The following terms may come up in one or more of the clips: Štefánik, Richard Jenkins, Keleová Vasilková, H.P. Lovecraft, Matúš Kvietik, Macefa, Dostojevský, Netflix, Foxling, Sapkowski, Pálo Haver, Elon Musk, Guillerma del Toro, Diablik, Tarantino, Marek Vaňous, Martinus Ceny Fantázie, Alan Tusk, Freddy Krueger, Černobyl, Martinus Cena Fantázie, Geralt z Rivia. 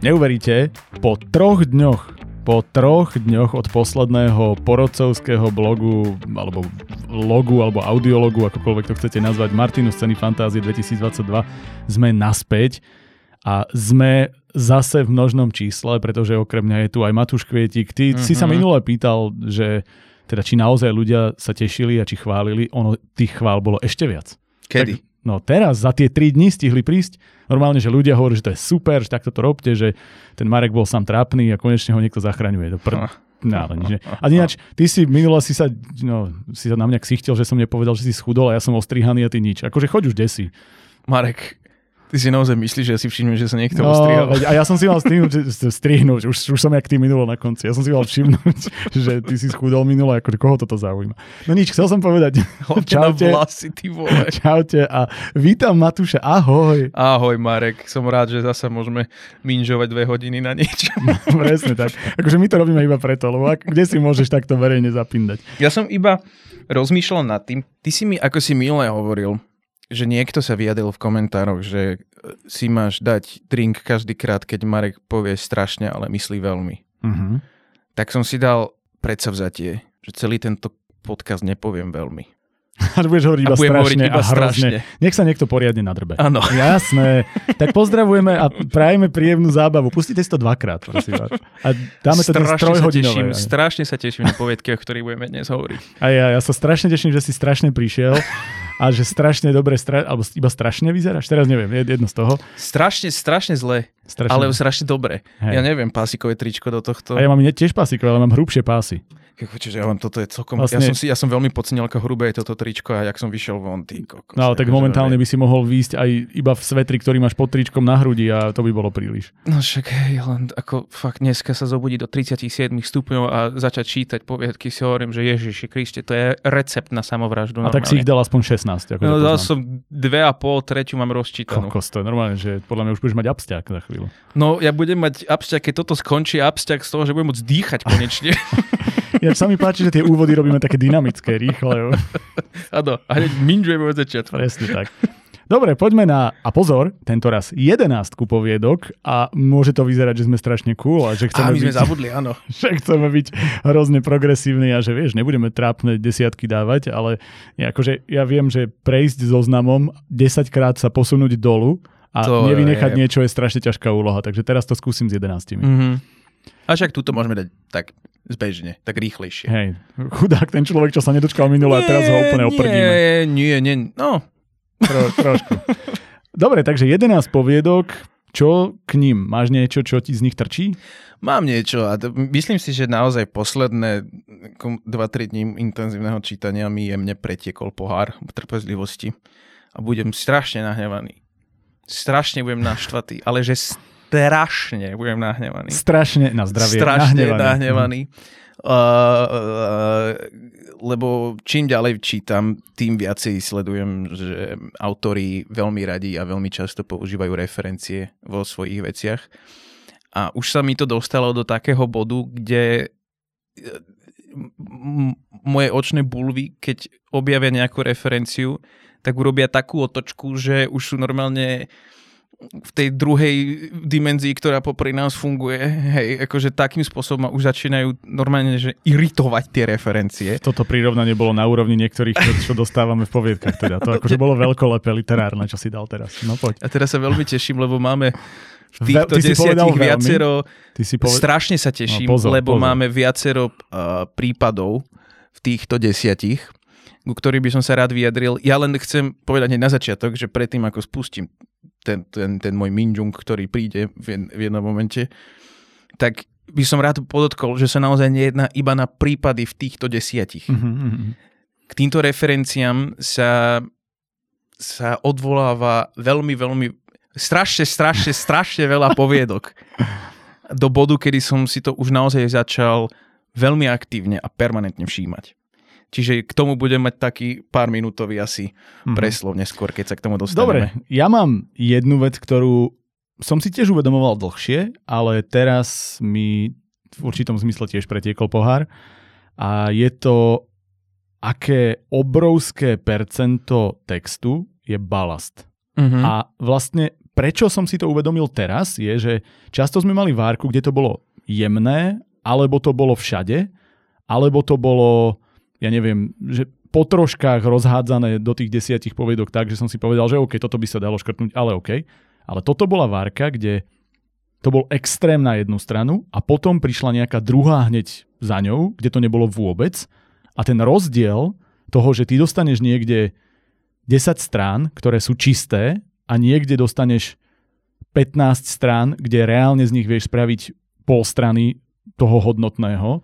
Neuveríte, po troch dňoch od posledného porodcovského blogu, alebo logu, alebo audiologu, akokoľvek to chcete nazvať, Martinus Ceny Fantázie 2022, sme naspäť a sme zase v množnom čísle, pretože okrem mňa je tu aj Matúš Kvietik. Ty si sa minule pýtal, že teda či naozaj ľudia sa tešili a či chválili, ono tých chvál bolo ešte viac. Kedy? Tak, no teraz, za tie 3 dni stihli prísť. Normálne, že ľudia hovorí, že to je super, že takto to robte, že ten Marek bol sám trápny a konečne ho niekto zachraňuje. A ináč, ty si minula si sa na mňa ksichtil, že som nepovedal, že si schudol a ja som ostrihaný a ty nič. Akože choď už desi. Marek, ty si naozaj myslíš, že ja si všimnul, že sa niekto ostrihal? A ja som si mal strihnúť, už som jak ty minul na konci. Ja som si mal všimnúť, že ty si schudol minule, akože koho toto zaujíma. No nič, chcel som povedať. Čaute, vlasy, ty vole. Čaute a vítam Matúša, ahoj. Ahoj Marek, som rád, že zasa môžeme minžovať 2 hodiny na niečo. Presne tak, akože my to robíme iba preto, lebo kde si môžeš takto verejne zapindať? Ja som iba rozmýšľal nad tým, ty si mi, ako si milé hovoril, že niekto sa vyjadil v komentároch, že si máš dať drink každýkrát, keď Marek povie strašne, ale myslí veľmi. Uh-huh. Tak som si dal predsavzatie, že celý tento podcast nepoviem veľmi. A budeš hovoriť iba strašne a hrozne. Nech sa niekto poriadne nadrbe. Áno. Jasné. Tak pozdravujeme a prajeme príjemnú zábavu. Pustite si to 2-krát, prosím vás. A dáme to dnes 3-hodinové. Strašne sa teším na poviedky, o ktorých budeme dnes hovoriť. A ja sa strašne teším, že si strašne prišiel a že strašne dobre, alebo iba strašne vyzeráš. Teraz neviem, jedno z toho. Strašne zle. Strašne. Ale strašne dobre. Hej. Ja neviem, pásikové tričko do tohto. A ja mám tiež pásikové, ale mám hrubšie pásy. Čiže ja vám toto je celkom... Vlastne... Ja som veľmi podcenil, ako hrubé je toto tričko a jak som vyšiel von, ty kokos. No, tak momentálne by si mohol výjsť aj iba v svetri, ktorý máš pod tričkom na hrudi a to by bolo príliš. No však hej, len ako fakt dneska sa zobudí do 37 stupňov a začať čítať poviedky, si hovorím, že Ježiši Kriste, to je recept na samovraždu. A normálne. Tak si ich dal aspoň 16. No dal som 2,5, tretiu mám rozčítanú. Kokos, to je normálne, že podľa mňa už budeš mať absťák za chvíľu. No ja budem mať absťák, keď toto skončí, absťák z toho, že budem môcť dýchať konečne. Ja sa mi páči, že tie úvody robíme také dynamické, rýchle. Áno, a hneď minžujeme od začiatku. Presne tak. Dobre, poďme na, a pozor, tento raz 11 poviedok a môže to vyzerať, že sme strašne cool a že chceme my sme zabudli, áno. Že chceme byť hrozne progresívni a že vieš, nebudeme trápne desiatky dávať, ale akože ja viem, že prejsť zoznamom 10-krát sa posunúť dolu a to nevynechať niečo je strašne ťažká úloha, takže teraz to skúsim s 11. Mhm. A však túto môžeme dať tak zbežne, tak rýchlejšie. Hej, chudák ten človek, čo sa nedočkal minule a teraz ho úplne oprdíme. Nie, no. Trošku. Dobre, takže 11 poviedok, čo k ním? Máš niečo, čo ti z nich trčí? Mám niečo a myslím si, že naozaj posledné 2-3 dní intenzívneho čítania mi jemne pretiekol pohár trpezlivosti a budem strašne nahnevaný. Strašne budem naštvatý, ale že... Strašne budem nahnevaný. Strašne na zdravie. Strašne nahnevaný. Lebo čím ďalej čítam, tým viacej sledujem, že autori veľmi radi a veľmi často používajú referencie vo svojich veciach. A už sa mi to dostalo do takého bodu, kde moje očné bulvy, keď objavia nejakú referenciu, tak urobia takú otočku, že už sú normálne... v tej druhej dimenzii, ktorá popri nás funguje, hej, akože takým spôsobom už začínajú normálne, že iritovať tie referencie. Toto prirovnanie bolo na úrovni niektorých, čo dostávame v poviedkach teda. To akože bolo veľkolepé literárne, čo si dal teraz. No poď. A teraz sa veľmi teším, lebo máme v týchto 10 viacero... Strašne sa teším, no, pozor. Máme viacero prípadov v týchto 10, ku ktorým by som sa rád vyjadril. Ja len chcem povedať na začiatok, že predtým, ako spustím ten môj minjung, ktorý príde v jednom momente, tak by som rád podotkol, že sa naozaj nejedná iba na prípady v týchto 10. Mm-hmm. K týmto referenciám sa odvoláva veľmi, veľmi strašne veľa poviedok. Do bodu, kedy som si to už naozaj začal veľmi aktívne a permanentne všímať. Čiže k tomu budem mať taký pár minútový asi preslov neskôr, keď sa k tomu dostaneme. Dobre, ja mám jednu vec, ktorú som si tiež uvedomoval dlhšie, ale teraz mi v určitom zmysle tiež pretiekol pohár. A je to, aké obrovské percento textu je balast. A vlastne prečo som si to uvedomil teraz, je, že často sme mali várku, kde to bolo jemné, alebo to bolo všade, alebo to bolo, ja neviem, že po troškách rozhádzané do tých 10 povedok tak, že som si povedal, že OK, toto by sa dalo škrtnúť, ale OK. Ale toto bola várka, kde to bol extrém na jednu stranu a potom prišla nejaká druhá hneď za ňou, kde to nebolo vôbec. A ten rozdiel toho, že ty dostaneš niekde 10 strán, ktoré sú čisté a niekde dostaneš 15 strán, kde reálne z nich vieš spraviť pol strany toho hodnotného,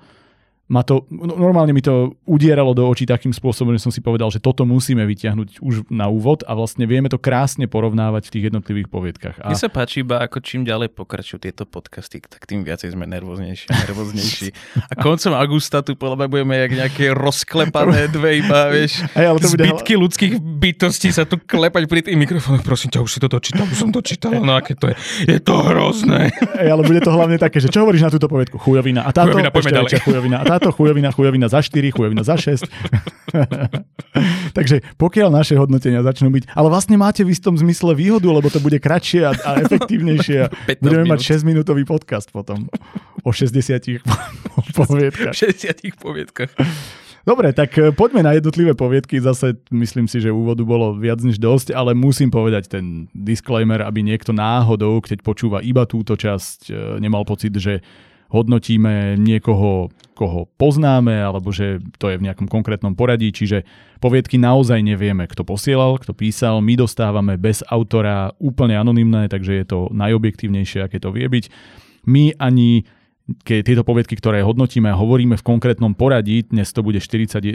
normálne mi to udieralo do očí takým spôsobom, že som si povedal, že toto musíme vyťahnuť už na úvod a vlastne vieme to krásne porovnávať v tých jednotlivých poviedkach. Mne sa páči iba, ako čím ďalej pokračujú tieto podcasty, tak tým viacej sme nervóznejší. A koncom augusta tu podľa mňa budeme jak nejaké rozklepané dve iba, vieš, zbytky ľudských bytostí sa tu klepať pri tým mikrofónom. Prosím ťa, už si toto čítal, už som to čítal, no aké to je. Je to hrozné. Ale bude to hlavne také, že čo hovoríš na túto poviedku? Chujovina. A táto to chujovina za 4, chujovina za 6. Takže pokiaľ naše hodnotenia začnú byť, ale vlastne máte v istom zmysle výhodu, lebo to bude kratšie a efektívnejšie. Budeme mať 6-minútový podcast potom o 60 poviedkach. 60 poviedkach. Dobre, tak poďme na jednotlivé poviedky. Zase myslím si, že úvodu bolo viac než dosť, ale musím povedať ten disclaimer, aby niekto náhodou, keď počúva iba túto časť, nemal pocit, že hodnotíme niekoho, koho poznáme, alebo že to je v nejakom konkrétnom poradí, čiže poviedky naozaj nevieme, kto posielal, kto písal, my dostávame bez autora úplne anonymné, takže je to najobjektívnejšie, aké to vie byť. My ani tieto poviedky, ktoré hodnotíme a hovoríme v konkrétnom poradí, dnes to bude 40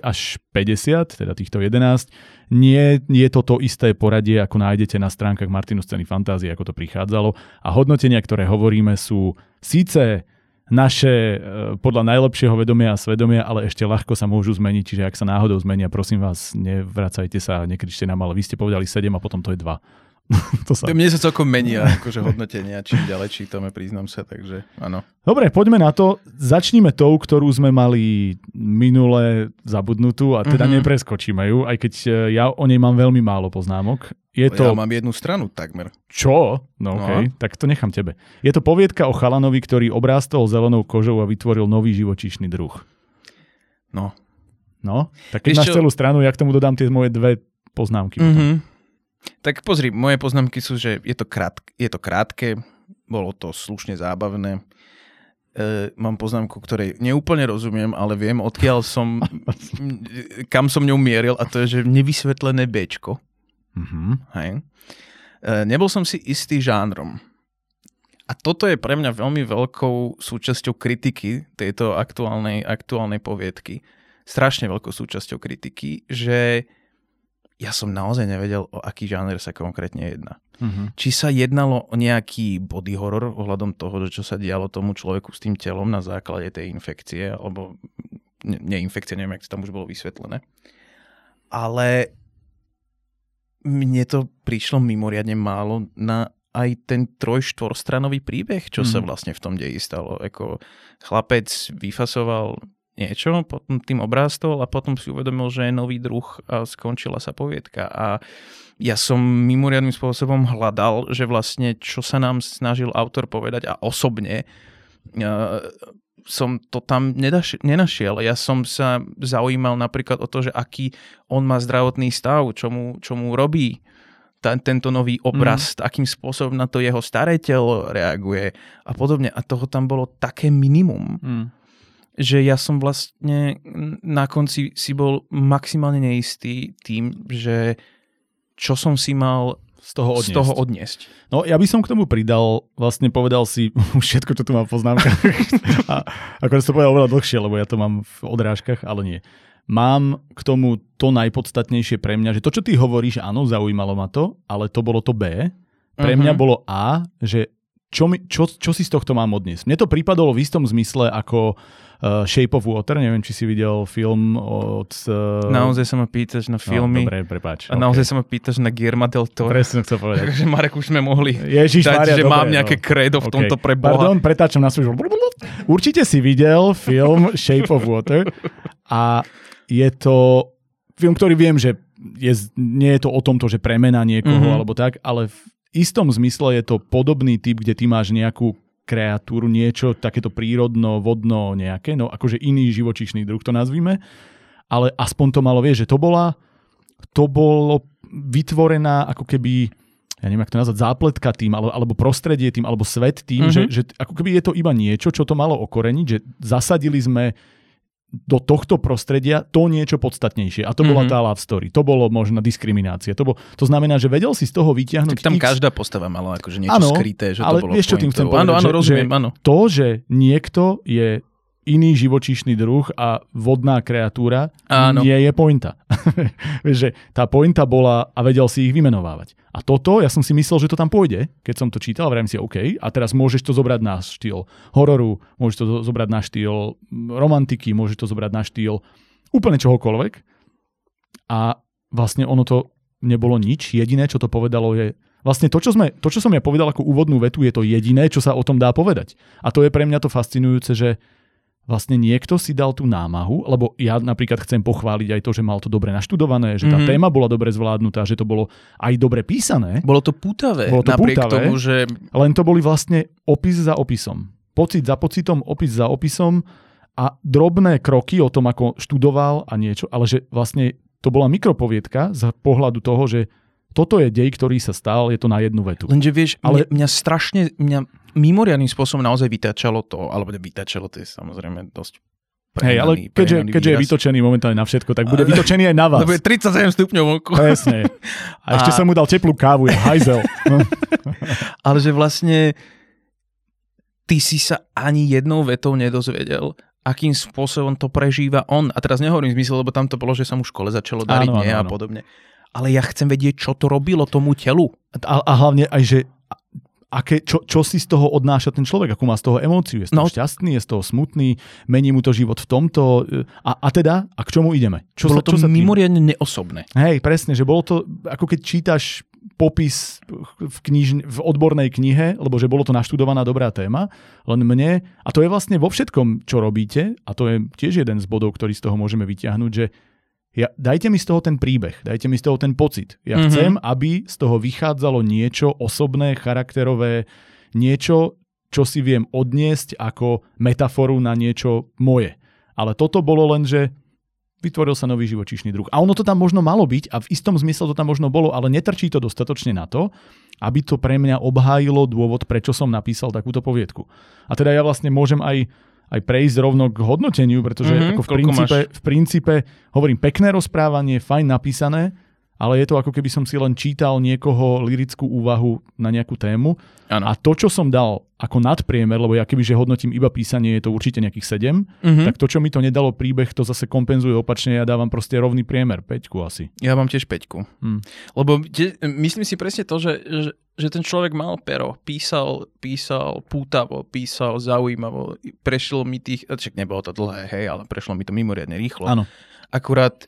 až 50, teda týchto 11, nie je to to isté poradie, ako nájdete na stránkach Martinus Ceny Fantázie, ako to prichádzalo. A hodnotenia, ktoré hovoríme, sú síce naše podľa najlepšieho vedomia a svedomia, ale ešte ľahko sa môžu zmeniť, čiže ak sa náhodou zmenia, prosím vás, nevracajte sa a nekričte nám, ale vy ste povedali 7 a potom to je 2. Mne sa celkom menia akože hodnotenia, čím ďalej čítame, priznám sa, takže áno. Dobre, poďme na to. Začnime tou, ktorú sme mali minule zabudnutú a teda nepreskočíme ju, aj keď ja o nej mám veľmi málo poznámok. Ja mám jednu stranu takmer. Čo? No okej, tak to nechám tebe. Je to poviedka o chalanovi, ktorý obrástol zelenou kožou a vytvoril nový živočíšny druh. No, tak keď máš celú stranu, ja k tomu dodám tie moje dve poznámky potom. Tak pozri, moje poznámky sú, že je to krátke, bolo to slušne zábavné. Mám poznámku, ktorej neúplne rozumiem, ale viem, odkiaľ som, kam som ňou mieril, a to je, že nevysvetlené Bčko. Hej. Nebol som si istý žánrom. A toto je pre mňa veľmi veľkou súčasťou kritiky tejto aktuálnej poviedky. Strašne veľkou súčasťou kritiky, že ja som naozaj nevedel, o aký žáner sa konkrétne jedná. Či sa jednalo o nejaký body horor ohľadom toho, čo sa dialo tomu človeku s tým telom na základe tej infekcie, alebo neinfekcie, neviem, jak to tam už bolo vysvetlené. Ale mne to prišlo mimoriadne málo na aj ten 3-4-stranový príbeh, čo sa vlastne v tom deji stalo. Ako chlapec vyfasoval niečo, potom tým obrástol a potom si uvedomil, že je nový druh a skončila sa poviedka. A ja som mimoriadnym spôsobom hľadal, že vlastne čo sa nám snažil autor povedať, a osobne som to tam nenašiel. Ja som sa zaujímal napríklad o to, že aký on má zdravotný stav, čo mu robí tento nový obraz, akým spôsobom na to jeho staré telo reaguje a podobne. A toho tam bolo také minimum. Že ja som vlastne na konci si bol maximálne neistý tým, že čo som si mal z toho odniesť. No ja by som k tomu pridal, vlastne povedal si všetko, čo tu mám v poznámkach. A akorát som to povedal oveľa dlhšie, lebo ja to mám v odrážkach, ale nie. Mám k tomu to najpodstatnejšie pre mňa, že to, čo ty hovoríš, áno, zaujímalo ma to, ale to bolo to B. Pre mňa bolo A, že čo si z tohto mám odniesť? Mne to pripadalo v istom zmysle ako Shape of Water. Neviem, či si videl film od... Naozaj sa ma pýtaš na filmy. No, dobre, prepáč. A naozaj sa ma pýtaš na Guillerma del Toro. Presne chcem povedať. Takže Marek, už sme mohli dať, že dobre, mám nejaké kredo v tomto pre Boha. Pardon, pretáčam na svoj... Určite si videl film Shape of Water a je to film, ktorý viem, že nie je to o tomto, že premena niekoho alebo tak, ale istom zmysle je to podobný typ, kde ty máš nejakú kreatúru, niečo takéto prírodno, vodno, nejaké, no akože iný živočíšny druh to nazvime, ale aspoň to malo, vieš, že to bolo vytvorená ako keby, ja neviem, jak to nazvať, zápletka tým, alebo prostredie tým, alebo svet tým, že ako keby je to iba niečo, čo to malo okoreniť, že zasadili sme do tohto prostredia to niečo podstatnejšie. A to bola tá love story. To bolo možno diskriminácia. To znamená, že vedel si z toho vyťahnuť... Tak tam každá postava mala akože niečo skryté, že to bolo pointou. Ale vieš, čo tým chcem povedať? Áno, rozumiem, áno. To, že niekto je iný živočíšny druh a vodná kreatúra nie je pointa. Že tá pointa bola a vedel si ich vymenovávať. A toto, ja som si myslel, že to tam pôjde, keď som to čítal, vrajím si OK, a teraz môžeš to zobrať na štýl hororu, môžeš to zobrať na štýl romantiky, môžeš to zobrať na štýl úplne čohokoľvek. A vlastne ono to nebolo nič. Jediné, čo to povedalo je... Vlastne to, čo som ja povedal ako úvodnú vetu, je to jediné, čo sa o tom dá povedať. A to je pre mňa to fascinujúce, že vlastne niekto si dal tú námahu, lebo ja napríklad chcem pochváliť aj to, že mal to dobre naštudované, že tá téma bola dobre zvládnutá, že to bolo aj dobre písané. Bolo to pútavé. Napriek tomu, že... Len to boli vlastne opis za opisom. Pocit za pocitom, opis za opisom a drobné kroky o tom, ako študoval a niečo, ale že vlastne to bola mikropoviedka z pohľadu toho, že toto je dej, ktorý sa stal, je to na jednu vetu. Lenže vieš, mňa mimoriadnym spôsobom naozaj vytačalo to, alebo vytačalo to je samozrejme dosť prehnaný. Hej, ale keďže je vytočený momentálne na všetko, tak bude vytočený aj na vás. To bude 37 stupňov vonku. Presne. A ešte som mu dal teplú kávu, ja hajzel. No. Ale že vlastne ty si sa ani jednou vetou nedozvedel, akým spôsobom to prežíva on. A teraz nehovorím zmysel, lebo tam to bolo, že sa mu v škole začalo dariť a podobne. Ale ja chcem vedieť, čo to robilo tomu telu. A hlavne aj, že čo si z toho odnáša ten človek, akú má z toho emóciu. Je z toho šťastný, je z toho smutný, mení mu to život v tomto. A teda, a k čomu ideme? Bolo to mimoriadne neosobné. Hej, presne, že bolo to, ako keď čítaš popis v odbornej knihe, lebo že bolo to naštudovaná dobrá téma, len mne, a to je vlastne vo všetkom, čo robíte, a to je tiež jeden z bodov, ktorý z toho môžeme vyťahnuť, že dajte mi z toho ten príbeh, dajte mi z toho ten pocit. Ja chcem, aby z toho vychádzalo niečo osobné, charakterové, niečo, čo si viem odniesť ako metaforu na niečo moje. Ale toto bolo len, že vytvoril sa nový živočíšny druh. A ono to tam možno malo byť a v istom zmysle to tam možno bolo, ale netrčí to dostatočne na to, aby to pre mňa obhájilo dôvod, prečo som napísal takúto poviedku. A teda ja vlastne môžem aj prejsť rovno k hodnoteniu, pretože ako v princípe, hovorím, pekné rozprávanie, fajn napísané, ale je to ako keby som si len čítal niekoho lirickú úvahu na nejakú tému. Ano. A to, čo som dal ako nadpriemer, lebo ja kebyže hodnotím iba písanie, je to určite nejakých 7, tak to, čo mi to nedalo príbeh, to zase kompenzuje opačne, ja dávam proste rovný priemer, 5 asi. Ja mám tiež 5. Lebo myslím si presne to, že ten človek mal pero, písal pútavo, písal zaujímavo, prešlo mi tých, však nebolo to dlhé, hej, ale prešlo mi to mimoriadne rýchlo. Áno. Akurát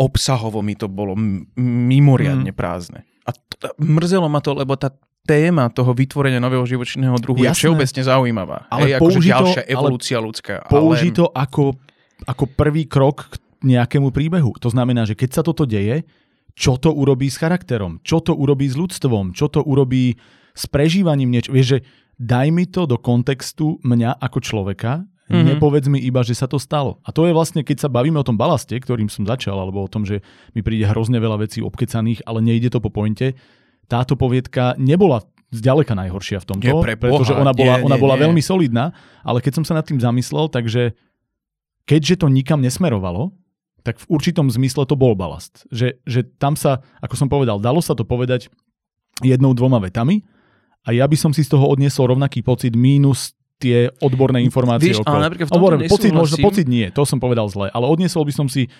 obsahovo mi to bolo mimoriadne prázdne. A mrzelo ma to, lebo tá téma toho vytvorenia nového živočíšneho druhu je všeobecne zaujímavá. Ale hej, akože ďalšia evolúcia ľudská. Použito ako prvý krok k nejakému príbehu. To znamená, že keď sa toto deje, čo to urobí s charakterom, čo to urobí s ľudstvom, čo to urobí s prežívaním niečo. Vieš, že daj mi to do kontextu mňa ako človeka, nepovedz mi iba, že sa to stalo. A to je vlastne, keď sa bavíme o tom balaste, ktorým som začal, alebo o tom, že mi príde hrozne veľa vecí obkecaných, ale nejde to po pointe. Táto poviedka nebola zďaleka najhoršia v tomto, pretože ona bola veľmi solidná, ale keď som sa nad tým zamyslel, takže keďže to nikam nesmerovalo, tak v určitom zmysle to bol balast. Že tam sa, ako som povedal, dalo sa to povedať 1-2 vetami a ja by som si z toho odniesol rovnaký pocit mínus tie odborné informácie. Víš, ale napríklad v tomto pocit nie, to som povedal zle, ale odniesol by som si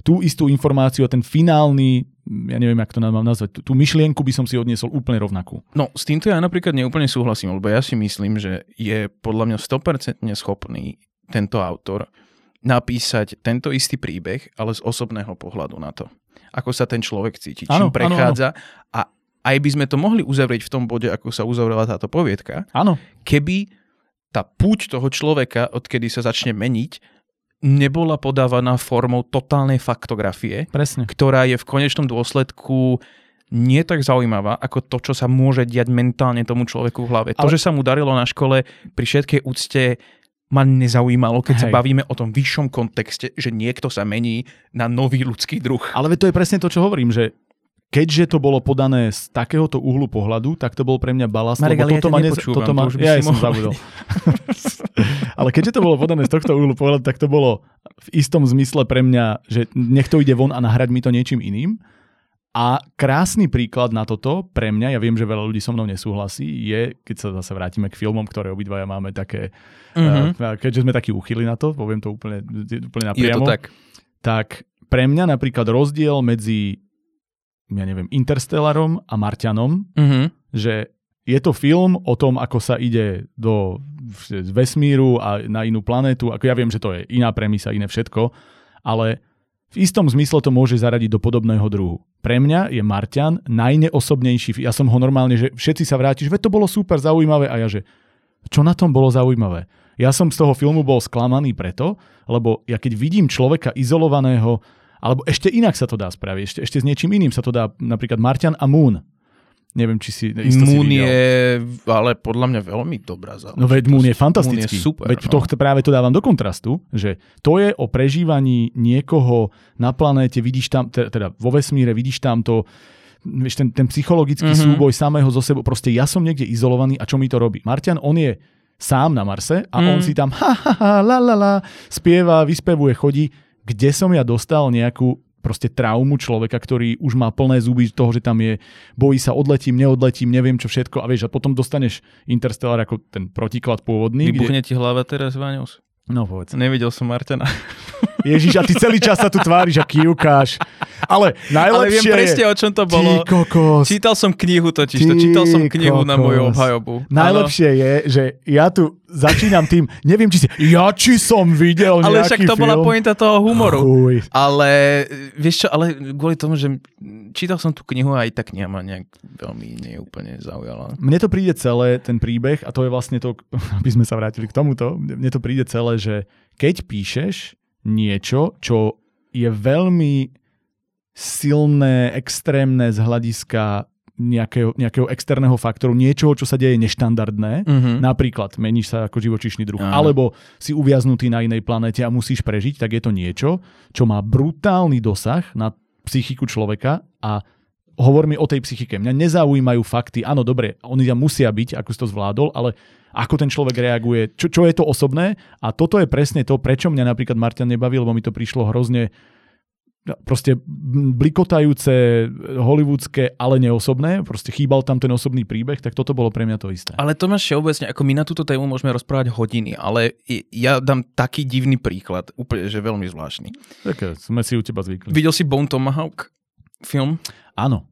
tú istú informáciu, ten finálny, ja neviem, jak to mám nazvať, tú myšlienku by som si odniesol úplne rovnakú. No, s týmto ja napríklad neúplne súhlasím, lebo ja si myslím, že je podľa mňa 100% schopný tento autor napísať tento istý príbeh, ale z osobného pohľadu na to. Ako sa ten človek cíti, čím prechádza. Áno. A aj by sme to mohli uzavrieť v tom bode, ako sa uzavrela táto poviedka, keby tá púť toho človeka, odkedy sa začne meniť, nebola podávaná formou totálnej faktografie, ktorá je v konečnom dôsledku nie tak zaujímavá, ako to, čo sa môže diať mentálne tomu človeku v hlave. Ale... to, že sa mu darilo na škole, pri všetkej úcte ma nezaujímalo, keď sa bavíme o tom vyššom kontexte, že niekto sa mení na nový ľudský druh. Ale to je presne to, čo hovorím, že keďže to bolo podané z takéhoto uhlu pohľadu, tak to bol pre mňa balast. Marek, ale toto ma už by si som zabudol. Ale keďže to bolo podané z tohto uhlu pohľadu, tak to bolo v istom zmysle pre mňa, že nech to ide von a nahrať mi to niečím iným. A krásny príklad na toto pre mňa, ja viem, že veľa ľudí so mnou nesúhlasí, je, keď sa zase vrátime k filmom, ktoré obidvaja máme také, keďže sme takí uchyli na to, poviem to úplne napriamo, to tak. Tak pre mňa napríklad rozdiel medzi Interstellarom a Marťanom, že je to film o tom, ako sa ide do vesmíru a na inú planétu. Ako ja viem, že to je iná premisa, iné všetko, ale v istom zmysle to môže zaradiť do podobného druhu. Pre mňa je Marťan najneosobnejší. Ja som ho normálne, že všetci sa vrátiš, veď to bolo super zaujímavé a ja, že čo na tom bolo zaujímavé? Ja som z toho filmu bol sklamaný preto, lebo ja keď vidím človeka izolovaného, alebo ešte inak sa to dá spraviť. Ešte s niečím iným sa to dá, napríklad Marťan a Moon. Neviem, či si isto Moon si videl. Je, ale podľa mňa veľmi dobrá záležitosť. No veď Moon je fantastický. Moon je super, veď to práve to dávam do kontrastu, že to je o prežívaní niekoho na planéte, vidíš tam, teda vo vesmíre, vidíš tam to, vieš, ten psychologický súboj samého zo sebou. Proste ja som niekde izolovaný a čo mi to robí? Marťan, on je sám na Marse a on si tam spieva, vyspevuje, chodí. Kde som ja dostal nejakú proste traumu človeka, ktorý už má plné zuby toho, že tam je, bojí sa, odletím, neodletím, neviem čo všetko a vieš, a potom dostaneš Interstellar ako ten protiklad pôvodný. Vybuchne ti hlava teraz, Vaňous? No povedz. Nevidel som Marťana. Ježiš, a ty celý čas sa tu tváriš a kývkáš. Ale najlepšie je... Ale viem presne, o čom to bolo. Čítal som knihu na moju obhajobu. Najlepšie je, že ja tu začínam tým, neviem, či si... Ja či som videl nejaký film. Ale však to bola pointa toho humoru. Uj. Ale vieš čo, ale kvôli tomu, že čítal som tú knihu a aj tá kniha ma nejak veľmi neúplne zaujala. Mne to príde celé, ten príbeh, a to je vlastne to, aby sme sa vrátili k tomuto, mne to príde celé, že keď píšeš niečo, čo je veľmi silné, extrémne z hľadiska nejakého externého faktoru, niečoho, čo sa deje neštandardné, napríklad meníš sa ako živočíšny druh, alebo si uviaznutý na inej planete a musíš prežiť, tak je to niečo, čo má brutálny dosah na psychiku človeka a hovor mi o tej psychike. Mňa nezaujímajú fakty, áno, dobre, oni tam musia byť, ako si to zvládol, ale ako ten človek reaguje, čo je to osobné a toto je presne to, prečo mňa napríklad Marťan nebaví, lebo mi to prišlo hrozne proste blikotajúce, hollywoodské, ale neosobné, proste chýbal tam ten osobný príbeh, tak toto bolo pre mňa to isté. Ale to máš všeobecne, ako my na túto tému môžeme rozprávať hodiny, ale ja dám taký divný príklad, úplne, že veľmi zvláštny. Tak sme si u teba zvykli. Videl si Bone Tomahawk film? Áno.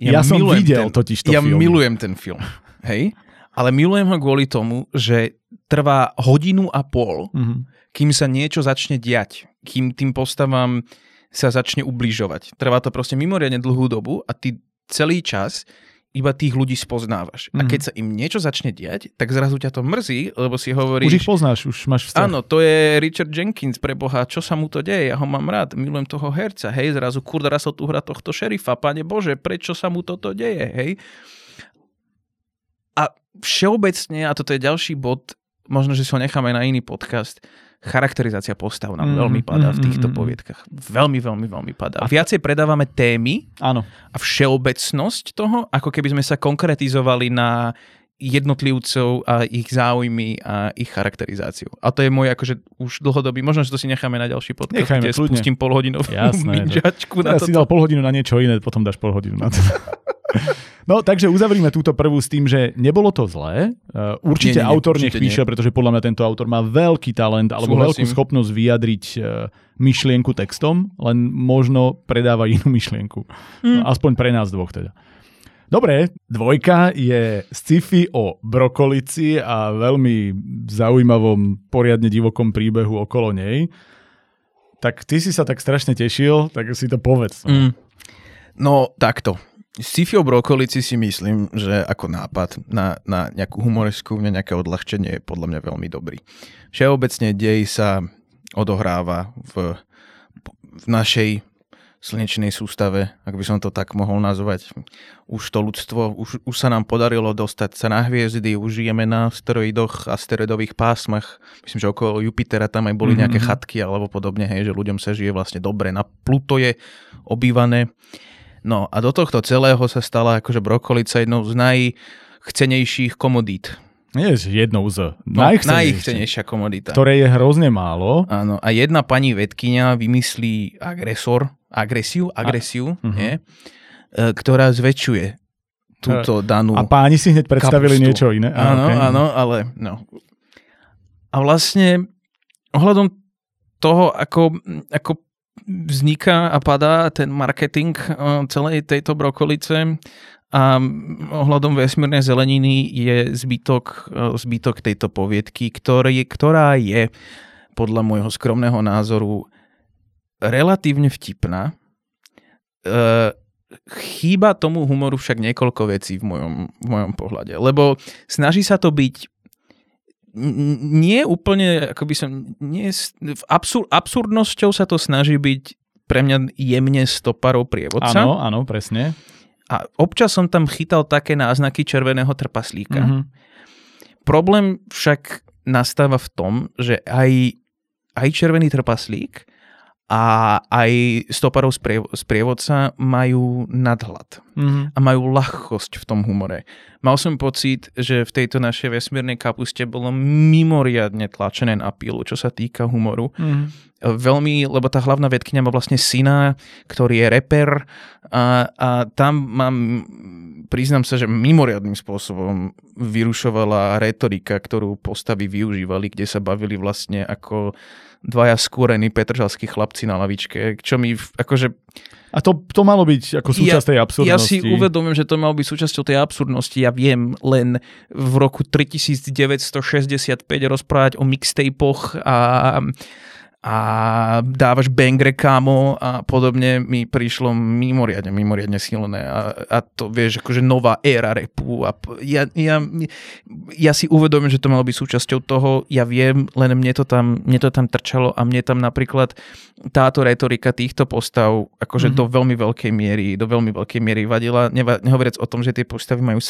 Ja som videl totiž to film. Ja milujem ten film, hej? Ale milujem ho kvôli tomu, že trvá 1.5 hodiny, kým sa niečo začne diať, kým tým postavám sa začne ubližovať. Trvá to proste mimoriadne dlhú dobu a ty celý čas iba tých ľudí spoznávaš. A keď sa im niečo začne diať, tak zrazu ťa to mrzí, lebo si hovoríš... Už ich poznáš, už máš vzťah. Áno, to je Richard Jenkins, preboha, čo sa mu to deje, ja ho mám rád, milujem toho herca, hej, zrazu kurda raz tu hra tohto šerifa, pane Bože, prečo sa mu toto deje, hej? A všeobecne, a toto je ďalší bod, možno, že si ho necháme na iný podcast, charakterizácia postav nám veľmi padá v týchto poviedkach. Veľmi, veľmi, veľmi padá. A viacej predávame témy a všeobecnosť toho, ako keby sme sa konkretizovali na jednotlivcov a ich záujmy a ich charakterizáciu. A to je môj akože už dlhodobý, možno, že to si necháme na ďalší podcast, nechajme, kde kľudne. Spustím polhodinovú minžačku. Ja si dal polhodinu na niečo iné, potom dáš polhodinu na to. No, takže uzavrime túto prvú s tým, že nebolo to zlé. Určite autor nech píše, pretože podľa mňa tento autor má veľký talent alebo veľkú schopnosť vyjadriť myšlienku textom, len možno predáva inú myšlienku. No, aspoň pre nás dvoch teda. Dobre, 2 je sci-fi o brokolici a veľmi zaujímavom, poriadne divokom príbehu okolo nej. Tak ty si sa tak strašne tešil, tak si to povedz. No, takto. Sci-fi o brokolici si myslím, že ako nápad na nejakú humoresku, na nejaké odľahčenie je podľa mňa veľmi dobrý. Všeobecne dej sa odohráva v našej slnečnej sústave, ak by som to tak mohol nazvať. Už to ľudstvo, už sa nám podarilo dostať sa na hviezdy, už žijeme na asteroidoch, asteroidových pásmach. Myslím, že okolo Jupitera tam aj boli nejaké chatky alebo podobne, hej, že ľuďom sa žije vlastne dobre. Na Pluto je obývané. No a do tohto celého sa stala akože brokolica jednou z najchcenejších komodít. Nie, jednou z najchcenejšia komodita. Ktorej je hrozne málo. Áno, a jedna pani vedkyňa vymyslí agresiu, nie? Ktorá zväčšuje túto danú kapustu. A páni si hneď predstavili niečo iné. Áno, ale no. A vlastne ohľadom toho, ako vzniká a padá ten marketing celej tejto brokolice a ohľadom vesmírnej zeleniny je zbytok tejto poviedky, ktorá je podľa môjho skromného názoru relatívne vtipná. Chýba tomu humoru však niekoľko vecí v mojom pohľade, lebo snaží sa to byť nie úplne, absurdnosťou sa to snaží byť pre mňa jemne stoparou prievodca. Áno, presne. A občas som tam chytal také náznaky červeného trpaslíka. Mm-hmm. Problém však nastáva v tom, že aj červený trpaslík a aj stoparov sprievodca majú nadhľad. Mm-hmm. A majú ľahkosť v tom humore. Mal som pocit, že v tejto našej vesmírnej kapuste bolo mimoriadne tlačené na pilu, čo sa týka humoru. Mm-hmm. Veľmi, lebo tá hlavná vedkyňa má vlastne syna, ktorý je reper a tam mám, priznám sa, že mimoriadnym spôsobom vyrušovala retorika, ktorú postavy využívali, kde sa bavili vlastne ako dvaja skúrení petržalskí chlapci na lavičke, čo mi akože... A to malo byť ako súčasť tej absurdnosti. Ja si uvedomím, že to malo byť súčasťou tej absurdnosti. Ja viem, len v roku 3965 rozprávať o mixtapoch a dávaš bangre kámo a podobne mi prišlo mimoriadne silné. A to vieš, akože nová éra rapu. A ja si uvedomím, že to malo byť súčasťou toho. Ja viem, len mne to tam trčalo a mne tam napríklad táto retorika týchto postav akože do veľmi veľkej miery vadila. Nehovoriac o tom, že tie postavy majú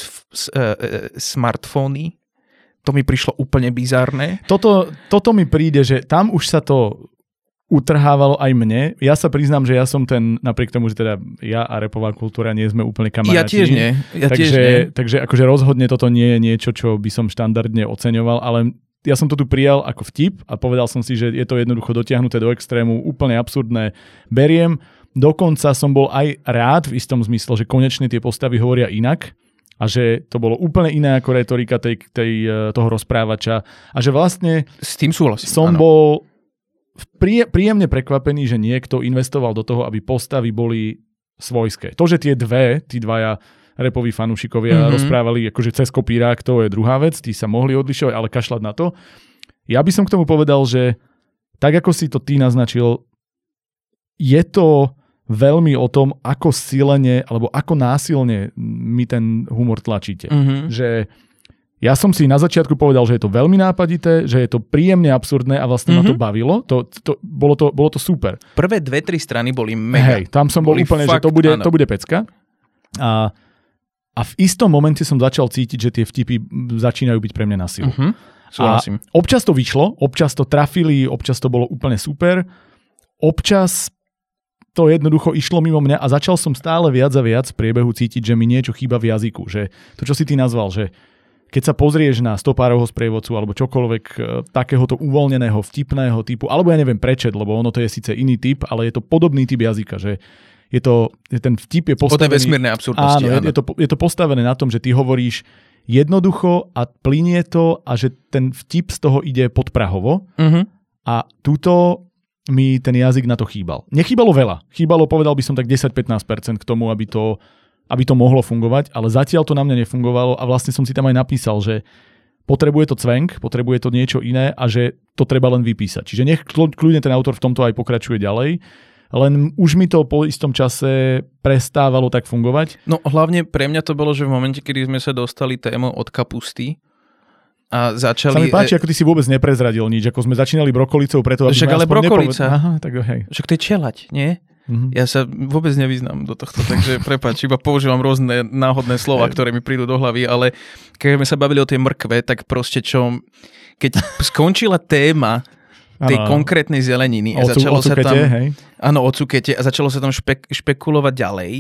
smartfóny. To mi prišlo úplne bizárne. Toto mi príde, že tam už sa to utrhávalo aj mne. Ja sa priznám, že ja som ten, napriek tomu, že teda ja a rapová kultúra nie sme úplne kamaráti. Ja tiež nie. Takže akože rozhodne toto nie je niečo, čo by som štandardne oceňoval, ale ja som to tu prijal ako vtip a povedal som si, že je to jednoducho dotiahnuté do extrému, úplne absurdné. Beriem. Dokonca som bol aj rád v istom zmysle, že konečne tie postavy hovoria inak a že to bolo úplne iné ako retorika toho rozprávača a že vlastne... S tým súhlasím, som bol príjemne prekvapený, že niekto investoval do toho, aby postavy boli svojské. To, že tí dvaja rapoví fanúšikovia rozprávali akože cez kopírák, to je druhá vec, tí sa mohli odlišovať, ale kašľať na to. Ja by som k tomu povedal, že tak, ako si to ty naznačil, je to... veľmi o tom, ako silene alebo ako násilne mi ten humor tlačíte. Mm-hmm. Že ja som si na začiatku povedal, že je to veľmi nápadité, že je to príjemne absurdné a vlastne ma to bavilo. Bolo to super. Prvé 2-3 strany boli mega. Hej, tam som boli úplne, fakt, že to bude pecka. A v istom momente som začal cítiť, že tie vtipy začínajú byť pre mňa na silu. Mm-hmm. Súhlasím. Občas to vyšlo, občas to trafili, občas to bolo úplne super. Občas to jednoducho išlo mimo mňa a začal som stále viac a viac v priebehu cítiť, že mi niečo chýba v jazyku. Že to, čo si ty nazval, že keď sa pozrieš na stopárovho sprievodcu alebo čokoľvek takéhoto uvoľneného, vtipného typu, alebo ja neviem prečet, lebo ono to je síce iný typ, ale je to podobný typ jazyka, že je to, ten vtip je postavený... Po tej vesmírnej absurdnosti. Áno. Je to postavené na tom, že ty hovoríš jednoducho a plynie to a že ten vtip z toho ide podprahovo a túto... mi ten jazyk na to chýbal. Nechýbalo veľa. Chýbalo, povedal by som tak 10-15% k tomu, aby to mohlo fungovať, ale zatiaľ to na mňa nefungovalo a vlastne som si tam aj napísal, že potrebuje to cvenk, potrebuje to niečo iné a že to treba len vypísať. Čiže nech kľudne ten autor v tomto aj pokračuje ďalej, len už mi to po istom čase prestávalo tak fungovať. No hlavne pre mňa to bolo, že v momente, kedy sme sa dostali tému od kapusty, a začali... Sa mi páči, ako ty si vôbec neprezradil nič, ako sme začínali brokolicou preto, aby... Však ale brokolica. Však to je čelať, nie? Mm-hmm. Ja sa vôbec nevyznám do tohto, takže prepáč, iba používam rôzne náhodné slova, ktoré mi prídu do hlavy, ale keď sme sa bavili o tej mrkve, tak proste čo, keď skončila téma tej konkrétnej zeleniny a začalo sa tam, áno, o cukete, a začalo sa tam špekulovať ďalej,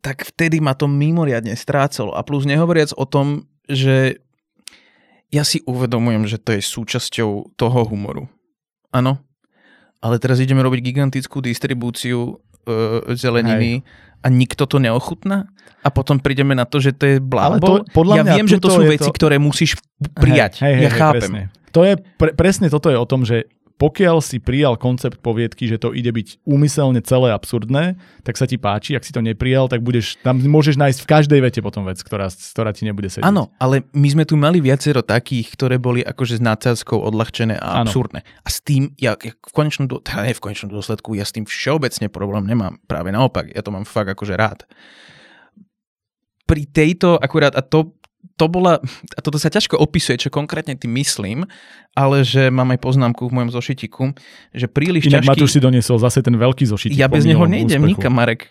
tak vtedy ma to mimoriadne strácalo. A plus nehovoriac o tom, že ja si uvedomujem, že to je súčasťou toho humoru. Áno. Ale teraz ideme robiť gigantickú distribúciu zeleniny. Hej. A nikto to neochutná? A potom prídeme na to, že to je blábol? Ja viem, že to sú veci, ktoré musíš prijať. Hej, ja chápem. Presne. To je, presne toto je o tom, že pokiaľ si prijal koncept poviedky, že to ide byť úmyselne celé absurdné, tak sa ti páči. Ak si to neprijal, tak budeš, tam môžeš nájsť v každej vete potom vec, ktorá ti nebude sedieť. Áno, ale my sme tu mali viacero takých, ktoré boli akože s nadsázkou odľahčené a absurdné. Ano. A s tým, v konečnom dôsledku, ja s tým všeobecne problém nemám. Práve naopak, ja to mám fakt akože rád. Pri tejto akurát, a toto sa ťažko opisuje, čo konkrétne tým myslím, ale že mám aj poznámku v mojom zošitiku, že príliš ťažký... Inak Matúš si doniesol zase ten veľký zošitik. Ja bez neho nejdem nikam, Marek.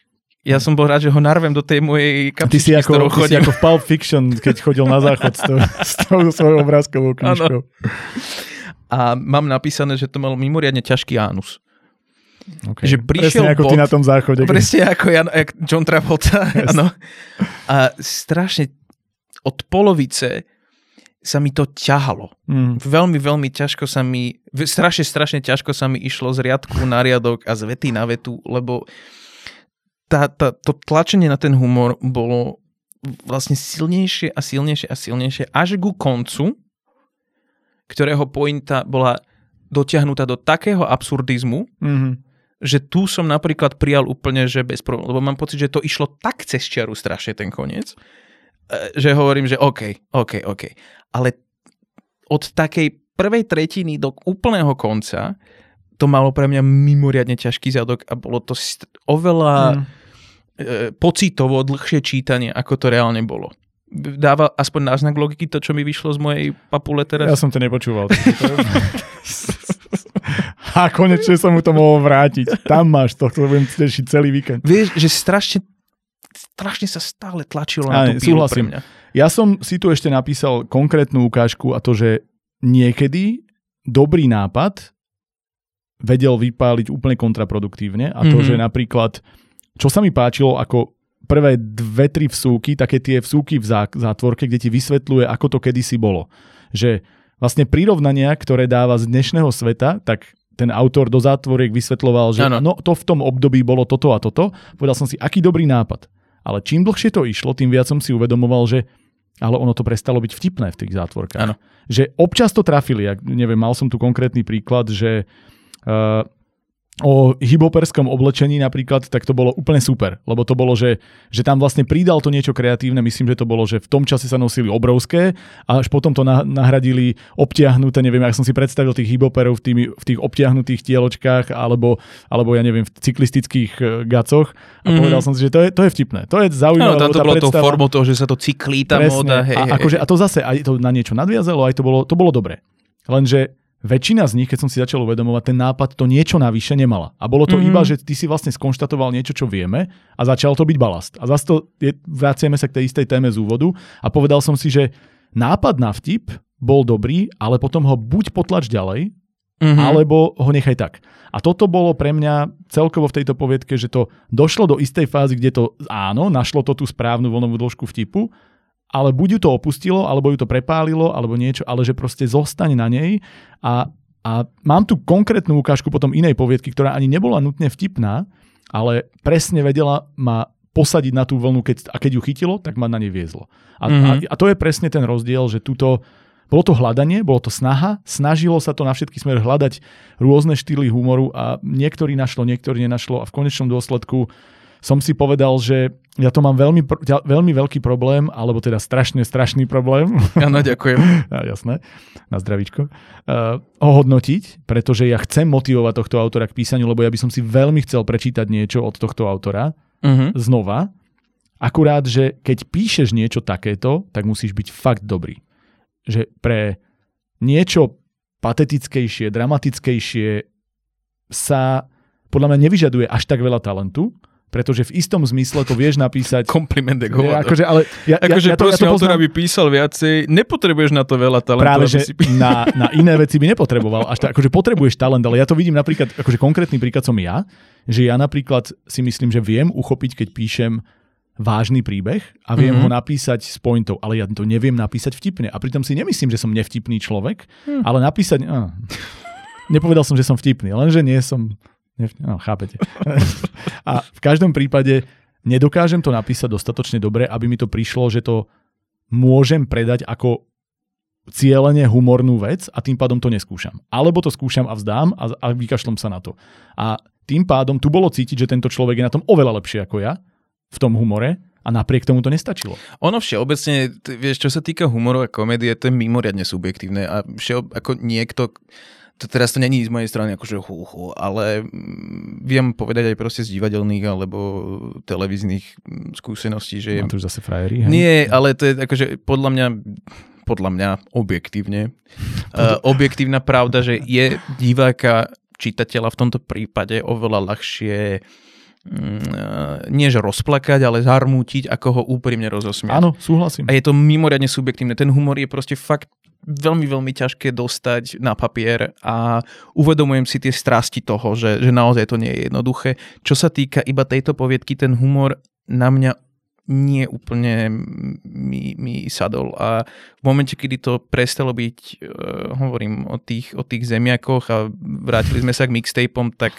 Ja som bol rád, že ho narvem do tej mojej kapsičky, s ktorou chodím. Ty si ako v Pulp Fiction, keď chodil na záchod s tou svojou obrázkovou knižkou. A mám napísané, že to mal mimoriadne ťažký anus. Okay. Že prišiel presne ako ty na tom záchode. Presne ako ja, John Travolta. Yes. A strašne od polovice sa mi to ťahalo. Veľmi, veľmi ťažko sa mi, strašne ťažko sa mi išlo z riadku na riadok a z vety na vetu, lebo to tlačenie na ten humor bolo vlastne silnejšie a silnejšie a silnejšie až ku koncu, ktorého pointa bola dotiahnutá do takého absurdizmu, že tu som napríklad prijal úplne, že bez problémov, lebo mám pocit, že to išlo tak cez čiaru strašne ten koniec, že hovorím, že OK. Ale od takej prvej tretiny do úplného konca to malo pre mňa mimoriadne ťažký zadok a bolo to oveľa pocitovo dlhšie čítanie, ako to reálne bolo. Dáva aspoň náznak logiky to, čo mi vyšlo z mojej papule teraz? Ja som to nepočúval. A konečne som mu to mohol vrátiť. Tam máš to, ktoré budem tešiť celý víkend. Vieš, že strašne sa stále tlačilo na tú pílu pre mňa. Ja som si tu ešte napísal konkrétnu ukážku a to, že niekedy dobrý nápad vedel vypáliť úplne kontraproduktívne a to, že napríklad, čo sa mi páčilo ako prvé 2-3 vsúky, také tie vsúky v zátvorke, kde ti vysvetľuje, ako to kedysi bolo. Že vlastne prirovnania, ktoré dáva z dnešného sveta, tak ten autor do zátvoriek vysvetľoval, že to v tom období bolo toto a toto. Povedal som si, aký dobrý nápad. Ale čím dlhšie to išlo, tým viac som si uvedomoval, že ale ono to prestalo byť vtipné v tých zátvorkách. Ano. Že občas to trafili. Ja neviem, mal som tu konkrétny príklad, že o hiboperskom oblečení napríklad, tak to bolo úplne super. Lebo to bolo, že tam vlastne pridal to niečo kreatívne. Myslím, že to bolo, že v tom čase sa nosili obrovské a až potom to nahradili obtiahnuté. Neviem, ak som si predstavil tých hiboperov v tých obtiahnutých tieločkách alebo ja neviem, v cyklistických gacoch. A povedal som si, že to je vtipné. To je zaujímavé. No, to bolo tou formou toho, že sa to cyklí tá móda. A to zase aj to na niečo nadviazalo, aj to bolo dobre. Lenže väčšina z nich, keď som si začal uvedomovať, ten nápad to niečo navyše nemala. A bolo to iba, že ty si vlastne skonštatoval niečo, čo vieme a začal to byť balast. A zase vraciame sa k tej istej téme z úvodu a povedal som si, že nápad na vtip bol dobrý, ale potom ho buď potlač ďalej, alebo ho nechaj tak. A toto bolo pre mňa celkovo v tejto poviedke, že to došlo do istej fázy, kde to našlo to tú správnu vlnovú dĺžku vtipu, ale buď ju to opustilo, alebo ju to prepálilo, alebo niečo, ale že proste zostaň na nej. A mám tu konkrétnu ukážku potom inej poviedky, ktorá ani nebola nutne vtipná, ale presne vedela ma posadiť na tú vlnu a keď ju chytilo, tak ma na nej viezlo. A to je presne ten rozdiel, že tuto bolo to hľadanie, bolo to snaha, snažilo sa to na všetky smer hľadať rôzne štýly humoru a niektorí našlo, niektorí nenašlo a v konečnom dôsledku som si povedal, že ja to mám veľmi veľký problém, alebo teda strašný problém. Áno, ďakujem. Jasné, na zdravíčko. Ohodnotiť, pretože ja chcem motivovať tohto autora k písaniu, lebo ja by som si veľmi chcel prečítať niečo od tohto autora znova. Akurát, že keď píšeš niečo takéto, tak musíš byť fakt dobrý. Že pre niečo patetickejšie, dramatickejšie sa podľa mňa nevyžaduje až tak veľa talentu, pretože v istom zmysle to vieš napísať... Kompliment je hovado. Akože, ale ja prosím, autora by písal viacej, nepotrebuješ na to veľa talentu. Práve, že na iné veci by nepotreboval. Až tak, akože potrebuješ talent, ale ja to vidím napríklad, akože konkrétny príklad som ja, že ja napríklad si myslím, že viem uchopiť, keď píšem vážny príbeh a viem ho napísať s pointou, ale ja to neviem napísať vtipne. A pritom si nemyslím, že som nevtipný človek, ale napísať... Nepovedal som, že som vtipný, lenže nie som... No, chápete. A v každom prípade nedokážem to napísať dostatočne dobre, aby mi to prišlo, že to môžem predať ako cielene humornú vec a tým pádom to neskúšam. Alebo to skúšam a vzdám a vykašlom sa na to. A tým pádom tu bolo cítiť, že tento človek je na tom oveľa lepšie ako ja v tom humore a napriek tomu to nestačilo. Ono všeobecne, vieš, čo sa týka humoru a komédie, to je mimoriadne subjektívne a ako niekto... To teraz to není z mojej strany akože ale viem povedať aj proste z divadelných alebo televíznych skúseností, že... Mám tu už zase frajeri. Nie, ale to je akože podľa mňa objektívne. Objektívna pravda, že je diváka, čitateľa v tomto prípade oveľa ľahšie nieže rozplakať, ale zarmútiť, ako ho úprimne rozosmiať. Áno, súhlasím. A je to mimoriadne subjektívne. Ten humor je proste fakt veľmi, veľmi ťažké dostať na papier a uvedomujem si tie strasti toho, že naozaj to nie je jednoduché. Čo sa týka iba tejto poviedky, ten humor na mňa nie úplne mi sadol a v momente, kedy to prestalo byť, hovorím o tých zemiakoch a vrátili sme sa k mixtapom, tak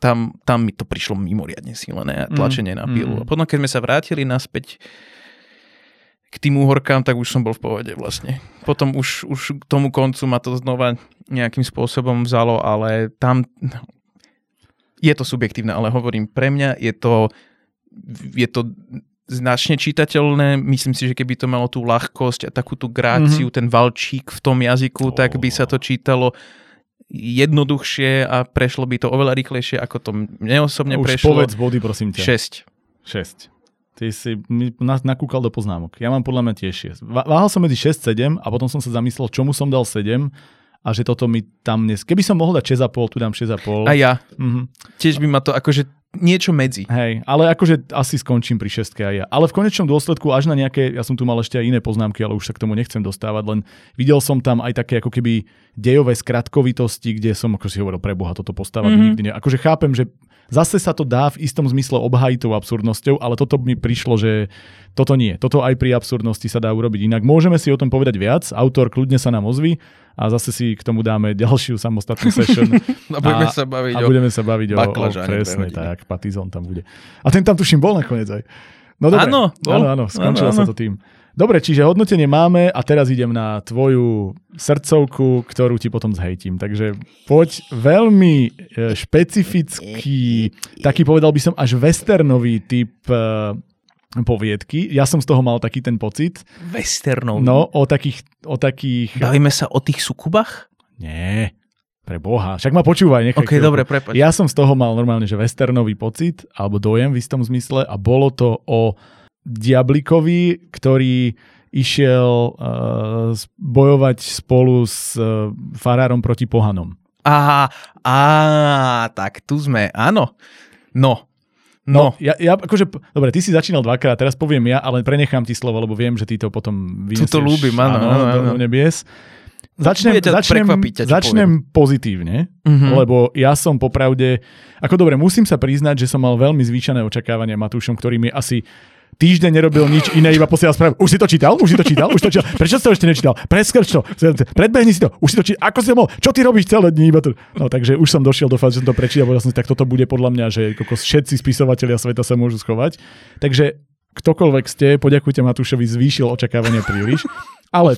tam mi to prišlo mimoriadne silené a tlačenie na pilu. A potom, keď sme sa vrátili naspäť k tým úhorkám, tak už som bol v pohode vlastne. Potom už k tomu koncu ma to znova nejakým spôsobom vzalo, ale tam je to subjektívne, ale hovorím, pre mňa je to značne čitateľné. Myslím si, že keby to malo tú ľahkosť a takú tú gráciu, ten valčík v tom jazyku, tak by sa to čítalo jednoduchšie a prešlo by to oveľa rýchlejšie, ako to mne osobne už prešlo. Už povedz body, prosím ťa. 6. Ty si nakúkal do poznámok. Ja mám podľa mňa tiež 6. Váhal som medzi 6-7 a potom som sa zamyslel, čomu som dal 7 a že toto mi tam... Keby som mohol dať 6,5, tu dám 6,5. A ja. Tiež by ma to akože niečo medzi. Hej, ale akože asi skončím pri 6 aj ja. Ale v konečnom dôsledku až na nejaké... Ja som tu mal ešte aj iné poznámky, ale už sa k tomu nechcem dostávať, len videl som tam aj také ako keby dejové skratkovitosti, kde som, ako si hovoril, preboha, toto postava nikdy nie. Akože chápem, že zase sa to dá v istom zmysle obhájiť tou absurdnosťou, ale toto mi prišlo, že toto nie. Toto aj pri absurdnosti sa dá urobiť inak. Môžeme si o tom povedať viac. Autor kľudne sa nám ozví a zase si k tomu dáme ďalšiu samostatnú session. A budeme sa baviť o presne tak. Patizón tam bude. A ten tam tuším bol nakoniec aj. No dobre. Áno, skončilo sa to tým. Dobre, čiže hodnotenie máme a teraz idem na tvoju srdcovku, ktorú ti potom zhejtím. Takže poď veľmi špecifický, taký povedal by som až westernový typ poviedky. Ja som z toho mal taký ten pocit. Westernový? No, o takých... Bavíme sa o tých sukubách? Nie. Pre Boha. Však ma počúvaj. Nechaj. Ok, dobre, prepáč. Ja som z toho mal normálne, že westernový pocit, alebo dojem v istom zmysle a bolo to o Diablikovi, ktorý išiel bojovať spolu s farárom proti pohanom. Tak tu sme, áno. No. Ja akože, dobre, ty si začínal dvakrát, teraz poviem ja, ale prenechám ti slovo, lebo viem, že ty to potom vyniesieš. Tu to ľúbim, áno. Do nebies. Začnem pozitívne, lebo ja som popravde, ako dobre, musím sa priznať, že som mal veľmi zvýšené očakávania Matúšom, ktorý mi asi týždeň nerobil nič iné, iba posielal správu. Už si to čítal? Prečo si to ešte nečítal? Preskrč to, predbehni si to, už si to čítal, ako si to mohol, čo ty robíš celé dní? No takže už som došiel do fázy, že som to prečítal, povedal som si, tak toto bude podľa mňa, že všetci spisovatelia sveta sa môžu schovať. Takže ktokoľvek ste, poďakujte Matúšovi, zvýšil očakávania príliš. Ale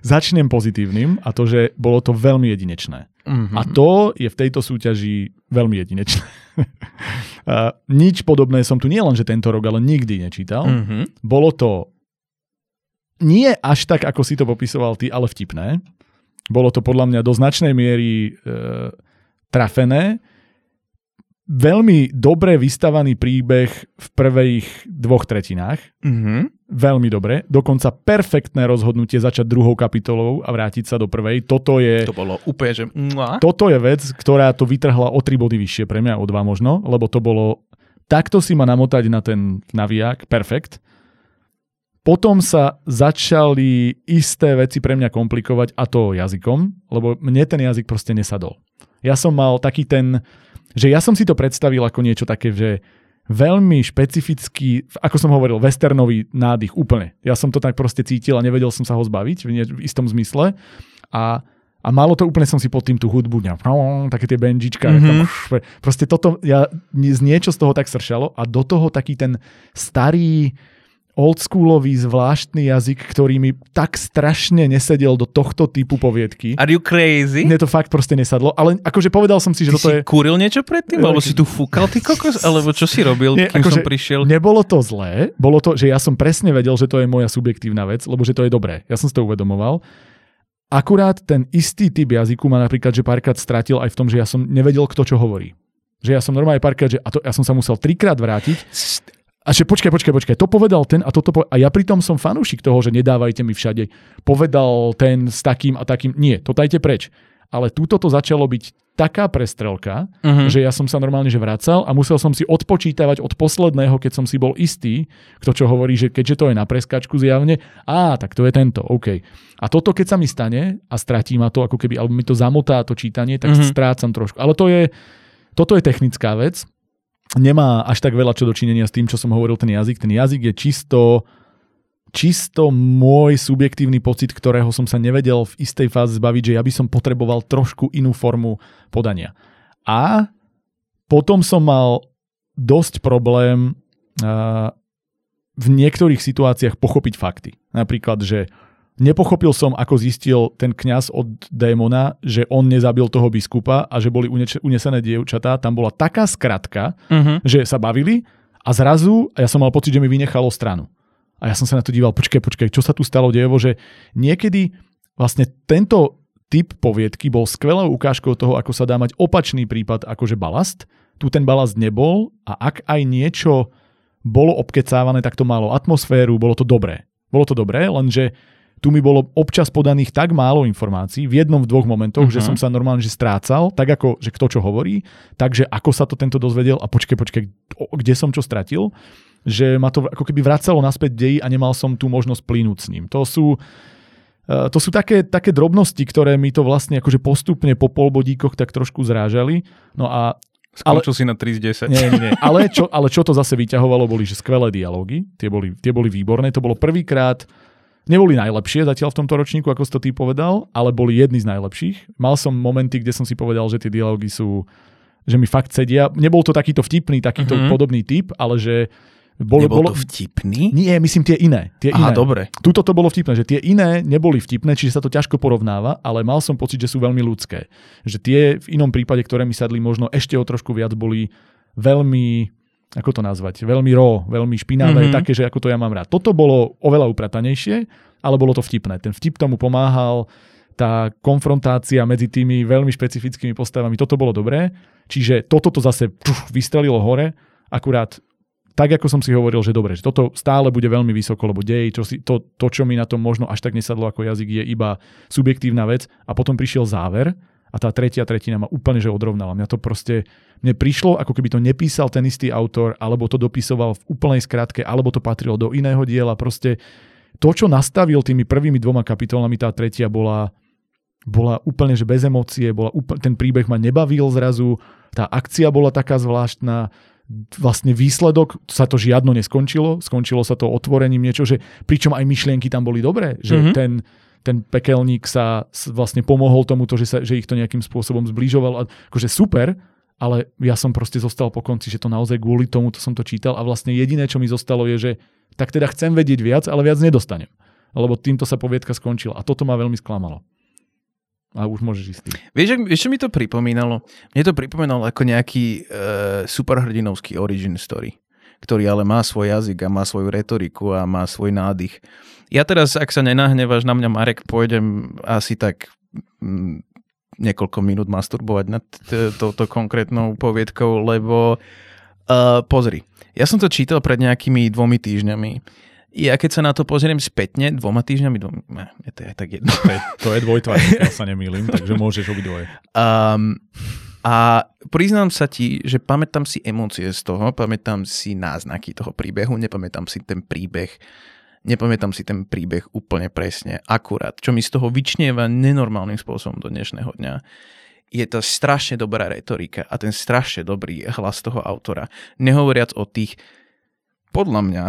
začnem pozitívnym a to, že bolo to veľmi jedinečné. A to je v tejto súťaži veľmi jedinečné. Nič podobné som tu nie len, že tento rok, ale nikdy nečítal. Bolo to nie až tak, ako si to popisoval ty, ale vtipné. Bolo to podľa mňa do značnej miery trafené. veľmi dobre vystavaný príbeh v prvých 2/3. Mm-hmm. Veľmi dobre. Dokonca perfektné rozhodnutie začať 2. kapitolou a vrátiť sa do 1. To bolo úplne, že... Toto je vec, ktorá to vytrhla o 3 body vyššie pre mňa, o 2 možno, lebo to bolo... Takto si ma namotať na ten naviják. Perfekt. Potom sa začali isté veci pre mňa komplikovať, a to jazykom, lebo mne ten jazyk proste nesadol. Ja som mal taký ten, že ja som si to predstavil ako niečo také, že veľmi špecifický, ako som hovoril, westernový nádych úplne. Ja som to tak proste cítil a nevedel som sa ho zbaviť v istom zmysle. A málo to úplne som si pod tým tú hudbu, také tie benžička. Mm-hmm. Proste toto, niečo z toho tak sršalo a do toho taký ten starý oldschoolový zvláštny jazyk, ktorý mi tak strašne nesedel do tohto typu poviedky. Are you crazy? Mne to fakt proste nesadlo, ale akože povedal som si, že toto je... Ty si kúril niečo predtým? Alebo si tu fúkal, ty kokos? Alebo čo si robil, kým som prišiel? Nebolo to zlé, bolo to, že ja som presne vedel, že to je moja subjektívna vec, lebo že to je dobré. Ja som si to uvedomoval. Akurát ten istý typ jazyku ma napríklad, že párkrát stratil aj v tom, že ja som nevedel, kto čo hovorí. Že ja som normálne párkrát, že ja som sa musel 3-krát vrátiť. A že počkaj, to povedal ten a toto povedal. A ja pritom som fanúšik toho, že nedávajte mi všade. Povedal ten s takým a takým. Nie, to dajte preč. Ale túto to začalo byť taká prestrelka, že ja som sa normálne že vracal a musel som si odpočítavať od posledného, keď som si bol istý, kto čo hovorí, že keďže to je na preskačku zjavne, tak to je tento, OK. A toto, keď sa mi stane a stratí ma to, ako keby, alebo mi to zamotá to čítanie, tak strácam trošku. Ale toto je technická vec. Nemá až tak veľa čo dočinenia s tým, čo som hovoril, ten jazyk. Ten jazyk je čisto môj subjektívny pocit, ktorého som sa nevedel v istej fáze zbaviť, že ja by som potreboval trošku inú formu podania. A potom som mal dosť problém v niektorých situáciách pochopiť fakty. Napríklad, že nepochopil som, ako zistil ten kňaz od démona, že on nezabil toho biskupa a že boli unesené dievčatá. Tam bola taká skratka, že sa bavili a zrazu, ja som mal pocit, že mi vynechalo stranu. A ja som sa na to díval, počkaj, čo sa tu stalo, dejevo, že niekedy vlastne tento typ poviedky bol skvelou ukážkou toho, ako sa dá mať opačný prípad akože balast. Tu ten balast nebol a ak aj niečo bolo obkecávané, tak to malo atmosféru, bolo to dobré. Lenže tu mi bolo občas podaných tak málo informácií, v jednom, v dvoch momentoch, že som sa normálne že strácal, tak ako, že kto čo hovorí, takže ako sa to tento dozvedel a počkaj, kde som čo stratil, že ma to ako keby vracalo naspäť deji a nemal som tú možnosť plynúť s ním. To sú také drobnosti, ktoré mi to vlastne akože postupne po polbodíkoch tak trošku zrážali. No a skončil si na 3 z 10. Nie. Ale čo to zase vyťahovalo, boli že skvelé dialógy, tie boli výborné, to bolo prvýkrát. Neboli najlepšie zatiaľ v tomto ročníku, ako si to ty povedal, ale boli jedni z najlepších. Mal som momenty, kde som si povedal, že tie dialógy sú, že mi fakt sedia. Nebol to takýto vtipný, takýto podobný typ, ale že... Nebol to vtipný? Nie, myslím tie iné. Aha, dobre. Tuto to bolo vtipné, že tie iné neboli vtipné, čiže sa to ťažko porovnáva, ale mal som pocit, že sú veľmi ľudské. Že tie v inom prípade, ktoré mi sadli možno ešte o trošku viac, boli veľmi... ako to nazvať, veľmi veľmi špinavé, také, že ako to ja mám rád. Toto bolo oveľa upratanejšie, ale bolo to vtipné. Ten vtip tomu pomáhal, tá konfrontácia medzi tými veľmi špecifickými postavami, toto bolo dobré, čiže toto to zase vystrelilo hore, akurát tak, ako som si hovoril, že dobre, že toto stále bude veľmi vysoko, lebo dej, čo mi na tom možno až tak nesadlo ako jazyk, je iba subjektívna vec a potom prišiel záver, a tá tretina ma úplne že odrovnala. Mne prišlo, ako keby to nepísal ten istý autor, alebo to dopisoval v úplnej skratke, alebo to patrilo do iného diela. Proste to, čo nastavil tými prvými 2 kapitolami, tá tretia bola úplne že bez emócie, ten príbeh ma nebavil zrazu, tá akcia bola taká zvláštna, vlastne výsledok, sa to žiadno neskončilo, skončilo sa to otvorením niečo, že pričom aj myšlienky tam boli dobré, že ten pekelník sa vlastne pomohol tomuto, že ich to nejakým spôsobom zbližoval. Akože super, ale ja som proste zostal po konci, že to naozaj kvôli tomu, to som to čítal a vlastne jediné, čo mi zostalo je, že tak teda chcem vedieť viac, ale viac nedostanem. Lebo týmto sa poviedka skončila. A toto ma veľmi sklamalo. A už môžeš ísť. Vieš, čo mi to pripomínalo? Mne to pripomínalo ako nejaký superhrdinovský origin story, ktorý ale má svoj jazyk a má svoju retoriku a má svoj nádych. Ja teraz, ak sa nenahneváš na mňa, Marek, pôjdem asi tak niekoľko minút masturbovať nad touto konkrétnou poviedkou, lebo pozri, ja som to čítal pred nejakými 2 týždňami. Ja keď sa na to pozriem spätne, 2 týždňami, je to aj tak jedno. To je dvojtvár, ja sa nemýlim, takže môžeš obidvoje. A priznám sa ti, že pamätám si emócie z toho, pamätám si náznaky toho príbehu, nepamätám si ten príbeh úplne presne, akurát. Čo mi z toho vyčnieva nenormálnym spôsobom do dnešného dňa, je tá strašne dobrá retorika a ten strašne dobrý hlas toho autora. Nehovoriac o tých, podľa mňa,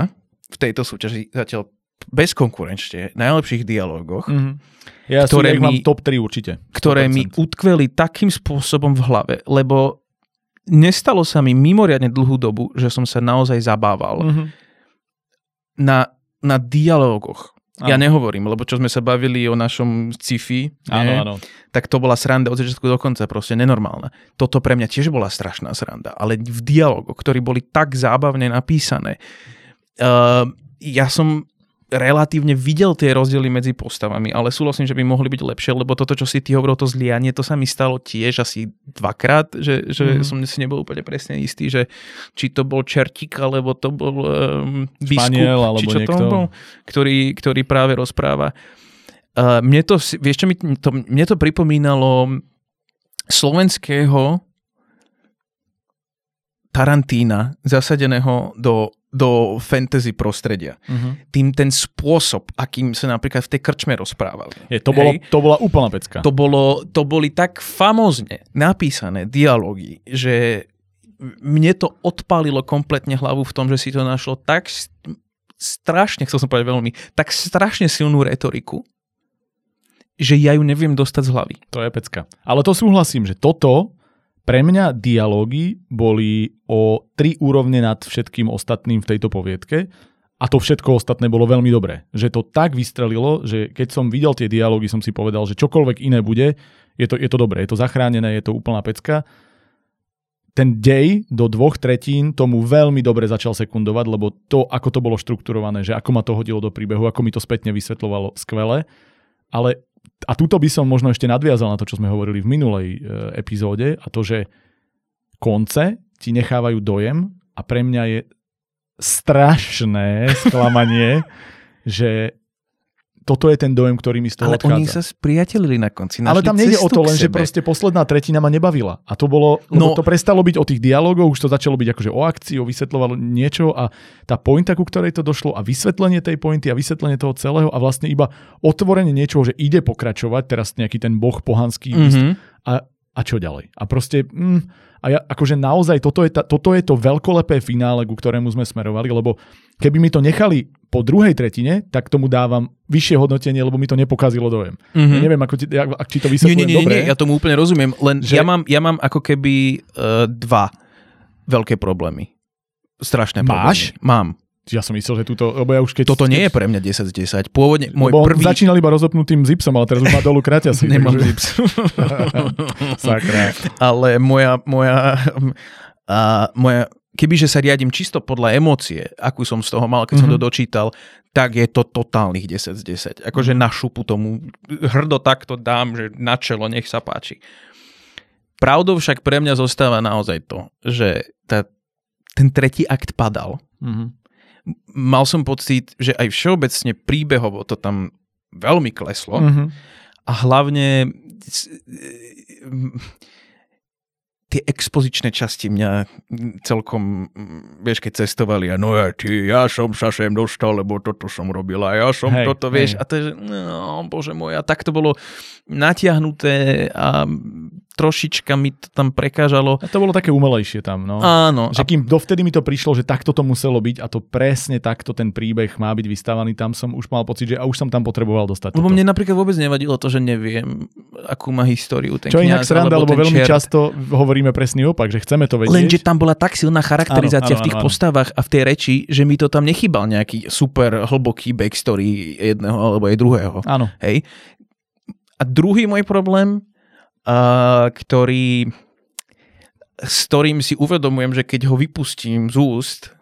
v tejto súťaži zatiaľ bezkonkurenčne najlepších dialógoch, ja ktoré, mám top 3 určite, ktoré mi utkveli takým spôsobom v hlave, lebo nestalo sa mi mimoriadne dlhú dobu, že som sa naozaj zabával na dialógoch. Áno. Ja nehovorím, lebo čo sme sa bavili o našom sci-fi, tak to bola sranda od začiatku do konca, proste nenormálna. Toto pre mňa tiež bola strašná sranda, ale v dialógoch, ktorí boli tak zábavne napísané, ja som relatívne videl tie rozdiely medzi postavami, ale súhlasím, že by mohli byť lepšie, lebo toto, čo si ty hovoril, to zlianie, to sa mi stalo tiež asi 2-krát, že som si nebol úplne presne istý, že či to bol čertík, alebo to bol biskup, Španiel, či čo niekto to bol, ktorý práve rozpráva. Mne to pripomínalo slovenského Tarantína, zasadeného do fantasy prostredia. Tým ten spôsob, akým sa napríklad v tej krčme rozprával. To bola úplná pecka. To boli tak famózne napísané dialógy, že mne to odpálilo kompletne hlavu v tom, že si to našlo tak strašne, tak strašne silnú retoriku, že ja ju neviem dostať z hlavy. To je pecka. Ale to súhlasím, že toto pre mňa dialógy boli o 3 úrovne nad všetkým ostatným v tejto poviedke a to všetko ostatné bolo veľmi dobré. Že to tak vystrelilo, že keď som videl tie dialógy, som si povedal, že čokoľvek iné bude, je to dobré, je to zachránené, je to úplná pecka. Ten dej do 2/3 tomu veľmi dobre začal sekundovať, lebo to, ako to bolo štrukturované, že ako ma to hodilo do príbehu, ako mi to spätne vysvetľovalo, skvelé, ale a túto by som možno ešte nadviazal na to, čo sme hovorili v minulej epizóde a to, že konce ti nechávajú dojem a pre mňa je strašné sklamanie, že toto je ten dojem, ktorý mi z toho odchádza. Ale oni sa spriatelili na konci. Ale tam nejde o to, len že proste posledná tretina ma nebavila. A to bolo, to prestalo byť o tých dialógoch, už to začalo byť akože o akcii, vysvetľovalo niečo a tá pointa, ku ktorej to došlo a vysvetlenie tej pointy a vysvetlenie toho celého a vlastne iba otvorenie niečoho, že ide pokračovať, teraz nejaký ten boh pohanský a čo ďalej. A proste a ja akože naozaj toto je to veľkolepé finále, ku ktorému sme smerovali, lebo keby mi to nechali po 2/3, tak tomu dávam vyššie hodnotenie, lebo mi to nepokazilo dojem. Ja neviem, či to vysvetľujem dobre. Nie, ja tomu úplne rozumiem, len že ja mám ako keby 2 veľké problémy. Strašné problémy. Máš? Mám. Ja som myslel, že toto nie je pre mňa 10 z 10. Pôvodne začínal iba rozopnutým zipsom, ale teraz už má dolu kraťasy. Nemám zips. Sakra. Ale moja kebyže sa riadím čisto podľa emócie, akú som z toho mal, keď som to dočítal, tak je to totálnych 10 z 10. Akože na šupu tomu hrdo takto dám, že na čelo, nech sa páči. Pravdou však pre mňa zostáva naozaj to, že ten tretí akt padal. Mal som pocit, že aj všeobecne príbehovo to tam veľmi kleslo a hlavne tie expozičné časti mňa celkom, vieš, keď cestovali a ja som sa sem dostal, lebo toto som robila, vieš, a to je, že bože môj, a tak to bolo natiahnuté a trošička mi to tam prekážalo. A to bolo také umelejšie tam, no. Áno. Že kým dovtedy mi to prišlo, že takto to muselo byť a to presne takto ten príbeh má byť vystavaný, tam som už mal pocit, že a už som tam potreboval dostať. Lebo mne napríklad vôbec nevadilo to, že neviem, akú má históriu ten kňaz. Čo inak sranda, lebo veľmi často hovoríme presný opak, že chceme to vedieť. Lenže tam bola tak silná charakterizácia v tých postavách a v tej reči, že mi to tam nechýbal nejaký super hlboký backstory jedného alebo aj druhého. Áno. Hej. A druhý môj problém, s ktorým si uvedomujem, že keď ho vypustím z úst,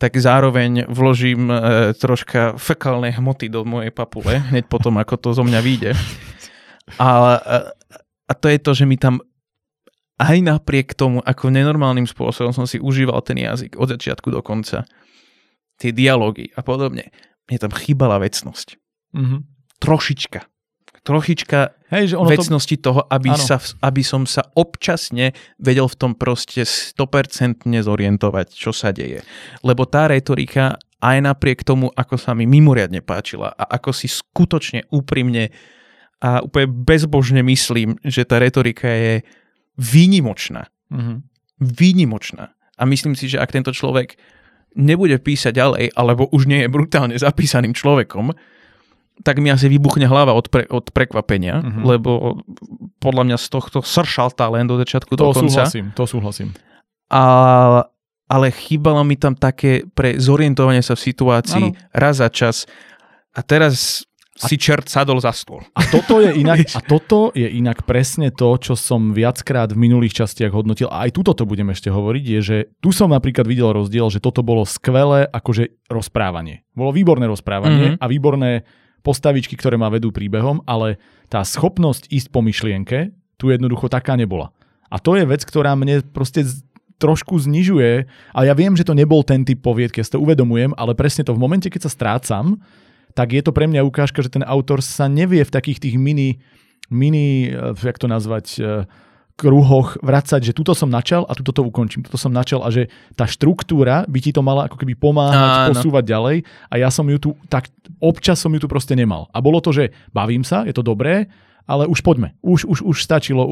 tak zároveň vložím troška fekálnej hmoty do mojej papule, hneď potom, ako to zo mňa vyjde. A A to je to, že mi tam aj napriek tomu, ako nenormálnym spôsobom som si užíval ten jazyk od začiatku do konca, tie dialógy a podobne, mne tam chýbala vecnosť. Mm-hmm. Trošička hej, že ono vecnosti to... toho, aby som sa občasne vedel v tom proste 100% zorientovať, čo sa deje. Lebo tá retorika aj napriek tomu, ako sa mi mimoriadne páčila a ako si skutočne úprimne a úplne bezbožne myslím, že tá retorika je výnimočná. Mm-hmm. Výnimočná. A myslím si, že ak tento človek nebude písať ďalej, alebo už nie je brutálne zapísaným človekom, tak mi asi vybuchne hlava od prekvapenia, mm-hmm. lebo podľa mňa z tohto sršalta len do začiatku do konca. To súhlasím. Ale chýbalo mi tam také pre zorientovanie sa v situácii raz za čas. A teraz si čert sadol za stôl. A toto je inak presne to, čo som viackrát v minulých častiach hodnotil, a aj túto to budem ešte hovoriť, je, že tu som napríklad videl rozdiel, že toto bolo skvelé akože rozprávanie. Bolo výborné rozprávanie mm-hmm. a výborné postavičky, ktoré ma vedú príbehom, ale tá schopnosť ísť po myšlienke tu jednoducho taká nebola. A to je vec, ktorá mne proste trošku znižuje, a ja viem, že to nebol ten typ poviedky, ja si to uvedomujem, ale presne to v momente, keď sa strácam, tak je to pre mňa ukážka, že ten autor sa nevie v takých tých mini jak to nazvať, kruhoch vracať, že tuto som načal a tuto to ukončím. Tuto som načal a že tá štruktúra by ti to mala ako keby pomáhať, posúvať ďalej a ja som ju tu, tak občas som ju tu proste nemal. A bolo to, že bavím sa, je to dobré, ale už poďme. Už stačilo,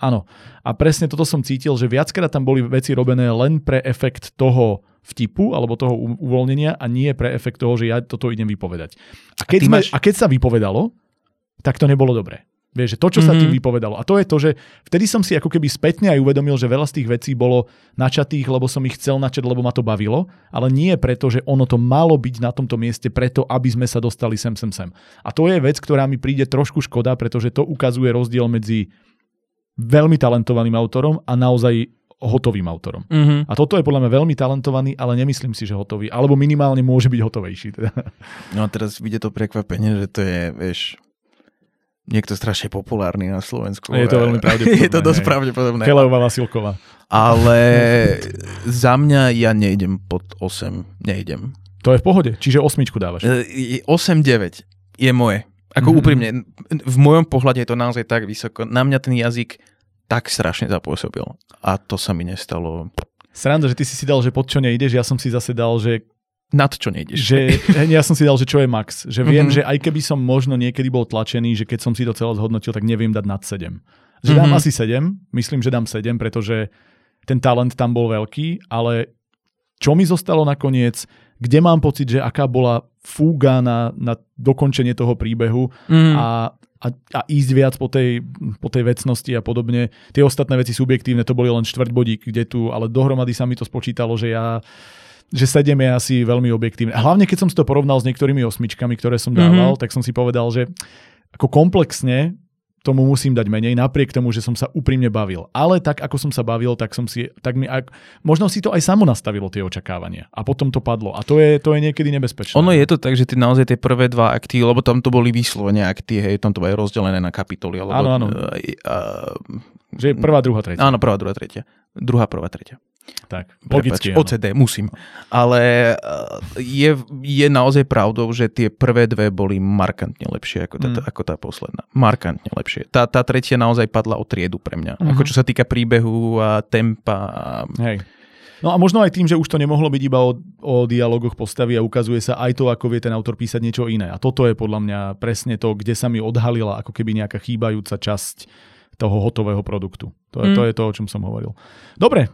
áno. A presne toto som cítil, že viackrát tam boli veci robené len pre efekt toho vtipu alebo toho uvoľnenia a nie pre efekt toho, že ja toto idem vypovedať. A keď sa vypovedalo, tak to nebolo dobré. Vieš, že to, čo sa tým vypovedalo. A to je to, že vtedy som si ako keby spätne aj uvedomil, že veľa z tých vecí bolo načatých, lebo som ich chcel načať, lebo ma to bavilo, ale nie preto, že ono to malo byť na tomto mieste preto, aby sme sa dostali sem. A to je vec, ktorá mi príde trošku škoda, pretože to ukazuje rozdiel medzi veľmi talentovaným autorom a naozaj hotovým autorom. Mm-hmm. A toto je podľa mňa veľmi talentovaný, ale nemyslím si, že hotový. Alebo minimálne môže byť hotovejší. Teda. No a teraz vidie to prekvapenie, že to je, vieš, niekto strašne populárny na Slovensku. Je to veľmi pravdepodobné. Je to dosť pravdepodobné. Keleová Vasilková. Ale za mňa ja nejdem pod 8. Nejdem. To je v pohode. Čiže 8 dávaš. 8-9 je moje. Ako úprimne. V mojom pohľade je to naozaj tak vysoko. Na mňa ten jazyk tak strašne zapôsobil. A to sa mi nestalo. Sranda, že ty si dal, že pod čo nejdeš, ja som si zase dal, že nad čo nejdeš. Ja som si dal, že čo je max. Že viem, že aj keby som možno niekedy bol tlačený, že keď som si to celé zhodnotil, tak neviem dať nad 7. Že dám asi 7, myslím, že dám 7, pretože ten talent tam bol veľký, ale čo mi zostalo nakoniec, kde mám pocit, že aká bola fúga na dokončenie toho príbehu a ísť viac po tej vecnosti a podobne. Tie ostatné veci subjektívne, to boli len štvrtbodík, kde tu, ale dohromady sa mi to spočítalo, že 7 je asi veľmi objektívne. A hlavne, keď som si to porovnal s niektorými 8, ktoré som dával, tak som si povedal, že ako komplexne tomu musím dať menej, napriek tomu, že som sa úprimne bavil. Ale tak, ako som sa bavil, možno si to aj samo nastavilo tie očakávania. A potom to padlo. A to je niekedy nebezpečné. Ono je to tak, že ty naozaj tie prvé 2 akty, lebo tam to boli vyslovene akty, hej, tam to bolo rozdelené na kapitoly. Áno. Že prvá, druhá, tretia. Áno, prvá, druhá, tretia. Druhá, prvá, tretia. Tak, logicky. OCD, musím. Ale je naozaj pravdou, že tie prvé 2 boli markantne lepšie ako tá posledná. Markantne lepšie. Tá tretia naozaj padla o triedu pre mňa. Ako čo sa týka príbehu a tempa. Hej. No a možno aj tým, že už to nemohlo byť iba o dialogoch postavy a ukazuje sa aj to, ako vie ten autor písať niečo iné. A toto je podľa mňa presne to, kde sa mi odhalila ako keby nejaká chýbajúca časť toho hotového produktu. To je to, o čom som hovoril. Dobre,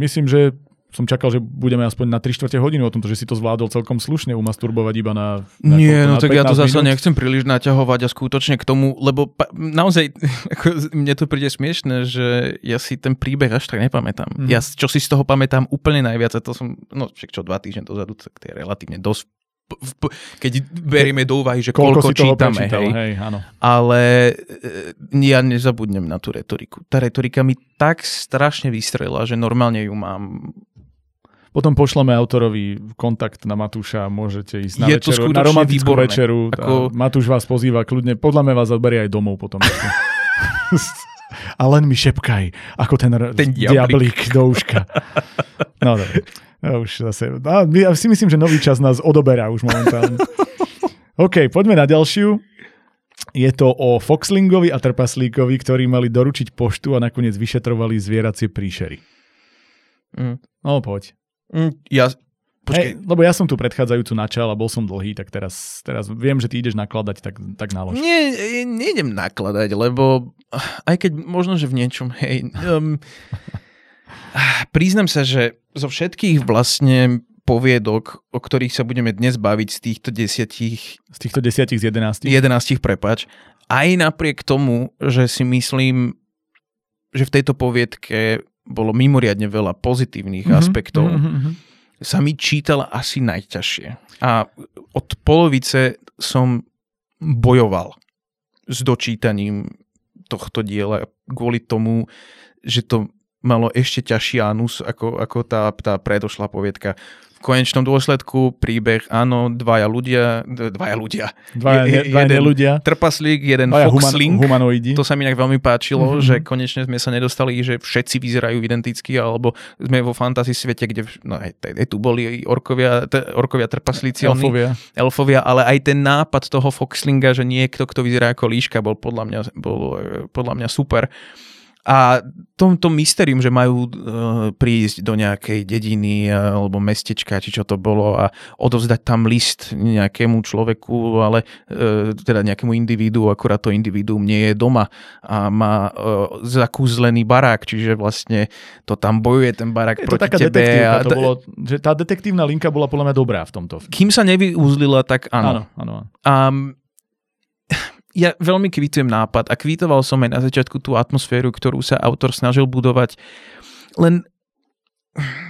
myslím, že som čakal, že budeme aspoň na 3/4 hodinu o tomto, že si to zvládol celkom slušne umasturbovať iba na nie, no tak ja to zase nechcem príliš naťahovať a skutočne k tomu, lebo naozaj ako, mne to príde smiešne, že ja si ten príbeh až tak nepamätám. Ja čo si z toho pamätám úplne najviac, a to som, no však čo 2 týždne dozadu, tak to je relatívne dosť, keď berieme do úvahy, že koľko čítame. Hej, áno. Ale ja nezabudnem na tú retoriku. Tá retorika mi tak strašne vystrelila, že normálne ju mám. Potom pošleme autorovi kontakt na Matúša a môžete ísť na večeru, na romantickú večeru. Matúš vás pozýva kľudne. Podľa mňa vás odberie aj domov potom. A len mi šepkaj, ako ten diablík do uška. No dobre. Už zase. Ja si myslím, že nový čas nás odoberá už momentálne. OK, poďme na ďalšiu. Je to o Foxlingovi a trpaslíkovi, ktorí mali doručiť poštu a nakoniec vyšetrovali zvieracie príšery. Mm. No poď. Lebo ja som tu predchádzajúcu načal a bol som dlhý, tak teraz viem, že ty ideš nakladať, tak nalož. Nie, nejdem nakladať, lebo aj keď možno, že v niečom, hej. Priznám sa, že zo všetkých vlastne poviedok, o ktorých sa budeme dnes baviť z 11 prepáč, aj napriek tomu, že si myslím, že v tejto poviedke bolo mimoriadne veľa pozitívnych aspektov, sa mi čítala asi najťažšie. A od polovice som bojoval s dočítaním tohto diela kvôli tomu, že to malo ešte ťažší anus ako tá predošlá poviedka. V konečnom dôsledku príbeh, áno, dvaja ľudia. Jeden ľudia. Trpaslík, jeden dvaja foxling. Humanoidi. To sa mi inak veľmi páčilo, že konečne sme sa nedostali, že všetci vyzerajú identicky, alebo sme vo fantasy svete, kde tu boli orkovia trpaslíci. Elfovia, ale aj ten nápad toho foxlinga, že niekto, kto vyzerá ako líška, bol podľa mňa super. A tomto mystérium, že majú prísť do nejakej dediny alebo mestečka, či čo to bolo a odovzdať tam list nejakému človeku, ale teda nejakému individu, akurát to individuum nie je doma a má zakúzlený barák, čiže vlastne to tam bojuje ten barák proti tebe. A že tá detektívna linka bola podľa mňa dobrá v tomto. Kým sa nevyúzlila, tak áno. Ja veľmi kvitujem nápad a kvitoval som aj na začiatku tú atmosféru, ktorú sa autor snažil budovať. Len...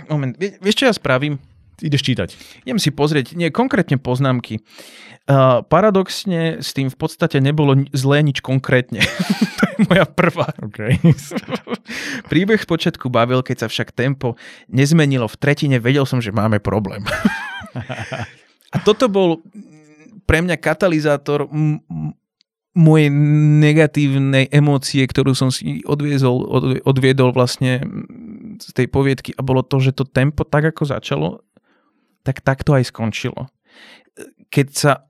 Moment, vieš, čo ja spravím? Ideš čítať. Idem si pozrieť, konkrétne poznámky. Paradoxne s tým v podstate nebolo zlé nič konkrétne. To je moja prvá. Okay. Príbeh z počiatku bavil, keď sa však tempo nezmenilo v tretine, vedel som, že máme problém. A toto bol pre mňa katalizátor mojej negatívnej emócie, ktorú som si odviedol vlastne z tej poviedky, a bolo to, že to tempo tak, ako začalo, tak to aj skončilo. Keď sa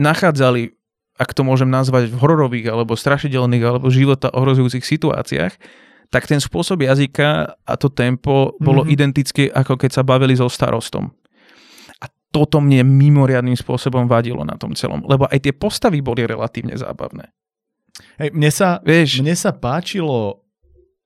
nachádzali, ak to môžem nazvať, v hororových alebo strašidelných alebo života ohrozujúcich situáciách, tak ten spôsob jazyka a to tempo bolo identické, ako keď sa bavili so starostom. Toto mne mimoriadnym spôsobom vadilo na tom celom, lebo aj tie postavy boli relatívne zábavné. Hej, mne sa páčilo...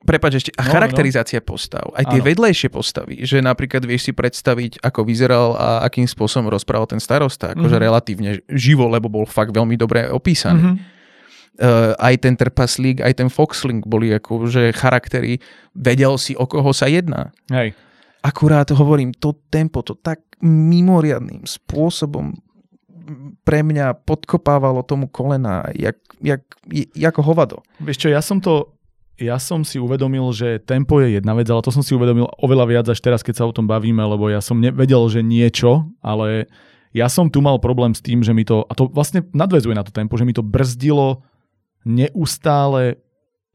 Prepáč ešte, charakterizácia postav, aj tie vedlejšie postavy, že napríklad vieš si predstaviť, ako vyzeral a akým spôsobom rozprával ten starosta, akože relatívne živo, lebo bol fakt veľmi dobre opísaný. Aj ten trpaslík, aj ten foxling boli akože charaktery, vedel si, o koho sa jedná. Hej. Akurát hovorím, to tempo to tak mimoriadnym spôsobom pre mňa podkopávalo tomu kolena, ako hovado. Vieš čo, ja som si uvedomil, že tempo je jedna vec, ale to som si uvedomil oveľa viac až teraz, keď sa o tom bavíme, lebo ja som nevedel, že niečo, ale ja som tu mal problém s tým, že mi to, a to vlastne nadväzuje na to tempo, že mi to brzdilo neustále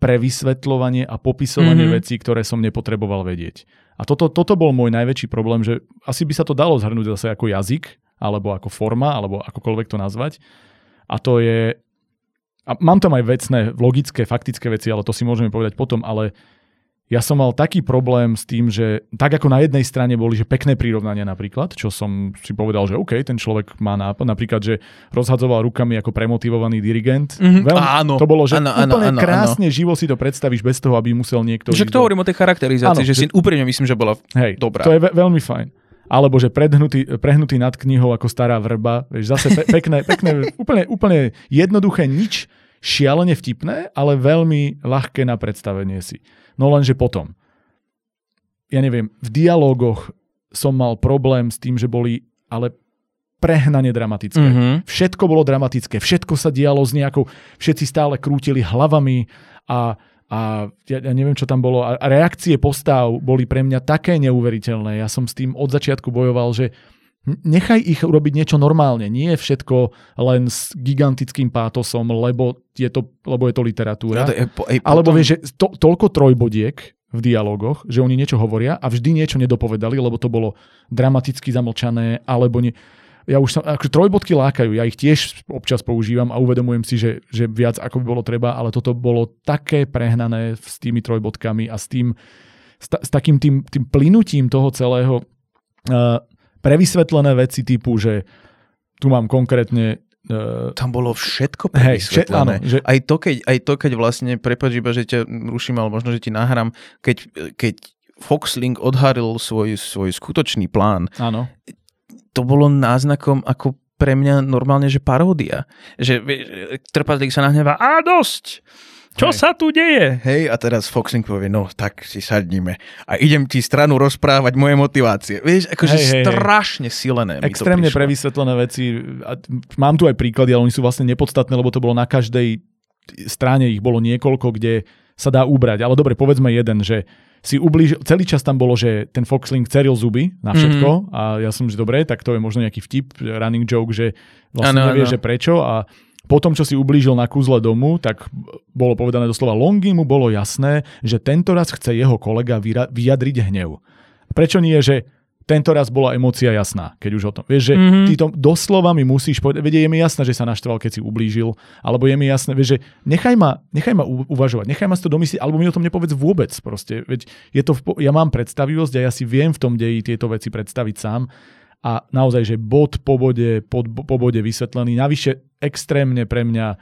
prevysvetľovanie a popisovanie vecí, ktoré som nepotreboval vedieť. A toto bol môj najväčší problém, že asi by sa to dalo zhrnúť zase ako jazyk, alebo ako forma, alebo akokoľvek to nazvať. A to je... A mám tam aj vecné, logické, faktické veci, ale to si môžeme povedať potom, ale ja som mal taký problém s tým, že tak ako na jednej strane boli, že pekné prirovnania napríklad, čo som si povedal, že OK, ten človek má nápad, napríklad, že rozhadzoval rukami ako premotivovaný dirigent. Áno. To bolo, že úplne krásne živo si to predstavíš bez toho, aby musel niekto... Však to hovorím o tej charakterizácii, že si úprimne myslím, že bola dobrá. To je veľmi fajn. Alebo že prehnutý nad knihou ako stará vrba. Vieš, zase pekné úplne jednoduché nič, šialene vtipné, ale veľmi ľahké na predstavenie si. No lenže potom, ja neviem, v dialógoch som mal problém s tým, že boli ale prehnane dramatické. Všetko bolo dramatické, všetko sa dialo s nejakou, všetci stále krútili hlavami a ja neviem, čo tam bolo. A reakcie postav boli pre mňa také neuveriteľné. Ja som s tým od začiatku bojoval, že Nechaj ich robiť niečo normálne, nie je všetko len s gigantickým pátosom, lebo je to literatúra. Alebo vieš, že toľko trojbodiek v dialogoch, že oni niečo hovoria a vždy niečo nedopovedali, lebo to bolo dramaticky zamlčané, alebo nie. Ja už trojbodky lákajú, ja ich tiež občas používam a uvedomujem si, že viac ako by bolo treba, ale toto bolo také prehnané s tými trojbodkami a s takým tým plynutím toho celého prevysvetlené veci typu, že tu mám konkrétne... Tam bolo všetko prevysvetlené. Áno, že... aj to, keď vlastne, prepáč iba, že ťa ruším, ale možno, že ti nahrám, keď Foxlink odhalil svoj skutočný plán, áno. To bolo náznakom ako pre mňa normálne, že paródia. Že Trpaslík sa nahnevá, a dosť! Čo hej. Sa tu deje? Hej, a teraz Foxing povie, no tak si sadnime a idem ti stranu rozprávať moje motivácie. Vieš, akože strašne silené. Extrémne prevysvetlené veci. A mám tu aj príklady, ale oni sú vlastne nepodstatné, lebo to bolo na každej strane, ich bolo niekoľko, kde sa dá ubrať. Ale dobre, povedzme jeden, že si ublížil, celý čas tam bolo, že ten Foxlink ceril zuby na všetko a ja som, že dobre, tak to je možno nejaký vtip, running joke, že vlastne nevie, že prečo a potom, čo si ublížil na kúzle domu, tak bolo povedané doslova, Longy mu bolo jasné, že tentoraz chce jeho kolega vyjadriť hnev. Prečo nie, že tentoraz bola emócia jasná, keď už o tom. Vieš, že ty to doslova mi musíš povedať, je mi jasné, že sa naštval, keď si ublížil, alebo je mi jasné, vieš, že nechaj ma uvažovať, nechaj ma si to domyslieť, alebo mi o tom nepovedz vôbec proste. Veď je to ja mám predstavivosť a ja si viem v tom deji tieto veci predstaviť sám. A naozaj, že bod po bode, po bode vysvetlený. Navyše extrémne pre mňa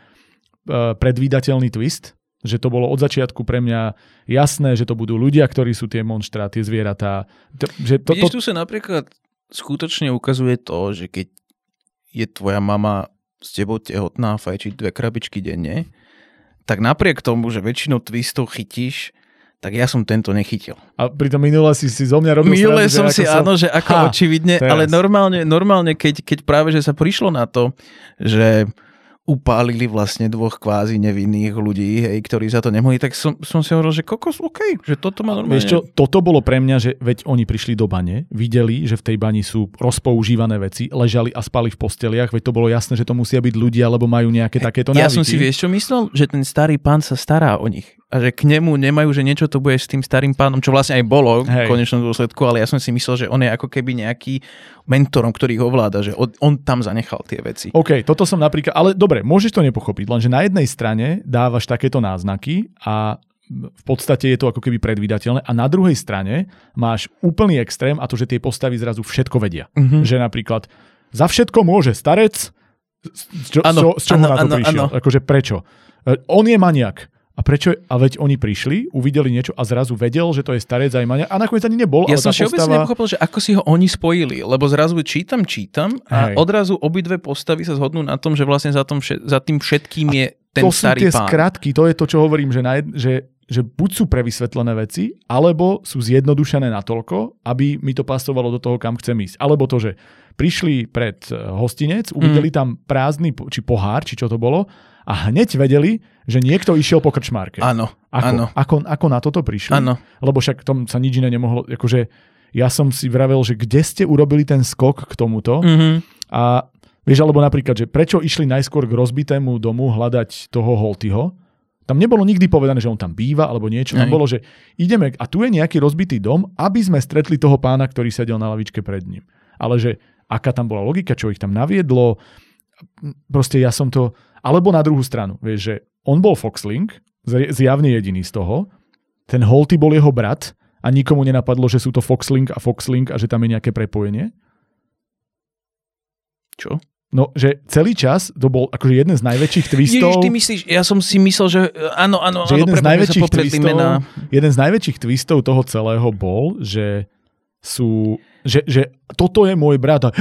predvídateľný twist, že to bolo od začiatku pre mňa jasné, že to budú ľudia, ktorí sú tie monštra, tie zvieratá. Vidíš, tu sa napríklad skutočne ukazuje to, že keď je tvoja mama s tebou tehotná a fajčí 2 krabičky denne, tak napriek tomu, že väčšinou twistov chytíš, tak ja som tento nechytil. A pritom minule si zo mňa robil minule srandu, že áno, že ako očividne, teraz. Ale normálne keď práve, že sa prišlo na to, že upálili vlastne 2 kvázi nevinných ľudí, hej, ktorí za to nemohli, tak som si hovoril, že kokos, okej, že toto má normálne. Vieš čo, toto bolo pre mňa, že veď oni prišli do bane, videli, že v tej bani sú rozpoužívané veci, ležali a spali v posteliach, veď to bolo jasné, že to musia byť ľudia, lebo majú nejaké takéto návyky. Ja som si vieš čo myslel, že ten starý pán sa stará o nich a že k nemu nemajú, že niečo to bude s tým starým pánom, čo vlastne aj bolo v konečnom dôsledku, ale ja som si myslel, že on je ako keby nejaký mentorom, ktorý ho ovláda, že on tam zanechal tie veci. OK, toto som napríklad, ale dobre, môžeš to nepochopiť, lenže na jednej strane dávaš takéto náznaky a v podstate je to ako keby predvídateľné a na druhej strane máš úplný extrém a to, že tie postavy zrazu všetko vedia. Mm-hmm. Že napríklad za všetko môže starec, z čoho prišiel, akože prečo? On je maniak. A prečo? A veď oni prišli, uvideli niečo a zrazu vedel, že to je starec zaujímania a nakoniec ani nebol. Ja som všeobecne nepochopil, že ako si ho oni spojili, lebo zrazu čítam a odrazu obidve postavy sa zhodnú na tom, že vlastne za tým všetkým je ten starý pán. To sú tie skratky, to je to, čo hovorím, že buď sú prevysvetlené veci, alebo sú zjednodušené natoľko, aby mi to pasovalo do toho, kam chcem ísť. Alebo to, že prišli pred hostinec, uvideli tam prázdny či pohár, či čo to bolo, a hneď vedeli, že niekto išiel po krčmárke. Áno. Ako na toto prišli? Áno. Lebo však tom sa nič iné nemohlo. Akože ja som si vravel, že kde ste urobili ten skok k tomuto? Mm-hmm. A vieš, alebo napríklad, že prečo išli najskôr k rozbitému domu hľadať toho Holtyho? Tam nebolo nikdy povedané, že on tam býva alebo niečo. Tam bolo, že ideme a tu je nejaký rozbitý dom, aby sme stretli toho pána, ktorý sedel na lavičke pred ním. Ale že aká tam bola logika, čo ich tam naviedlo? Proste ja som to... Alebo na druhú stranu, vieš, že on bol Foxlink, zjavne jediný z toho, ten Holty bol jeho brat a nikomu nenapadlo, že sú to Foxlink a že tam je nejaké prepojenie. Čo? No, že celý čas, to bol akože jeden z najväčších twistov. Ježiš, ty myslíš, ja som si myslel, že áno, jeden z najväčších twistov toho celého bol, že sú... Že toto je môj brat a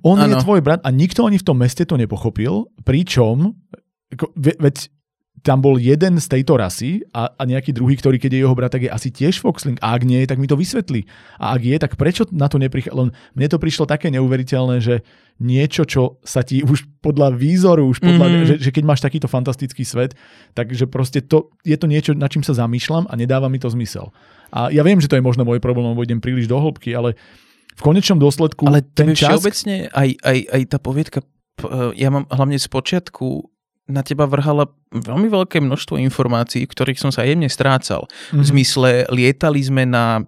on je tvoj brat a nikto ani v tom meste to nepochopil, pričom veď tam bol jeden z tejto rasy a nejaký druhý, ktorý keď je jeho brat, tak je asi tiež Foxling a ak nie, tak mi to vysvetlí a ak je, tak prečo na to neprichádza? Mne to prišlo také neuveriteľné, že niečo, čo sa ti už podľa výzoru, že keď máš takýto fantastický svet, takže proste je to niečo, na čím sa zamýšľam a nedáva mi to zmysel. A ja viem, že to je možno môj problém, lebo idem príliš do hĺbky, ale V konečnom dôsledku ale ten čas... Ale všeobecne aj tá poviedka, ja mám hlavne z počiatku, na teba vrhala veľmi veľké množstvo informácií, ktorých som sa jemne strácal. Mm-hmm. V zmysle, lietali sme na...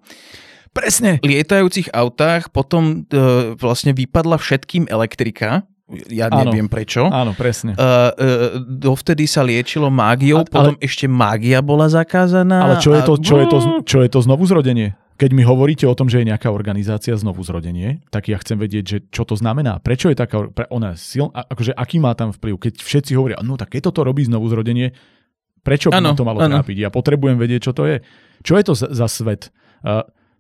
Presne. Lietajúcich autách, potom vlastne vypadla všetkým elektrika. Ja neviem prečo. Áno, presne. Dovtedy sa liečilo mágiou, potom ešte mágia bola zakázaná. Ale čo je to znovuzrodenie? Keď mi hovoríte o tom, že je nejaká organizácia znovuzrodenie, tak ja chcem vedieť, že čo to znamená. Prečo je taká ona silná, akože aký má tam vplyv? Keď všetci hovoria, no tak keď toto robí znovuzrodenie, prečo by to malo trápiť? Ja potrebujem vedieť, čo to je. Čo je to za svet?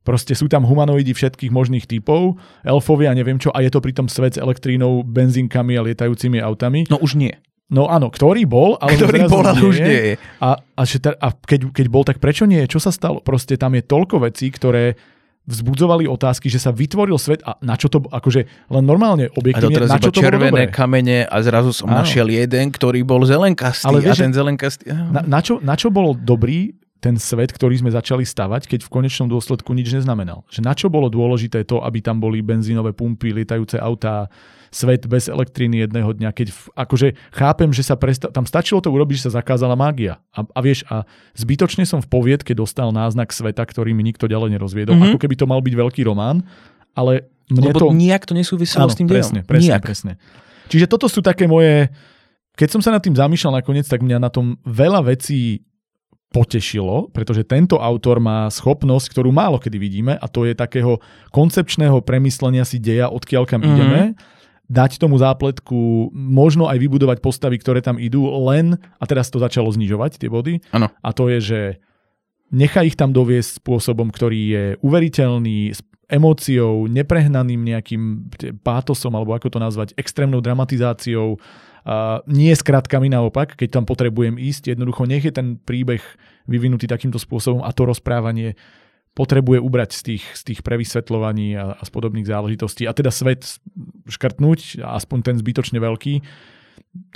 Proste sú tam humanoidi všetkých možných typov, elfovia, neviem čo, a je to pritom svet s elektrínou, benzínkami a lietajúcimi autami. No už nie. No áno, ktorý bol, ale už nie je. A keď bol, tak prečo nie? Čo sa stalo? Proste tam je toľko vecí, ktoré vzbudzovali otázky, že sa vytvoril svet a na čo to, akože len normálne, objektívne, na čo to bolo dobré. A to teraz iba červené kamene a zrazu som našiel jeden, ktorý bol zelenkastý. Ale vieš, a ten zelenkastý... Na čo bol dobrý ten svet, ktorý sme začali stavať, keď v konečnom dôsledku nič neznamenal. Že na čo bolo dôležité to, aby tam boli benzínové pumpy, lietajúce autá, svet bez elektriny jedného dňa, keď chápem, že sa tam stačilo to urobiť, že sa zakázala mágia. A zbytočne som v poviedke dostal náznak sveta, ktorý mi nikto ďalej nerozviedol, ako keby to mal byť veľký román, ale mne lebo to... nijak to nesúviselo s tým dejom. Presne. Čiže toto sú také moje... Keď som sa nad tým zamýšľal nakoniec, tak mňa na tom veľa vecí potešilo, pretože tento autor má schopnosť, ktorú málo kedy vidíme, a to je takého koncepčného premyslenia si deja, odkiaľ kam ideme, dať tomu zápletku, možno aj vybudovať postavy, ktoré tam idú, len, a teraz to začalo znižovať, tie body, a to je, že nechaj ich tam doviesť spôsobom, ktorý je uveriteľný, s emóciou, neprehnaným nejakým pátosom, alebo ako to nazvať, extrémnou dramatizáciou, nie s kratkami, naopak, keď tam potrebujem ísť, jednoducho nech je ten príbeh vyvinutý takýmto spôsobom a to rozprávanie potrebuje ubrať z tých prevysvetľovaní a z podobných záležitostí a teda svet škrtnúť, aspoň ten zbytočne veľký,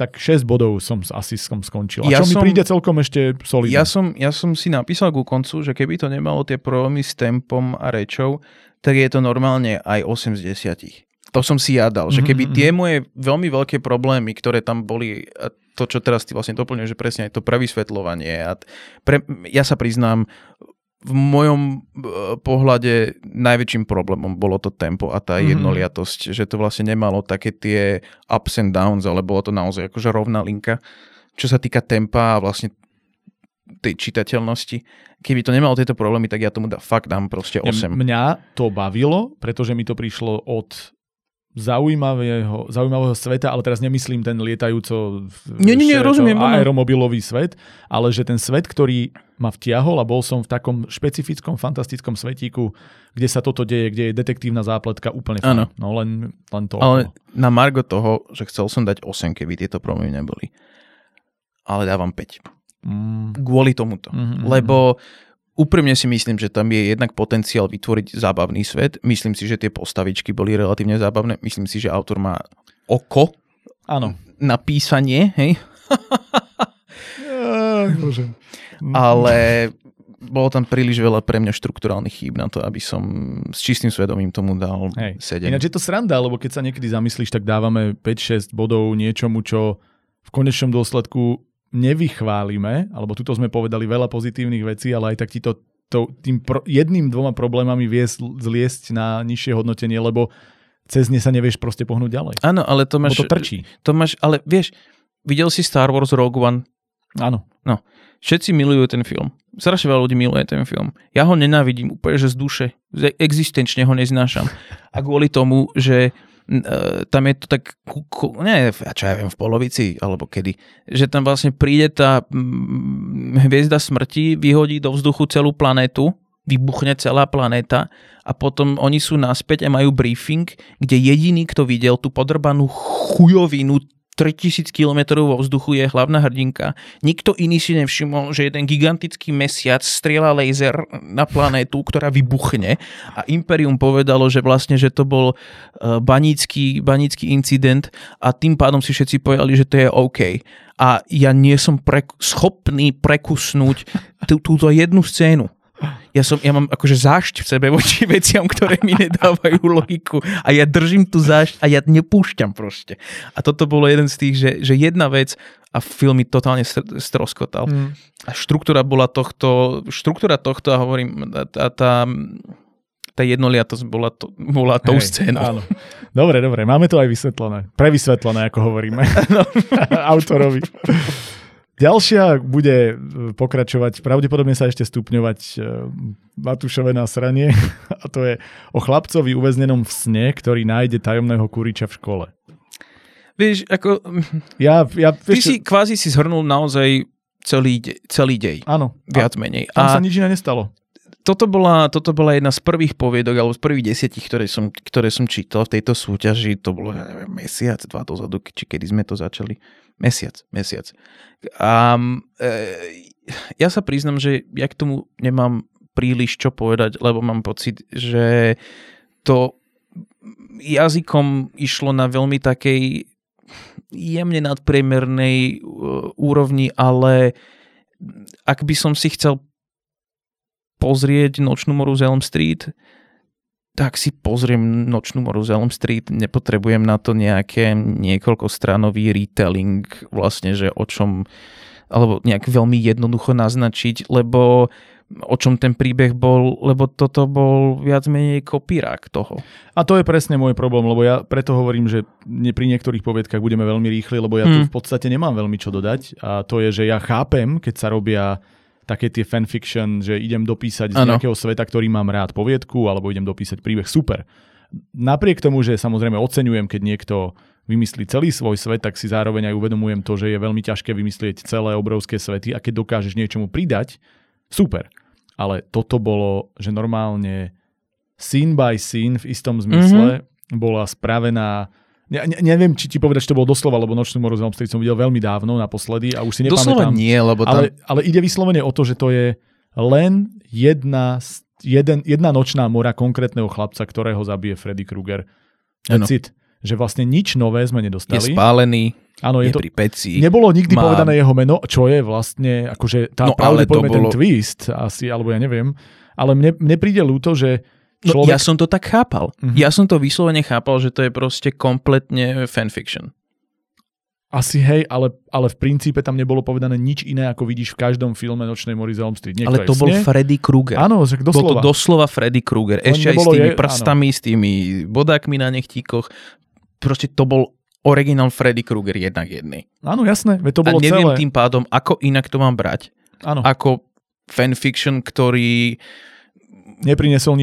tak 6 bodov som skončil. A mi príde celkom ešte solidné. Ja som si napísal ku koncu, že keby to nemalo tie problémy s tempom a rečou, tak je to normálne aj 8 z 10. To som si ja dal, že keby tie moje veľmi veľké problémy, ktoré tam boli, to, čo teraz ty vlastne doplňuješ, že presne aj to prevysvetľovanie. Ja sa priznám, v mojom pohľade najväčším problémom bolo to tempo a tá jednoliatosť, že to vlastne nemalo také tie ups and downs, ale bolo to naozaj akože rovná linka, čo sa týka tempa a vlastne tej čitateľnosti. Keby to nemalo tieto problémy, tak ja tomu dám proste 8. Mňa to bavilo, pretože mi to prišlo od zaujímavého sveta, ale teraz nemyslím ten lietajúco aeromobilový svet, ale že ten svet, ktorý ma vtiahol a bol som v takom špecifickom, fantastickom svetíku, kde sa toto deje, kde je detektívna zápletka úplne fajn. No len to. Ale na margo toho, že chcel som dať 8, keby tieto problémy neboli. Ale dávam 5. Kvôli tomuto. Lebo úprimne si myslím, že tam je jednak potenciál vytvoriť zábavný svet. Myslím si, že tie postavičky boli relatívne zábavné. Myslím si, že autor má oko na písanie. Hej? Ale bolo tam príliš veľa pre mňa štrukturálnych chýb na to, aby som s čistým svedomím tomu dal 7. Ináč je to sranda, lebo keď sa niekedy zamyslíš, tak dávame 5-6 bodov niečomu, čo v konečnom dôsledku nevychválime, alebo tuto sme povedali veľa pozitívnych vecí, ale aj tak ti to tým jedným, dvoma problémami vie zliesť na nižšie hodnotenie, lebo cez ne sa nevieš proste pohnúť ďalej. Áno, ale to máš... Bo to trčí. Ale vieš, videl si Star Wars Rogue One? Áno. No. Všetci milujú ten film. Strašne veľa ľudí miluje ten film. Ja ho nenávidím úplne, že z duše. Existenčne ho neznášam. A kvôli tomu, že tam je to tak, v polovici, alebo kedy, že tam vlastne príde tá hviezda smrti, vyhodí do vzduchu celú planetu, vybuchne celá planéta a potom oni sú naspäť a majú briefing, kde jediný, kto videl tú podrbanú chujovinu 3000 km vo vzduchu je hlavná hrdinka. Nikto iný si nevšimol, že jeden gigantický mesiac strieľa laser na planétu, ktorá vybuchne a Imperium povedalo, že vlastne, že to bol banícky incident a tým pádom si všetci povedali, že to je OK. A ja nie som schopný prekusnúť túto jednu scénu. Ja mám akože zášť v sebe voči veciam, ktoré mi nedávajú logiku. A ja držím tú zášť a ja nepúšťam proste. A toto bolo jeden z tých, že jedna vec a film mi totálne stroskotal. A štruktúra bola tohto a hovorím, tá jednoliatosť bola tou scénou. Áno. Dobre, máme to aj vysvetlené. Prevysvetlené, ako hovoríme. Autorovi. Ďalšia bude pokračovať, pravdepodobne sa ešte stupňovať Matúšové nasranie, a to je o chlapcovi uväznenom v sne, ktorý nájde tajomného kuriča v škole. Vieš, ako... Ty si zhrnul naozaj celý dej. Áno. Viac menej. Tam sa nič iné nestalo. Toto bola jedna z prvých poviedok, alebo z prvých 10, ktoré som čítal v tejto súťaži. To bolo, neviem, mesiac, 2 dozadu, či kedy sme to začali. Mesiac. A ja sa priznam, že ja k tomu nemám príliš čo povedať, lebo mám pocit, že to jazykom išlo na veľmi takej jemne nadpriemernej úrovni, ale ak by som si chcel pozrieť Nočnú moru z Elm Street, tak si pozriem Nočnú moru z Elm Street. Nepotrebujem na to nejaké niekoľkostranový retelling, vlastne, že o čom, alebo nejak veľmi jednoducho naznačiť, lebo o čom ten príbeh bol, lebo toto bol viac menej kopírák toho. A to je presne môj problém, lebo ja preto hovorím, že pri niektorých poviedkach budeme veľmi rýchli, lebo ja tu v podstate nemám veľmi čo dodať. A to je, že ja chápem, keď sa robia také tie fanfiction, že idem dopísať z nejakého sveta, ktorý mám rád, poviedku, alebo idem dopísať príbeh, super. Napriek tomu, že samozrejme oceňujem, keď niekto vymyslí celý svoj svet, tak si zároveň aj uvedomujem to, že je veľmi ťažké vymyslieť celé obrovské svety a keď dokážeš niečomu pridať, super. Ale toto bolo, že normálne scene by scene v istom zmysle bola spravená. Neviem, či ti povedať, že to bolo doslova, lebo Nočnú moru z Elm Street som videl veľmi dávno naposledy a už si nepamätám. Doslova nie, lebo tam... Ale ide vyslovene o to, že to je len jedna nočná mora konkrétneho chlapca, ktorého zabije Freddy Krueger. That's it. Že vlastne nič nové sme nedostali. Je spálený, áno, je pri peci. Nebolo nikdy povedané jeho meno, čo je vlastne, akože tá pravdepodobne ten twist asi, alebo ja neviem. Ale mne príde ľúto, že človek... No, ja som to tak chápal. Ja som to vyslovene chápal, že to je proste kompletne fanfiction. Asi hej, ale v princípe tam nebolo povedané nič iné, ako vidíš v každom filme Nočnej mory z Elm Street. Ale to bol Freddy Krueger. Áno, že doslova. Bol to doslova Freddy Krueger. Ešte aj s tými prstami, áno. S tými bodákmi na nechtíkoch. Proste to bol originál Freddy Krueger jednak jedný. Áno, jasné. To bolo a neviem celé. Tým pádom, ako inak to mám brať. Áno. Ako fanfiction, ktorý... Neprinesol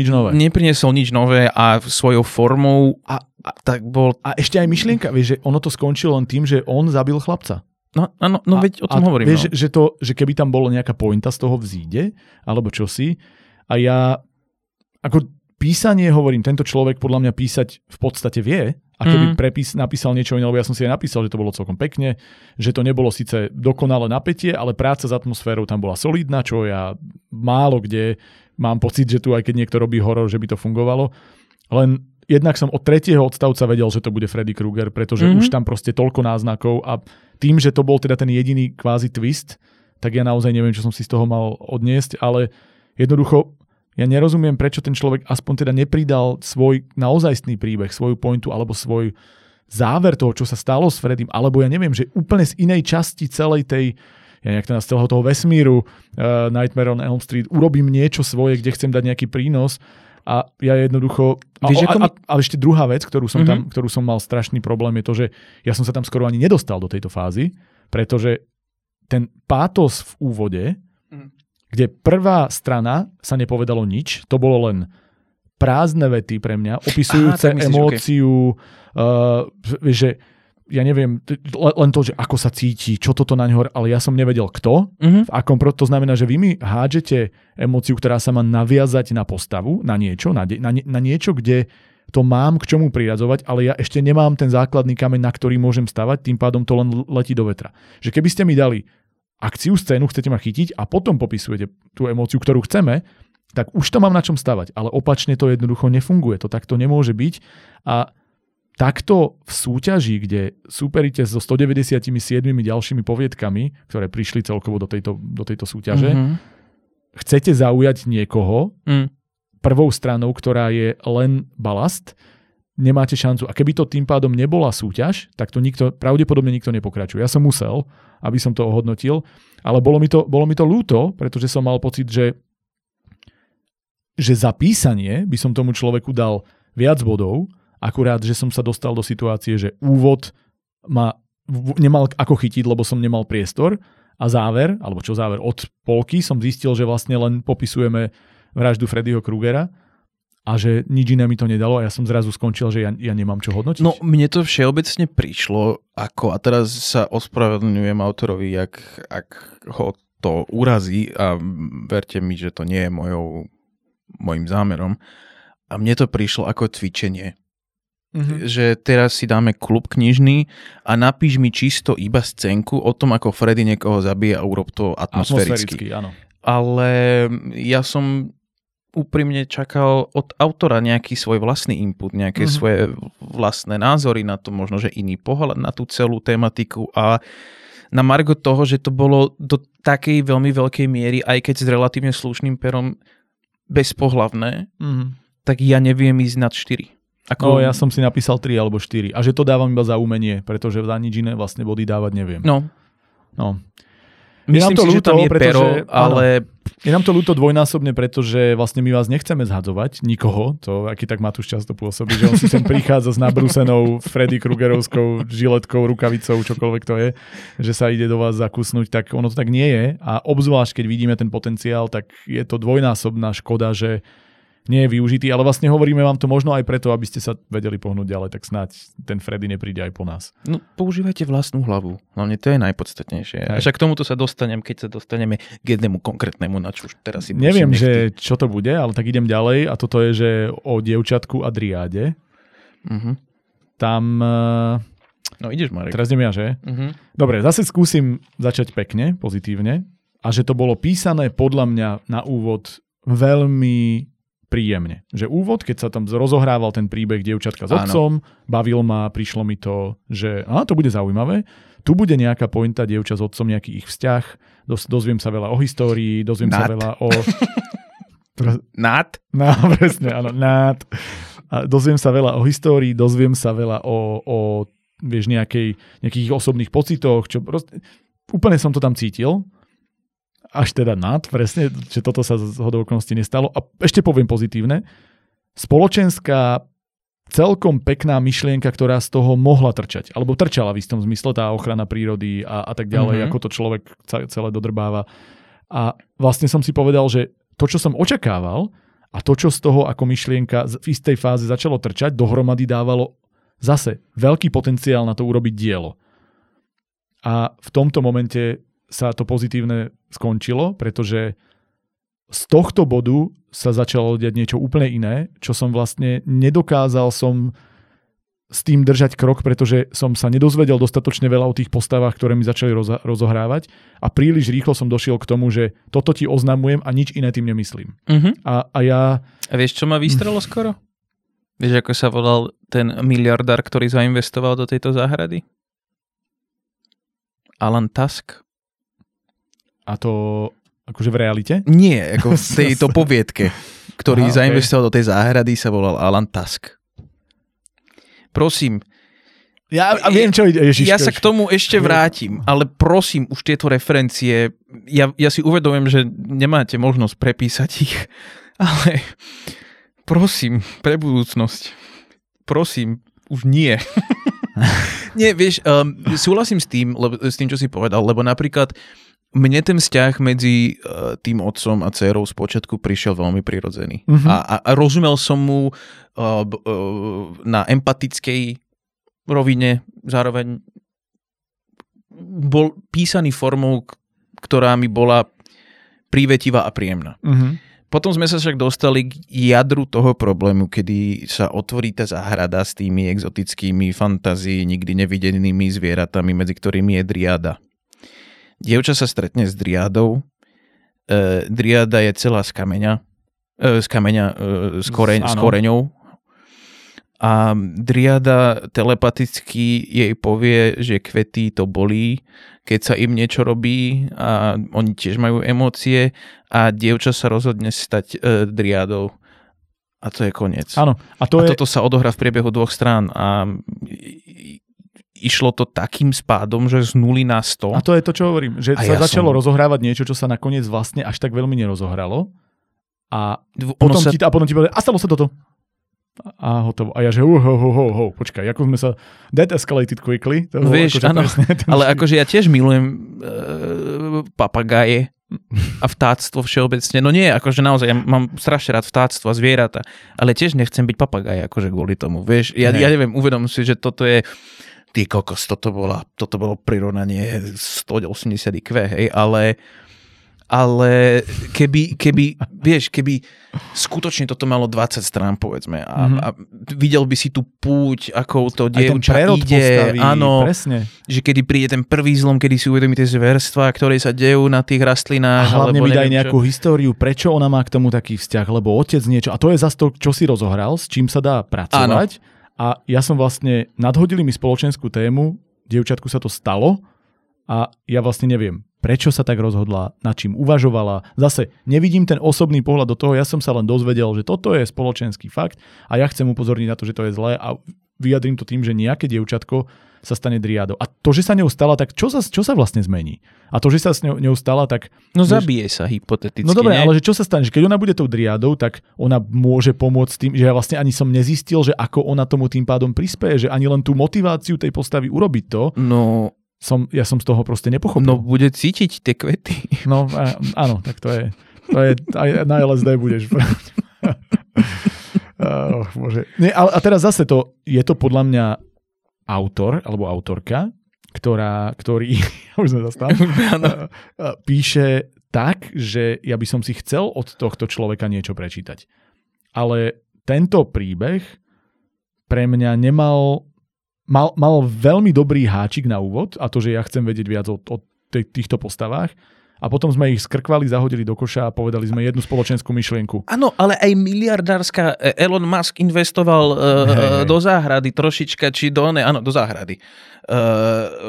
nič nové a svojou formou a tak bol... A ešte aj myšlienka, vieš, že ono to skončilo len tým, že on zabil chlapca. No, veď o tom hovorím. Vieš, no. že keby tam bola nejaká pointa z toho vzíde, alebo čosi, a ja ako písanie hovorím, tento človek podľa mňa písať v podstate vie, a keby napísal niečo iné, lebo ja som si aj napísal, že to bolo celkom pekne, že to nebolo síce dokonalé napätie, ale práca s atmosférou tam bola solidná, čo ja málo kde mám pocit, že tu aj keď niekto robí horor, že by to fungovalo. Len jednak som od 3. odstavca vedel, že to bude Freddy Krueger, pretože už tam proste toľko náznakov a tým, že to bol teda ten jediný kvázi twist, tak ja naozaj neviem, čo som si z toho mal odniesť, ale jednoducho ja nerozumiem, prečo ten človek aspoň teda nepridal svoj naozajstný príbeh, svoju pointu alebo svoj záver toho, čo sa stalo s Freddym, alebo ja neviem, že úplne z inej časti celej tej, ja nejak z celého toho vesmíru Nightmare on Elm Street, urobím niečo svoje, kde chcem dať nejaký prínos a ja jednoducho... A ešte druhá vec, ktorú som mal strašný problém, je to, že ja som sa tam skoro ani nedostal do tejto fázy, pretože ten pátos v úvode... kde prvá strana sa nepovedalo nič, to bolo len prázdne vety pre mňa, opisujúce emóciu, že ja neviem, len to, že ako sa cíti, čo toto na ňo, ale ja som nevedel kto, v akom, to znamená, že vy mi hádžete emóciu, ktorá sa má naviazať na postavu, na niečo, na niečo, kde to mám k čomu priradzovať, ale ja ešte nemám ten základný kameň, na ktorý môžem stavať, tým pádom to len letí do vetra. Že keby ste mi dali akciu, scénu, chcete ma chytiť a potom popisujete tú emóciu, ktorú chceme, tak už to mám na čom stavať. Ale opačne to jednoducho nefunguje. To takto nemôže byť. A takto v súťaži, kde súperíte so 197 ďalšími poviedkami, ktoré prišli celkovo do tejto súťaže, chcete zaujať niekoho prvou stranou, ktorá je len balast, nemáte šancu. A keby to tým pádom nebola súťaž, tak to pravdepodobne nikto nepokračuje. Ja som musel, aby som to ohodnotil, ale bolo mi to ľúto, pretože som mal pocit, že za písanie by som tomu človeku dal viac bodov, akurát, že som sa dostal do situácie, že úvod ma nemal ako chytiť, lebo som nemal priestor a záver, alebo čo záver, od polky som zistil, že vlastne len popisujeme vraždu Freddyho Krugera a že nič iné mi to nedalo a ja som zrazu skončil, že ja nemám čo hodnotiť. No mne to všeobecne prišlo ako, a teraz sa ospravedlňujem autorovi, ak ho to urazí a verte mi, že to nie je mojím zámerom a mne to prišlo ako cvičenie. Mm-hmm. Že teraz si dáme klub knižný a napíš mi čisto iba scénku o tom, ako Freddy niekoho zabije a urob to atmosféricky. Áno. Ale ja som úprimne čakal od autora nejaký svoj vlastný input, nejaké svoje vlastné názory na to, možno, že iný pohľad na tú celú tematiku a na margo toho, že to bolo do takej veľmi veľkej miery, aj keď s relatívne slušným perom bezpohlavné, tak ja neviem ísť nad 4. Ako... No, ja som si napísal 3 alebo 4 a že to dávam iba za umenie, pretože za nič iné vlastne body dávať neviem. No. Myslím si, že tam je pero, ale... Je nám to ľúto dvojnásobne, pretože vlastne my vás nechceme zhadzovať, nikoho, to aký tak Matúš často pôsobí, že on si sem prichádza s nabrúsenou Freddy Krugerovskou žiletkou, rukavicou, čokoľvek to je, že sa ide do vás zakusnúť, tak ono to tak nie je a obzvlášť, keď vidíme ten potenciál, tak je to dvojnásobná škoda, že nie je využitý, ale vlastne hovoríme vám to možno aj preto, aby ste sa vedeli pohnúť ďalej, tak snáď ten Freddy nepríde aj po nás. No používajte vlastnú hlavu, hlavne to je najpodstatnejšie. A však k tomuto sa dostanem, keď sa dostaneme k jednému konkrétnemu, na čo už teraz si neviem, že čo to bude, ale tak idem ďalej a toto je, že o dievčatku a driáde. Uh-huh. Tam... No ideš, Marek. Teraz idem ja, že? Uh-huh. Dobre, zase skúsim začať pekne, pozitívne a že to bolo písané podľa mňa na úvod veľmi príjemne. Že úvod, keď sa tam rozohrával ten príbeh dievčatka s otcom, bavil ma, prišlo mi to, že to bude zaujímavé, tu bude nejaká pointa dievča s otcom, nejaký ich vzťah, dozviem sa veľa o histórii, dozviem sa veľa o... Nad? No, presne, áno, nad. A dozviem sa veľa o histórii, dozviem sa veľa o vieš, nejakých osobných pocitoch, čo proste... Úplne som to tam cítil. Až teda nad, presne, že toto sa z hodovokonosti nestalo. A ešte poviem pozitívne, spoločenská celkom pekná myšlienka, ktorá z toho mohla trčať, alebo trčala v istom zmysle, tá ochrana prírody a tak ďalej, ako to človek celé dodrbáva. A vlastne som si povedal, že to, čo som očakával a to, čo z toho ako myšlienka v istej fáze začalo trčať, dohromady dávalo zase veľký potenciál na to urobiť dielo. A v tomto momente sa to pozitívne skončilo, pretože z tohto bodu sa začalo diať niečo úplne iné, čo som vlastne nedokázal s tým držať krok, pretože som sa nedozvedel dostatočne veľa o tých postavách, ktoré mi začali rozohrávať a príliš rýchlo som došiel k tomu, že toto ti oznamujem a nič iné tým nemyslím. Uh-huh. A ja... A vieš, čo ma vystrelo skoro? Vieš, ako sa volal ten miliardár, ktorý zainvestoval do tejto záhrady? Alan Tusk. A to akože v realite? Nie, ako v tejto poviedke, ktorý zainvestoval do tej záhrady, sa volal Alan Tusk. Prosím. Ja viem, čo ide. Ja sa k tomu ešte vrátim, ale prosím, už tieto referencie, ja si uvedomujem, že nemáte možnosť prepísať ich, ale prosím, pre budúcnosť, prosím, už nie. Nie, vieš, súhlasím s tým, čo si povedal, lebo napríklad mne ten vzťah medzi tým otcom a dcérou spočiatku prišiel veľmi prirodzený. Uh-huh. A rozumel som mu na empatickej rovine, zároveň bol písaný formou, ktorá mi bola prívetivá a príjemná. Uh-huh. Potom sme sa však dostali k jadru toho problému, kedy sa otvorí tá záhrada s tými exotickými fantazii, nikdy nevidenými zvieratami, medzi ktorými je driáda. Dievča sa stretne s driádou. Driáda je celá z kameňa, z koreňou. a driada telepaticky jej povie, že kvety to bolí, keď sa im niečo robí a oni tiež majú emócie a dievča sa rozhodne stať driadou. A to je koniec. Áno. Toto sa odohrá v priebehu dvoch strán a išlo to takým spádom, že z 0 na 100. A to je to, čo hovorím, že sa začalo rozohrávať niečo, čo sa nakoniec vlastne až tak veľmi nerozohralo. A potom ti povedali, a stalo sa toto. A hotovo. A ja že počkaj, ako sme sa that escalated quickly. To bolo, vieš, áno, ale akože ja tiež milujem papagáje a vtáctvo všeobecne. No nie, akože naozaj, ja mám strašne rád vtáctvo a zvieratá, ale tiež nechcem byť papagáj, akože kvôli tomu, vieš. Ja neviem, uvedom si, že toto je, ty kokos, toto bolo prirovnanie 180 IQ, hej, ale keby, vieš, keby skutočne toto malo 20 strán, povedzme, a videl by si tú púť, ako to dievča ide, áno, presne. Že kedy príde ten prvý zlom, kedy si uvedomí tie zverstvá, ktoré sa dejú na tých rastlinách. A hlavne mi daj nejakú históriu, prečo ona má k tomu taký vzťah, lebo otec niečo, a to je zase to, čo si rozohral, s čím sa dá pracovať. Áno. A ja som vlastne, nadhodili mi spoločenskú tému, dievčatku sa to stalo a ja vlastne neviem, prečo sa tak rozhodla, nad čím uvažovala. Zase nevidím ten osobný pohľad do toho, ja som sa len dozvedel, že toto je spoločenský fakt a ja chcem upozorniť na to, že to je zlé a vyjadrím to tým, že nejaké dievčatko sa stane driádou. A to, že sa neustala, tak čo sa vlastne zmení? A to, že sa neustala, tak... No zabije sa hypoteticky. No dobre, ale že čo sa stane? Že keď ona bude tou driádou, tak ona môže pomôcť tým, že ja vlastne ani som nezistil, že ako ona tomu tým pádom prispieje, že ani len tú motiváciu tej postavy urobiť to. No... Ja som z toho proste nepochopil. No bude cítiť tie kvety. No áno, tak to je aj na LSD budeš. Oh, bože. Nie, a teraz zase je to podľa mňa autor alebo autorka, ktorý už sme zastali, píše tak, že ja by som si chcel od tohto človeka niečo prečítať. Ale tento príbeh pre mňa mal veľmi dobrý háčik na úvod a to, že ja chcem vedieť viac o týchto postavách a potom sme ich skrkvali, zahodili do koša a povedali sme jednu spoločenskú myšlienku. Áno, ale aj miliardárska Elon Musk investoval do záhrady trošička, či do ne, áno, do záhrady.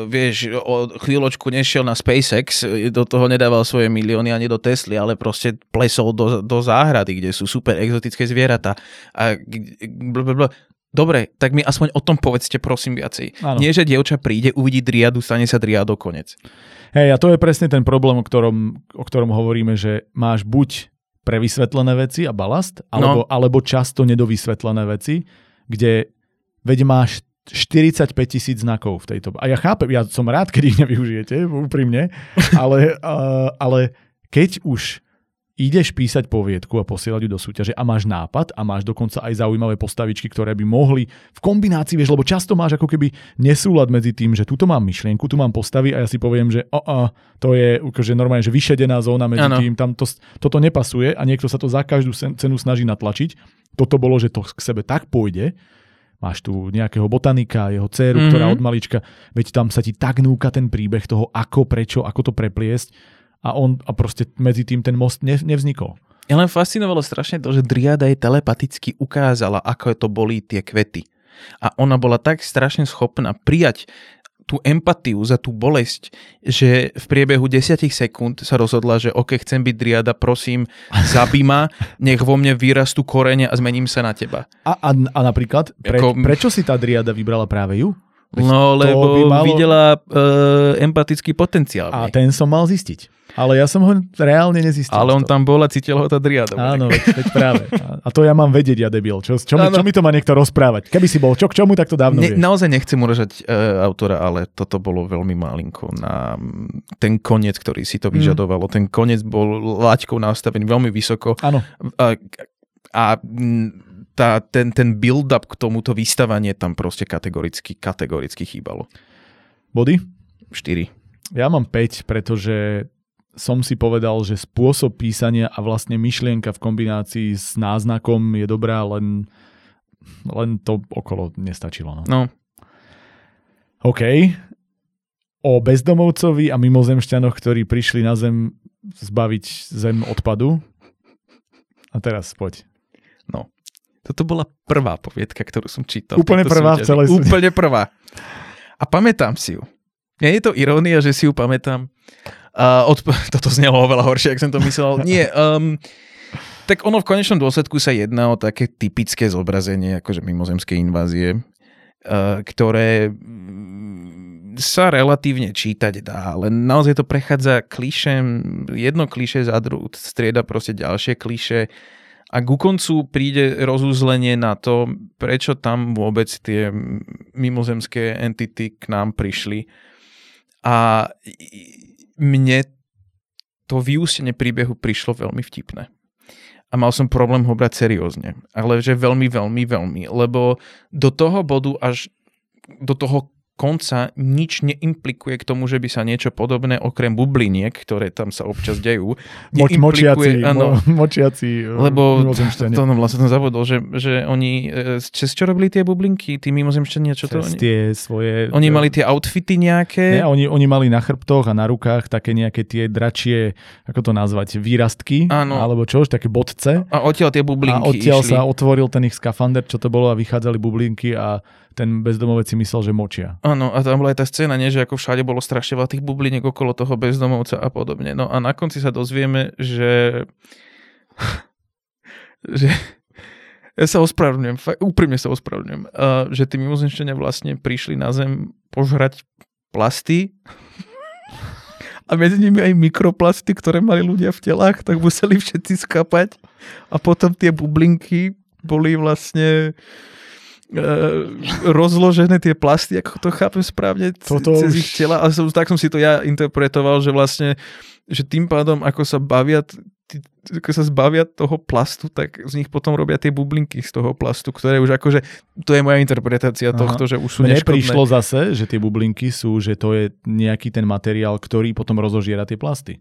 Vieš, o chvíľočku nešiel na SpaceX, do toho nedával svoje milióny ani do Tesly, ale proste plesol do záhrady, kde sú super exotické zvieratá a dobre, tak mi aspoň o tom povedzte prosím viacej. Áno. Nie, že dievča príde, uvidí driadu, stane sa driádou, konec. Hej, a to je presne ten problém, o ktorom hovoríme, že máš buď prevysvetlené veci a balast, alebo často nedovysvetlené veci, kde máš 45,000 znakov v tejto... A ja chápem, ja som rád, keď ich nevyužijete, úprimne, ale keď už... ideš písať poviedku a posielať ju do súťaže a máš nápad a máš dokonca aj zaujímavé postavičky, ktoré by mohli v kombinácii, vieš, lebo často máš ako keby nesúlad medzi tým, že tuto mám myšlienku, tu mám postavy a ja si poviem, že to je že normálne, že vyšedená zóna medzi tým, tam toto nepasuje a niekto sa to za každú cenu snaží natlačiť. Toto bolo, že to k sebe tak pôjde. Máš tu nejakého botanika, jeho dceru, ktorá od malička, veď tam sa ti tak núka ten príbeh toho ako, prečo, ako to prepliesť. A proste medzi tým ten most nevznikol. Ja len fascinovalo strašne to, že driada jej telepaticky ukázala, ako to boli tie kvety. A ona bola tak strašne schopná prijať tú empatiu za tú bolesť, že v priebehu 10 sekúnd sa rozhodla, že OK, chcem byť driada, prosím, zabij ma, nech vo mne vyrastú korene a zmením sa na teba. A napríklad, prečo si tá driada vybrala práve ju? No, lebo videla empatický potenciál. A ten som mal zistiť. Ale ja som ho reálne nezistil. Ale on tam bol a cítil ho tá driada. Áno, veď práve. A to ja mám vedieť, ja debil. Čo mi to má niekto rozprávať? Keby si bol k čomu, tak to dávno vieš. Naozaj nechcem uražať autora, ale toto bolo veľmi malinko na ten koniec, ktorý si to vyžadovalo. Ten koniec bol laťkou nastavený veľmi vysoko. Áno. Ten build-up k tomuto vystavanie tam proste kategoricky chýbalo. Body? 4. Ja mám 5, pretože som si povedal, že spôsob písania a vlastne myšlienka v kombinácii s náznakom je dobrá, len to okolo nestačilo. No. OK. O bezdomovcovi a mimozemšťanoch, ktorí prišli na zem zbaviť zem odpadu. A teraz poď. No. Toto bola prvá poviedka, ktorú som čítal. Úplne prvá v celej súťaži. Úplne prvá. A pamätám si ju. Nie je to irónia, že si ju pamätám. Toto znelo oveľa horšie, ak som to myslel. Nie, tak ono v konečnom dôsledku sa jedná o také typické zobrazenie akože mimozemskej invázie, ktoré sa relatívne čítať dá, ale naozaj to prechádza klišem, jedno klišé za druhú, strieda proste ďalšie klišé. A ku koncu príde rozúzlenie na to, prečo tam vôbec tie mimozemské entity k nám prišli. A mne to vyústenie príbehu prišlo veľmi vtipné. A mal som problém ho brať seriózne. Ale že veľmi, veľmi, veľmi. Lebo do toho bodu až do toho konca nič neimplikuje k tomu, že by sa niečo podobné, okrem bubliniek, ktoré tam sa občas dejú, močiaci. Lebo to vlastne som zabudol, že oni čo robili tie bublinky, tí mimozemšťania, čo to oni? Tie svoje... Oni mali tie outfity nejaké? Ne, oni mali na chrbtoch a na rukách také nejaké tie dračie, ako to nazvať, výrastky, áno. Alebo čo, také bodce. A odtiaľ tie bublinky išli. A odtiaľ sa otvoril ten ich skafander, čo to bolo, a vychádzali bublinky a ten bezdomovec si myslel, že močia. Áno, a tam bola aj tá scéna, nie, že ako všade bolo strašne veľa tých bubliniek okolo toho bezdomovca a podobne. No a na konci sa dozvieme, že ja sa ospravedlňujem, úprimne sa ospravedlňujem, že tí mimozemšťania vlastne prišli na Zem požrať plasty a medzi nimi aj mikroplasty, ktoré mali ľudia v telách, tak museli všetci skapať a potom tie bublinky boli vlastne... rozložené tie plasty, ako to chápem správne, cez ich tela. A tak som si to ja interpretoval, že vlastne, že tým pádom, ako sa zbavia toho plastu, tak z nich potom robia tie bublinky z toho plastu, ktoré už akože, to je moja interpretácia tohto, že už sú neškodné. Mne prišlo zase, že tie bublinky sú, že to je nejaký ten materiál, ktorý potom rozožiera tie plasty.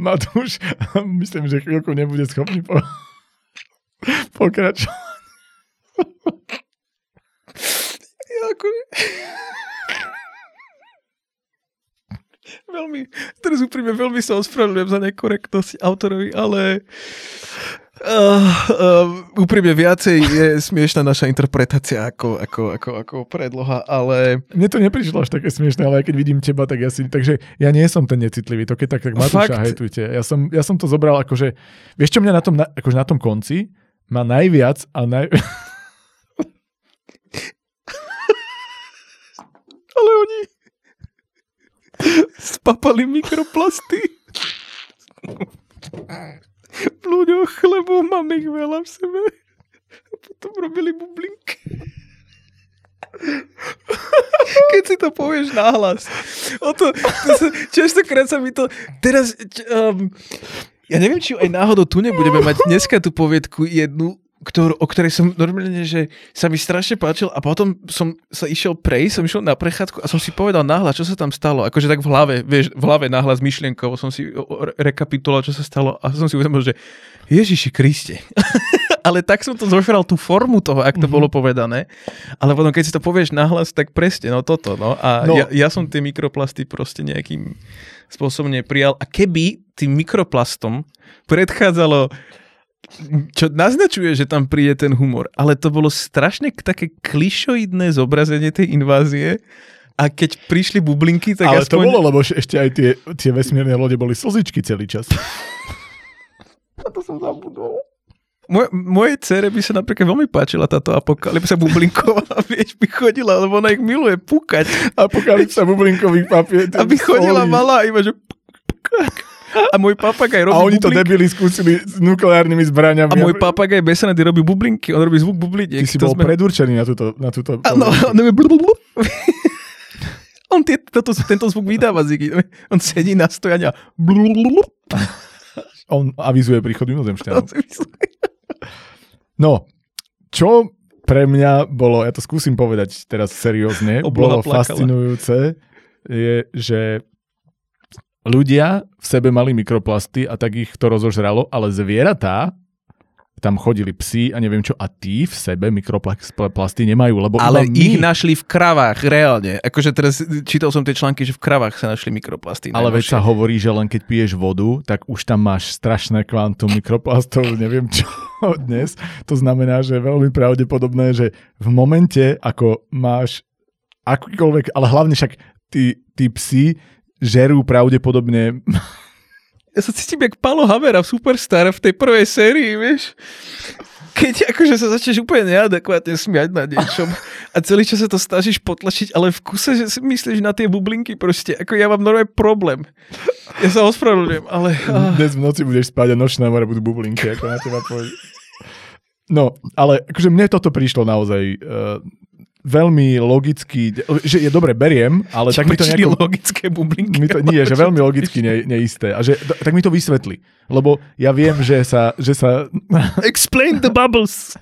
Matúš, myslím, že chvíľku nebude schopný pokračovať. Teraz úprimne veľmi sa ospravedlňujem za nekorektnosť autorovi, ale úprimne viacej je smiešná naša interpretácia ako predloha, ale... Mne to neprišlo až také smiešné, ale keď vidím teba, tak ja si... Takže ja nie som ten necitlivý, to keď tak Matúša hejtujte. Ja som to zobral akože... Vieš, čo mňa na tom konci má najviac a ale oni spapali mikroplasty. V ľuďoch chlebov máme ich veľa v sebe. A potom robili bublinky. Keď si to povieš nahlas. Častokrát sa mi to... Teraz... Ja neviem, či aj náhodou tu nebudeme mať dneska tú poviedku jednu, o ktorej som normálne, že sa mi strašne páčil a potom som sa išiel prejsť, som išiel na prechádzku a som si povedal nahlas, čo sa tam stalo. Akože tak v hlave, vieš, v hlave nahlas myšlienkovo som si rekapituloval, čo sa stalo a som si uvedomil, že Ježiši Kriste. Ale tak som to zožral tú formu toho, ak to bolo povedané. Ale potom, keď si to povieš nahlas, tak presne, no toto. No. A no. Ja som tie mikroplasty proste nejakým spôsobom neprijal. A keby tým mikroplastom predchádzalo... Čo naznačuje, že tam príde ten humor. Ale to bolo strašne také klišoidné zobrazenie tej invázie. A keď prišli bublinky, tak ale aspoň... Ale to bolo, lebo ešte aj tie vesmírne lode boli slzičky celý čas. A to som zabudol. Mojej dcere by sa napríklad veľmi páčila táto apokalypsa bublinková, vieš, by chodila, lebo ona ich miluje púkať. Apokalypsa bublinkových papier. Aby chodila malá, iba že... A môj papagaj robí bublinky. A oni to debili skúsili s nukleárnymi zbraňami. A môj papagaj besenedy robí bublinky. On robí zvuk bubliniek. Ty si bol predurčený na túto... Áno, on tento zvuk vydáva. On sedí na stojane a... On avizuje príchod mimozemšťanov. No, čo pre mňa bolo, ja to skúsim povedať teraz seriózne, bolo fascinujúce, je, že... Ľudia v sebe mali mikroplasty a tak ich to rozožralo, ale zvieratá tam chodili psi a neviem čo, a tí v sebe mikroplasty nemajú, lebo... Ale ich našli v kravách, reálne. Akože teraz čítal som tie články, že v kravách sa našli mikroplasty. Ale veď sa hovorí, že len keď piješ vodu, tak už tam máš strašné kvantum mikroplastov, neviem čo dnes. To znamená, že je veľmi pravdepodobné, že v momente, ako máš akýkoľvek, ale hlavne však tí psi žerú pravdepodobne... Ja sa cítim jak Pálo Havera v Superstar v tej prvej sérii, vieš? Keď akože sa začneš úplne neadekvátne smiať na niečom a celý čas sa to snažíš potlačiť, ale v kuse, že si myslíš na tie bublinky proste. Ako ja mám normálny problém. Ja sa ospravedlňujem, ale... Dnes v noci budeš spať a nočná mora budú bublinky, ako na teba poviem. No, ale akože mne toto prišlo naozaj... veľmi logicky, že je dobre, beriem, ale tak mi to nejako... logické bublinky. Nie, že veľmi logicky neisté. A že, tak mi to vysvetli. Lebo ja viem, že sa... Explain the bubbles!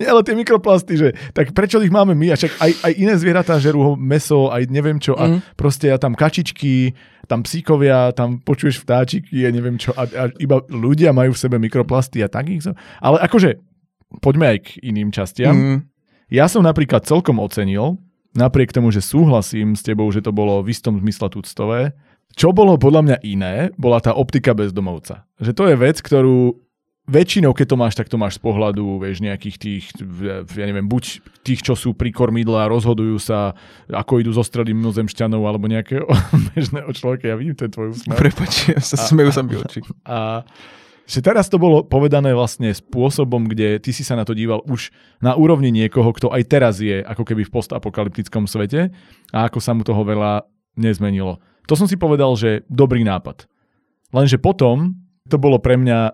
Nie, ale tie mikroplasty, že... Tak prečo ich máme my? A však aj iné zvieratá žerú meso, aj neviem čo. A proste ja tam kačičky, tam psíkovia, tam počuješ vtáčiky, ja neviem čo. A iba ľudia majú v sebe mikroplasty a tak ich... Ale akože, poďme aj k iným častiam. Ja som napríklad celkom ocenil, napriek tomu, že súhlasím s tebou, že to bolo v istom zmysle tuctové. Čo bolo podľa mňa iné, bola tá optika bezdomovca. Že to je vec, ktorú väčšinou, keď to máš, tak to máš z pohľadu, vieš, nejakých tých, ja neviem, buď tých, čo sú pri kormidle a rozhodujú sa, ako idú zo stredy mimozemšťanov, alebo nejakého bežného človeka. Ja vidím ten tvoj úsmev. Prepáč, ja sa smejú sa biločík. A... Že teraz to bolo povedané vlastne spôsobom, kde ty si sa na to díval už na úrovni niekoho, kto aj teraz je ako keby v postapokalyptickom svete a ako sa mu toho veľa nezmenilo. To som si povedal, že dobrý nápad. Lenže potom to bolo pre mňa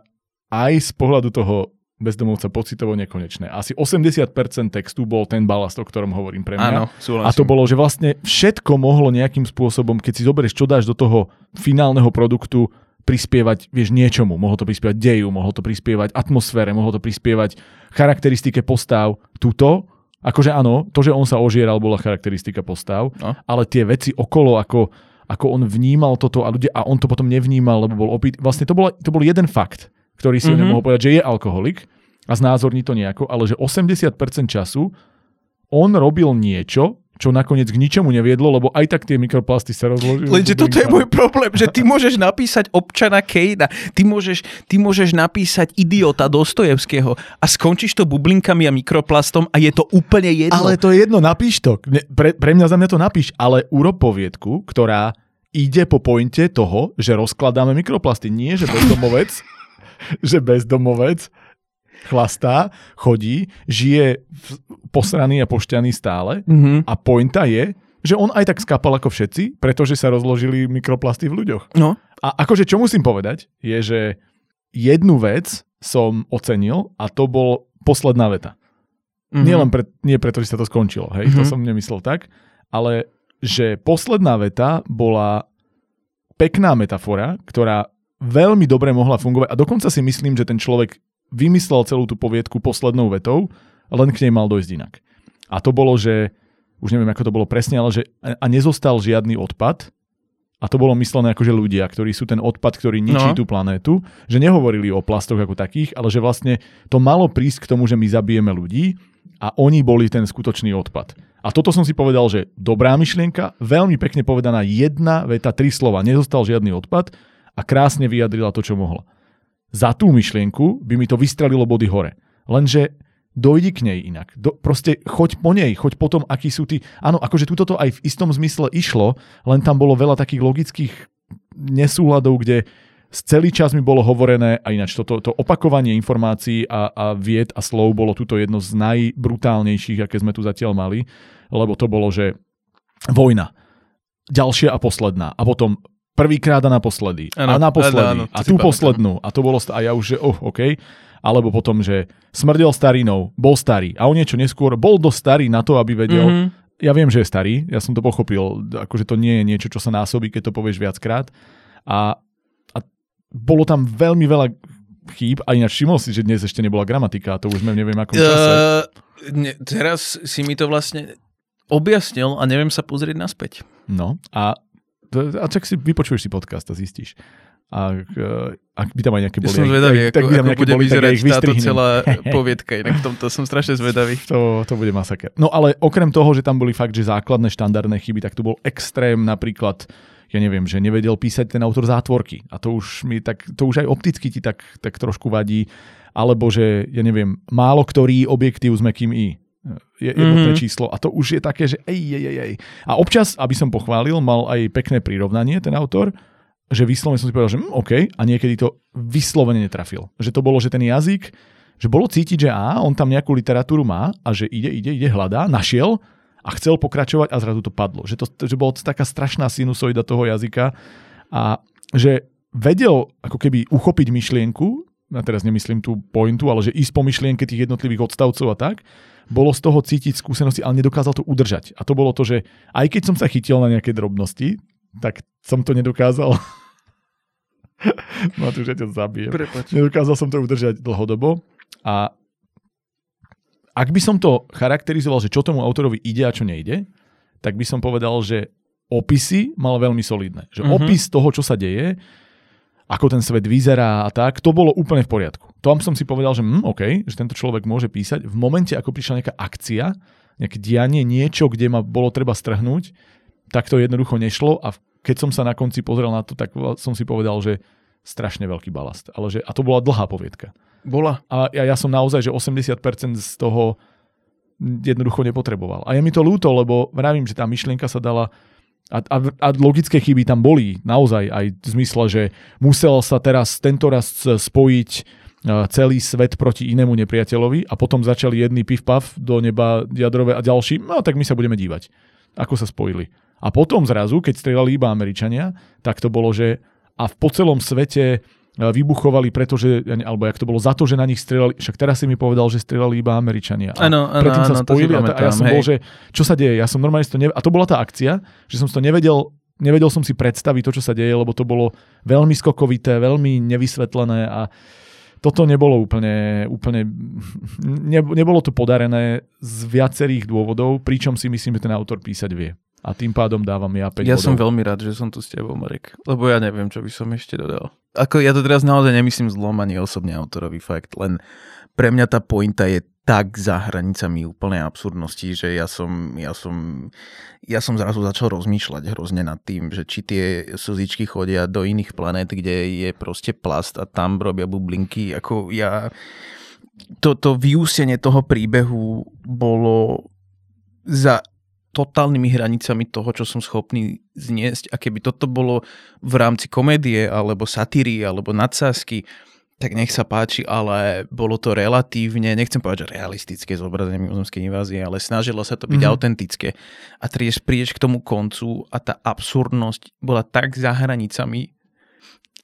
aj z pohľadu toho bezdomovca pocitovo nekonečné. Asi 80% textu bol ten balast, o ktorom hovorím pre mňa. Áno, súhlasím. A to bolo, že vlastne všetko mohlo nejakým spôsobom, keď si zoberieš, čo dáš do toho finálneho produktu, prispievať, vieš, niečomu. Mohlo to prispievať deju, mohlo to prispievať atmosfére, mohlo to prispievať charakteristike postav. Tuto, akože áno, to, že on sa ožieral, bola charakteristika postav, no. Ale tie veci okolo, ako on vnímal toto a ľudia, a on to potom nevnímal, lebo bol opitý. Vlastne to bol jeden fakt, ktorý si nemohol povedať, že je alkoholik a znázorní to nejako, ale že 80% času on robil niečo, čo nakoniec k ničomu neviedlo, lebo aj tak tie mikroplasty sa rozložili. Lenže toto je môj problém, že ty môžeš napísať občana Kejna, ty môžeš napísať idiota Dostojevského a skončíš to bublinkami a mikroplastom a je to úplne jedno. Ale to je jedno, napíš to. Pre mňa, za mňa to napíš, ale urob poviedku, ktorá ide po pointe toho, že rozkladáme mikroplasty. Nie, že bezdomovec chlastá, chodí, žije posraný a pošťaný stále a pointa je, že on aj tak skapal ako všetci, pretože sa rozložili mikroplasty v ľuďoch. No. A akože čo musím povedať, je, že jednu vec som ocenil a to bol posledná veta. Nie preto, že sa to skončilo, hej, to som nemyslel tak, ale že posledná veta bola pekná metafora, ktorá veľmi dobre mohla fungovať a dokonca si myslím, že ten človek vymyslel celú tú poviedku poslednou vetou, len k nej mal dojsť inak. A to bolo, že, už neviem, ako to bolo presne, ale že a nezostal žiadny odpad a to bolo myslené ako, že ľudia, ktorí sú ten odpad, ktorý ničí tú planétu, že nehovorili o plastoch ako takých, ale že vlastne to malo prísť k tomu, že my zabijeme ľudí a oni boli ten skutočný odpad. A toto som si povedal, že dobrá myšlienka, veľmi pekne povedaná jedna veta, 3 slova, nezostal žiadny odpad a krásne vyjadrila to, čo mohla. Za tú myšlienku by mi to vystrelilo body hore. Lenže dojdi k nej inak. Proste choď po nej, choď po tom, akí sú tí... Áno, akože túto to aj v istom zmysle išlo, len tam bolo veľa takých logických nesúladov, kde celý čas mi bolo hovorené, a ináč to opakovanie informácií a vied a slov bolo tuto jedno z najbrutálnejších, aké sme tu zatiaľ mali, lebo to bolo, že vojna, ďalšia a posledná, a potom... Prvýkrát a naposledy. Ano, a naposledy. A tú poslednú. A to bolo... A ja už, že... OK. Alebo potom, že smrdel starinou, bol starý. A o niečo neskôr bol dosť starý na to, aby vedel... Ja viem, že je starý. Ja som to pochopil. Akože to nie je niečo, čo sa násobí, keď to povieš viackrát. A bolo tam veľmi veľa chýb. A ináč všimol si, že dnes ešte nebola gramatika. A to už neviem, akom čase. Teraz si mi to vlastne objasnil a neviem sa pozrieť naspäť. No a tak si vypočuješ si podcast a zistíš. Ak by tam aj nejaké boli. Som zvedavý, ako bude vyzerať táto celá poviedka. Inak v tomto som strašne zvedavý. To bude masaker. No ale okrem toho, že tam boli fakt, že základné štandardné chyby, tak tu bol extrém napríklad, ja neviem, že nevedel písať ten autor zátvorky. A to už mi tak, to už aj opticky ti tak trošku vadí. Alebo že, ja neviem, málo ktorý objektív s mäkkým i. Jednotné číslo. A to už je také, že ej. A občas, aby som pochválil, mal aj pekné prirovnanie ten autor, že vyslovene som si povedal, že OK, a niekedy to vyslovene netrafil. Že to bolo, že ten jazyk, že bolo cítiť, že on tam nejakú literatúru má a že ide, hľadá, našiel a chcel pokračovať a zrazu to padlo. Že bola to taká strašná sinusoida toho jazyka a že vedel ako keby uchopiť myšlienku, a teraz nemyslím tú pointu, ale že ísť po myšlienke tých jednotlivých odstavcov a tak, bolo z toho cítiť skúsenosti, ale nedokázal to udržať. A to bolo to, že aj keď som sa chytil na nejaké drobnosti, tak som to nedokázal. Matúš, ja ťa zabijem. Prepáč. Nedokázal som to udržať dlhodobo. A ak by som to charakterizoval, že čo tomu autorovi ide a čo nejde, tak by som povedal, že opisy mal veľmi solidné. Že opis toho, čo sa deje, ako ten svet vyzerá a tak, to bolo úplne v poriadku. Tam som si povedal, že OK, že tento človek môže písať. V momente, ako prišla nejaká akcia, nejaké dianie, niečo, kde ma bolo treba strhnúť, tak to jednoducho nešlo a keď som sa na konci pozrel na to, tak som si povedal, že strašne veľký balast. Ale že, a to bola dlhá poviedka. Bola. A ja som naozaj, že 80% z toho jednoducho nepotreboval. A je mi to ľúto, lebo vravím, že tá myšlienka sa dala a logické chyby tam boli. Naozaj aj v zmysle, že musel sa teraz tentoraz spojiť celý svet proti inému nepriateľovi a potom začali jedný pif-paf do neba jadrové a ďalší, no tak my sa budeme dívať, ako sa spojili. A potom zrazu, keď strieľali iba Američania, tak to bolo, že a po celom svete vybuchovali, pretože, alebo jak to bolo, za to, že na nich strieľali, však teraz si mi povedal, že strieľali iba Američania. Áno, predtým sa spojili a ja som bol, že čo sa deje, ja som normálne to nevedel, a to bola tá akcia, že som to nevedel som si predstaviť to, čo sa deje, lebo to bolo veľmi skokovité, veľmi nevysvetlené a toto nebolo úplne nebolo to podarené z viacerých dôvodov, pričom si myslím, že ten autor písať vie. A tým pádom dávam ja 5 bodov. Ja som veľmi rád, že som tu s tebou, Marek. Lebo ja neviem, čo by som ešte dodal. Ako ja to teraz naozaj nemyslím zlom ani osobne autorový fakt, len pre mňa tá pointa je tak za hranicami úplnej absurdnosti, že ja som zrazu začal rozmýšľať hrozne nad tým, že či tie slzičky chodia do iných planét, kde je proste plast a tam robia bublinky. Ako ja... Toto vyúsenie toho príbehu bolo za totálnymi hranicami toho, čo som schopný zniesť. A keby toto bolo v rámci komédie, alebo satíry, alebo nadsázky, tak nech sa páči, ale bolo to relatívne, nechcem povedať, že realistické zobrazenie mimozemskej invázie, ale snažilo sa to byť autentické. A prídeš k tomu koncu a tá absurdnosť bola tak za hranicami,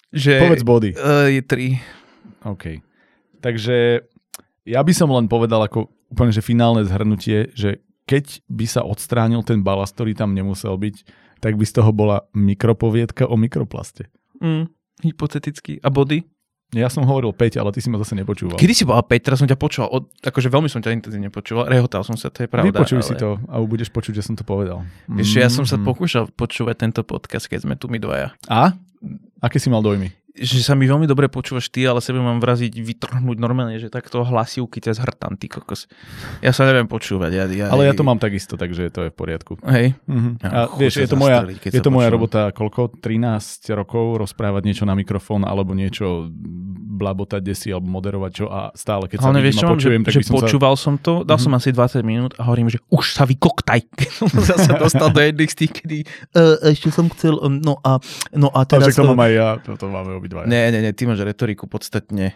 že... Povedz body. Je 3. OK. Takže ja by som len povedal ako úplne, že finálne zhrnutie, že keď by sa odstránil ten balast, ktorý tam nemusel byť, tak by z toho bola mikropoviedka o mikroplaste. Hypoteticky. A body? Ja som hovoril 5, ale ty si ma zase nepočúval. Kedy si bola 5? Teraz som ťa počúval. Akože veľmi som ťa intenzívne počúval. Rehotal som sa, to je pravda. Vypočuj si to a budeš počuť, že som to povedal. Vieš, ja som sa pokúšal počúvať tento podcast, keď sme tu my dvaja. A? Aké si mal dojmy? Že sa mi veľmi dobre počúvaš ty, ale sebe mám vraziť, vytrhnúť normálne, že takto hlasivky ťa zhrtám, ty kokos. Ja sa neviem počúvať. Ale ja to mám takisto, takže to je v poriadku. Hej. A vieš, je to moja robota koľko? 13 rokov rozprávať niečo na mikrofón, alebo niečo blabotať desi, alebo moderovať čo a stále, keď sa vidím a počujem, tak by som počúval sa... som to, dal som asi 20 minút a hovorím, že už sa vykoktaj. Zase dostal do jedných z tých, kedy ešte som chcel, no a teraz... To mám aj ja, to máme obidvaja. Nie, ty máš retoriku podstatne.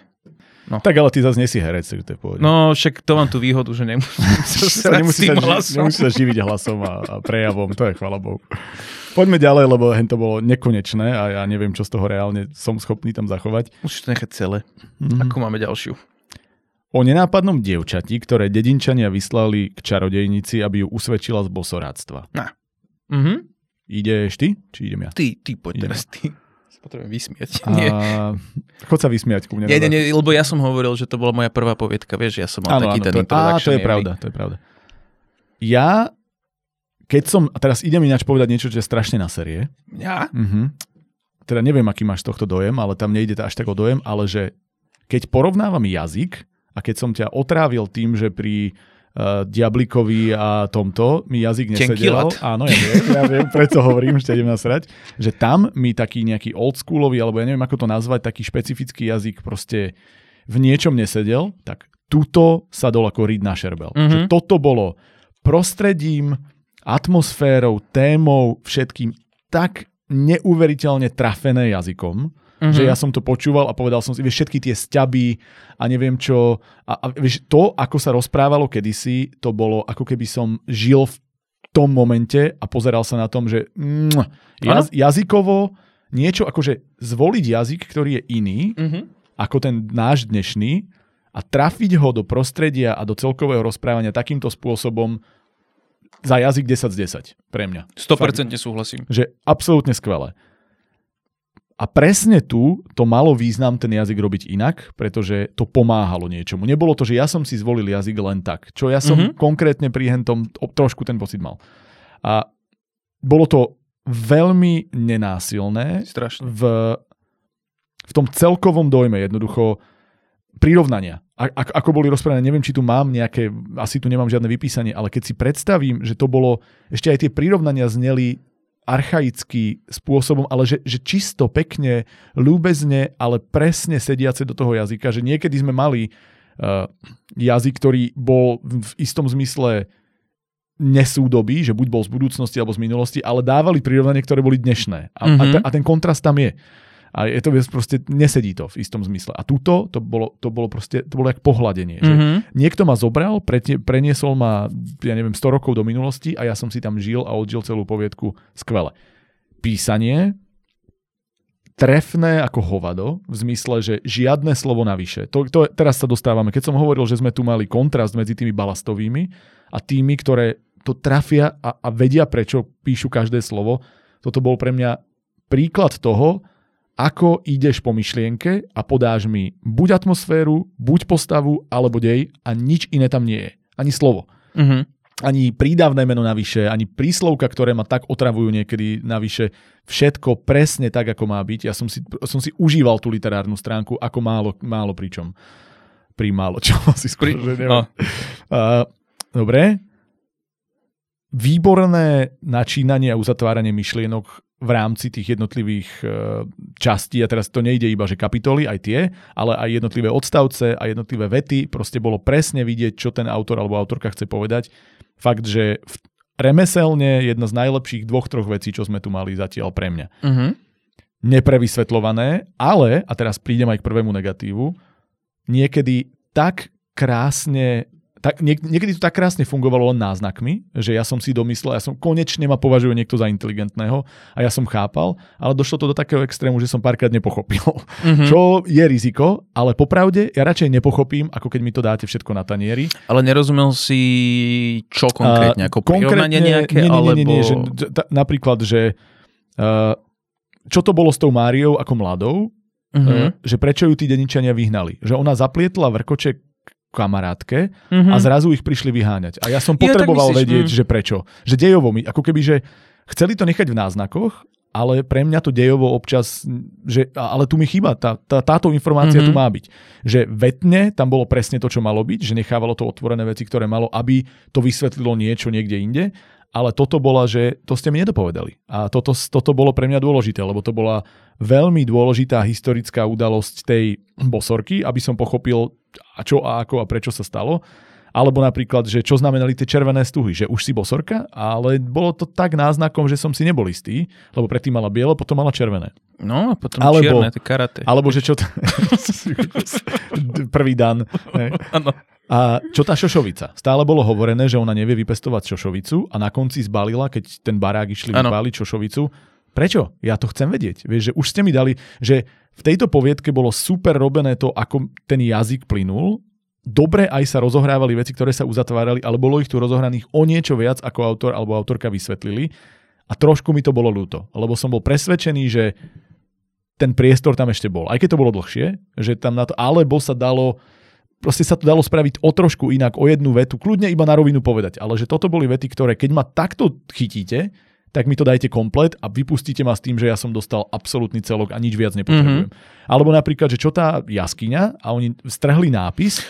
No. Tak ale ty zase nesi herec, to je pôvodne. No však to mám tú výhodu, že nemusíš sa živiť hlasom a prejavom, to je chvála Bohu. Poďme ďalej, lebo to bolo nekonečné a ja neviem, čo z toho reálne som schopný tam zachovať. Musíš to nechať celé. Ako máme ďalšiu? O nenápadnom dievčati, ktoré dedinčania vyslali k čarodejnici, aby ju usvedčila z bosoráctva. Ideš ty? Či idem ja? Ty poď teraz ty. Potrebujem vysmiať. Chod sa vysmiať ku mne. Nie, lebo ja som hovoril, že to bola moja prvá poviedka. Vieš, ja som mal taký ten introduction. To je pravda. Ja, keď som... A teraz idem ináč povedať niečo, čo je strašne na série. Ja? teda neviem, aký máš tohto dojem, ale tam nejde až tak o dojem, ale že keď porovnávam jazyk a keď som ťa otrávil tým, že pri Diablikovi a tomto mi jazyk nesedel. Áno, ja viem, preto hovorím, že idem nasrať, že tam mi taký nejaký oldschoolový, alebo ja neviem, ako to nazvať, taký špecifický jazyk proste v niečom nesedel, tak tuto sa dol ako rýd na šerbel. Mm-hmm. Že toto bolo prostredím, atmosférou, témou, všetkým tak neuveriteľne trafené jazykom, mm-hmm. že ja som to počúval a povedal som si, vieš, všetky tie sťaby a neviem čo. A vieš, to, ako sa rozprávalo kedysi, to bolo ako keby som žil v tom momente a pozeral sa na tom, že jazykovo niečo, akože zvoliť jazyk, ktorý je iný, mm-hmm. ako ten náš dnešný a trafiť ho do prostredia a do celkového rozprávania takýmto spôsobom za jazyk 10 z 10 pre mňa. 100% súhlasím. Že absolútne skvelé. A presne tu to malo význam ten jazyk robiť inak, pretože to pomáhalo niečomu. Nebolo to, že ja som si zvolil jazyk len tak. Čo ja som konkrétne pri hentom trošku ten pocit mal. A bolo to veľmi nenásilné. Strašne. V tom celkovom dojme jednoducho prirovnania. Ako boli rozprávané, neviem, či tu mám nejaké, asi tu nemám žiadne vypísanie, ale keď si predstavím, že to bolo, ešte aj tie prirovnania zneli archaický spôsobom, ale že čisto, pekne, ľúbezne, ale presne sediace do toho jazyka, že niekedy sme mali jazyk, ktorý bol v istom zmysle nesúdobý, že buď bol z budúcnosti alebo z minulosti, ale dávali prirovnanie, ktoré boli dnešné. A ten kontrast tam je. A je to proste, nesedí to v istom zmysle. A túto, to bolo jak pohľadenie. Mm-hmm. Že niekto ma zobral, preniesol ma, ja neviem, 100 rokov do minulosti a ja som si tam žil a odžil celú poviedku. Skvelé. Písanie, trefné ako hovado, v zmysle, že žiadne slovo navyše. To teraz sa dostávame. Keď som hovoril, že sme tu mali kontrast medzi tými balastovými a tými, ktoré to trafia a vedia, prečo píšu každé slovo. Toto bol pre mňa príklad toho, ako ideš po myšlienke a podáš mi buď atmosféru, buď postavu, alebo dej a nič iné tam nie je. Ani slovo. Mm-hmm. Ani prídavné meno navyše, ani príslovka, ktoré ma tak otravujú niekedy navyše. Všetko presne tak, ako má byť. Ja som si užíval tú literárnu stránku ako málo pričom. Pri málo čo asi skôr, že neviem. Dobre. Výborné načínanie a uzatváranie myšlienok v rámci tých jednotlivých častí, a teraz to nejde iba, že kapitoly, aj tie, ale aj jednotlivé odstavce a jednotlivé vety, proste bolo presne vidieť, čo ten autor alebo autorka chce povedať. Fakt, že remeselne jedna z najlepších 2-3 vecí, čo sme tu mali zatiaľ pre mňa. Mm-hmm. Neprevysvetľované, ale, a teraz prídem aj k prvému negatívu, niekedy tak krásne niekedy to tak krásne fungovalo len náznakmi, že ja som si domyslel, konečne ma považuje niekto za inteligentného a ja som chápal, ale došlo to do takého extrému, že som párkrát nepochopil. Mm-hmm. Čo je riziko, ale popravde ja radšej nepochopím, ako keď mi to dáte všetko na tanieri. Ale nerozumel si čo konkrétne? Ako prirovnanie nejaké? Nie, že, napríklad, že čo to bolo s tou Máriou ako mladou, že prečo ju tí dedinčania vyhnali? Že ona zaplietla vrkoček kamarátke a zrazu ich prišli vyháňať. A ja som potreboval vedieť, že prečo. Že dejovo mi, ako keby, že chceli to nechať v náznakoch, ale pre mňa to dejovo občas, že, ale tu mi chýba, táto informácia tu má byť. Že vetne tam bolo presne to, čo malo byť, že nechávalo to otvorené veci, ktoré malo, aby to vysvetlilo niečo niekde inde, ale toto bola, že to ste mi nedopovedali. A toto bolo pre mňa dôležité, lebo to bola veľmi dôležitá historická udalosť tej bosorky, aby som pochopil a čo a ako a prečo sa stalo. Alebo napríklad, že čo znamenali tie červené stuhy, že už si bosorka, ale bolo to tak náznakom, že som si nebol istý, lebo predtým mala biele, potom mala červené. No a potom alebo, čierne, to karate. Alebo že čo... Prvý dan. A čo tá šošovica? Stále bolo hovorené, že ona nevie vypestovať šošovicu a na konci zbalila, keď ten barák išli vypáliť šošovicu. Prečo? Ja to chcem vedieť. Vieš, že už ste mi dali, že v tejto poviedke bolo super robené to, ako ten jazyk plynul. Dobre aj sa rozohrávali veci, ktoré sa uzatvárali, ale bolo ich tu rozohraných o niečo viac, ako autor alebo autorka vysvetlili. A trošku mi to bolo ľúto, lebo som bol presvedčený, že ten priestor tam ešte bol. Aj keď to bolo dlhšie, že tam na to, alebo sa dalo, proste sa to dalo spraviť o trošku inak, o jednu vetu, kľudne iba na rovinu povedať. Ale že toto boli vety, ktoré keď ma takto chytíte, tak mi to dajte komplet a vypustíte ma s tým, že ja som dostal absolútny celok a nič viac nepotrebujem. Mm-hmm. Alebo napríklad, že čo tá jaskyňa a oni strhli nápis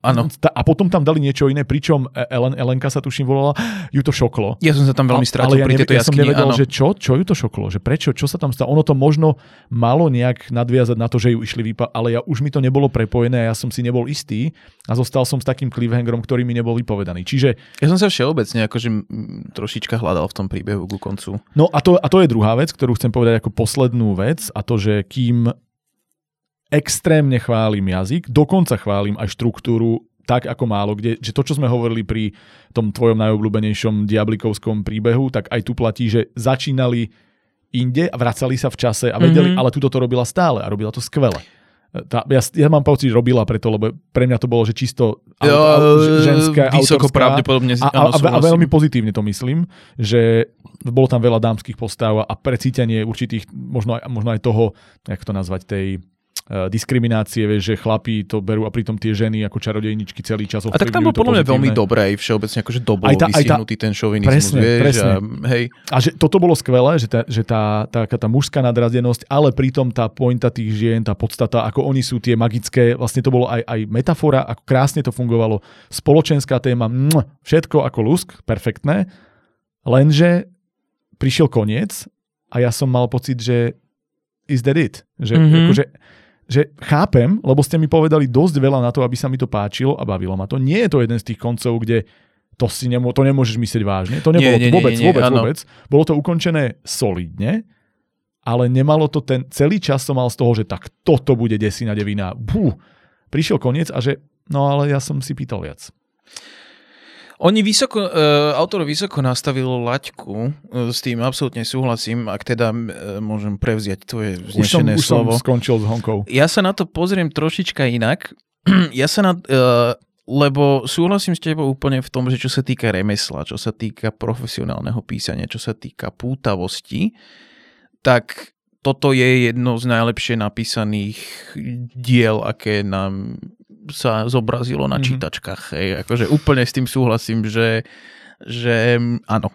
áno. A potom tam dali niečo iné, pričom Elenka sa tuším volala, ju to šoklo. Ja som sa tam veľmi strátil pri tejto jaskyni. Ja som nevedel, áno. Že čo ju to šoklo, že prečo, čo sa tam stalo. Ono to možno malo nejak nadviazať na to, že ju išli vypad, ale ja už mi to nebolo prepojené a ja som si nebol istý a zostal som s takým cliffhangerom, ktorý mi nebol vypovedaný. Čiže ja som sa všeobecne akože trošička hľadal v tom príbehu ku koncu. No a to je druhá vec, ktorú chcem povedať ako poslednú vec, a to, že kým extrémne chválim jazyk, dokonca chválim aj štruktúru tak ako málo, kde, že to, čo sme hovorili pri tom tvojom najobľúbenejšom diablikovskom príbehu, tak aj tu platí, že začínali inde a vracali sa v čase a vedeli, ale túto to robila stále a robila to skvele. Ja mám pocit, že robila preto, lebo pre mňa to bolo, že čisto ženská, autorská a veľmi pozitívne to myslím, že bolo tam veľa dámskych postáv a precítenie určitých, možno aj toho, jak to nazvať, tej diskriminácie, vieš, že chlapí to berú a pritom tie ženy ako čarodejničky celý čas ovplyvňujú to pozitívne. A tak tam bol podľa mňa veľmi dobré aj všeobecne, akože dobo vysihnutý ten šovinizmus. Presne. Hej. A že toto bolo skvelé, že tá mužská nadradenosť, ale pritom tá pointa tých žien, tá podstata, ako oni sú tie magické, vlastne to bolo aj metafora, ako krásne to fungovalo. Spoločenská téma, všetko ako lusk, perfektné, lenže prišiel koniec a ja som mal pocit, že is that it? Že akože že chápem, lebo ste mi povedali dosť veľa na to, aby sa mi to páčilo a bavilo ma to. Nie je to jeden z tých koncov, kde to nemôžeš myslieť vážne. To nebolo vôbec. Bolo to ukončené solidne, ale nemalo to ten... Celý čas som mal z toho, že tak toto bude desina devina. Prišiel koniec a že... No ale ja som si pýtal viac. Autor vysoko nastavil laťku, s tým absolútne súhlasím, ak teda môžem prevziať tvoje vznešené slovo. Už som skončil s Honkou. Ja sa na to pozriem trošička inak, lebo súhlasím s tebou úplne v tom, že čo sa týka remesla, čo sa týka profesionálneho písania, čo sa týka pútavosti, tak toto je jedno z najlepšie napísaných diel, aké nám... sa zobrazilo na čítačkách. Hej. Akože úplne s tým súhlasím, že áno,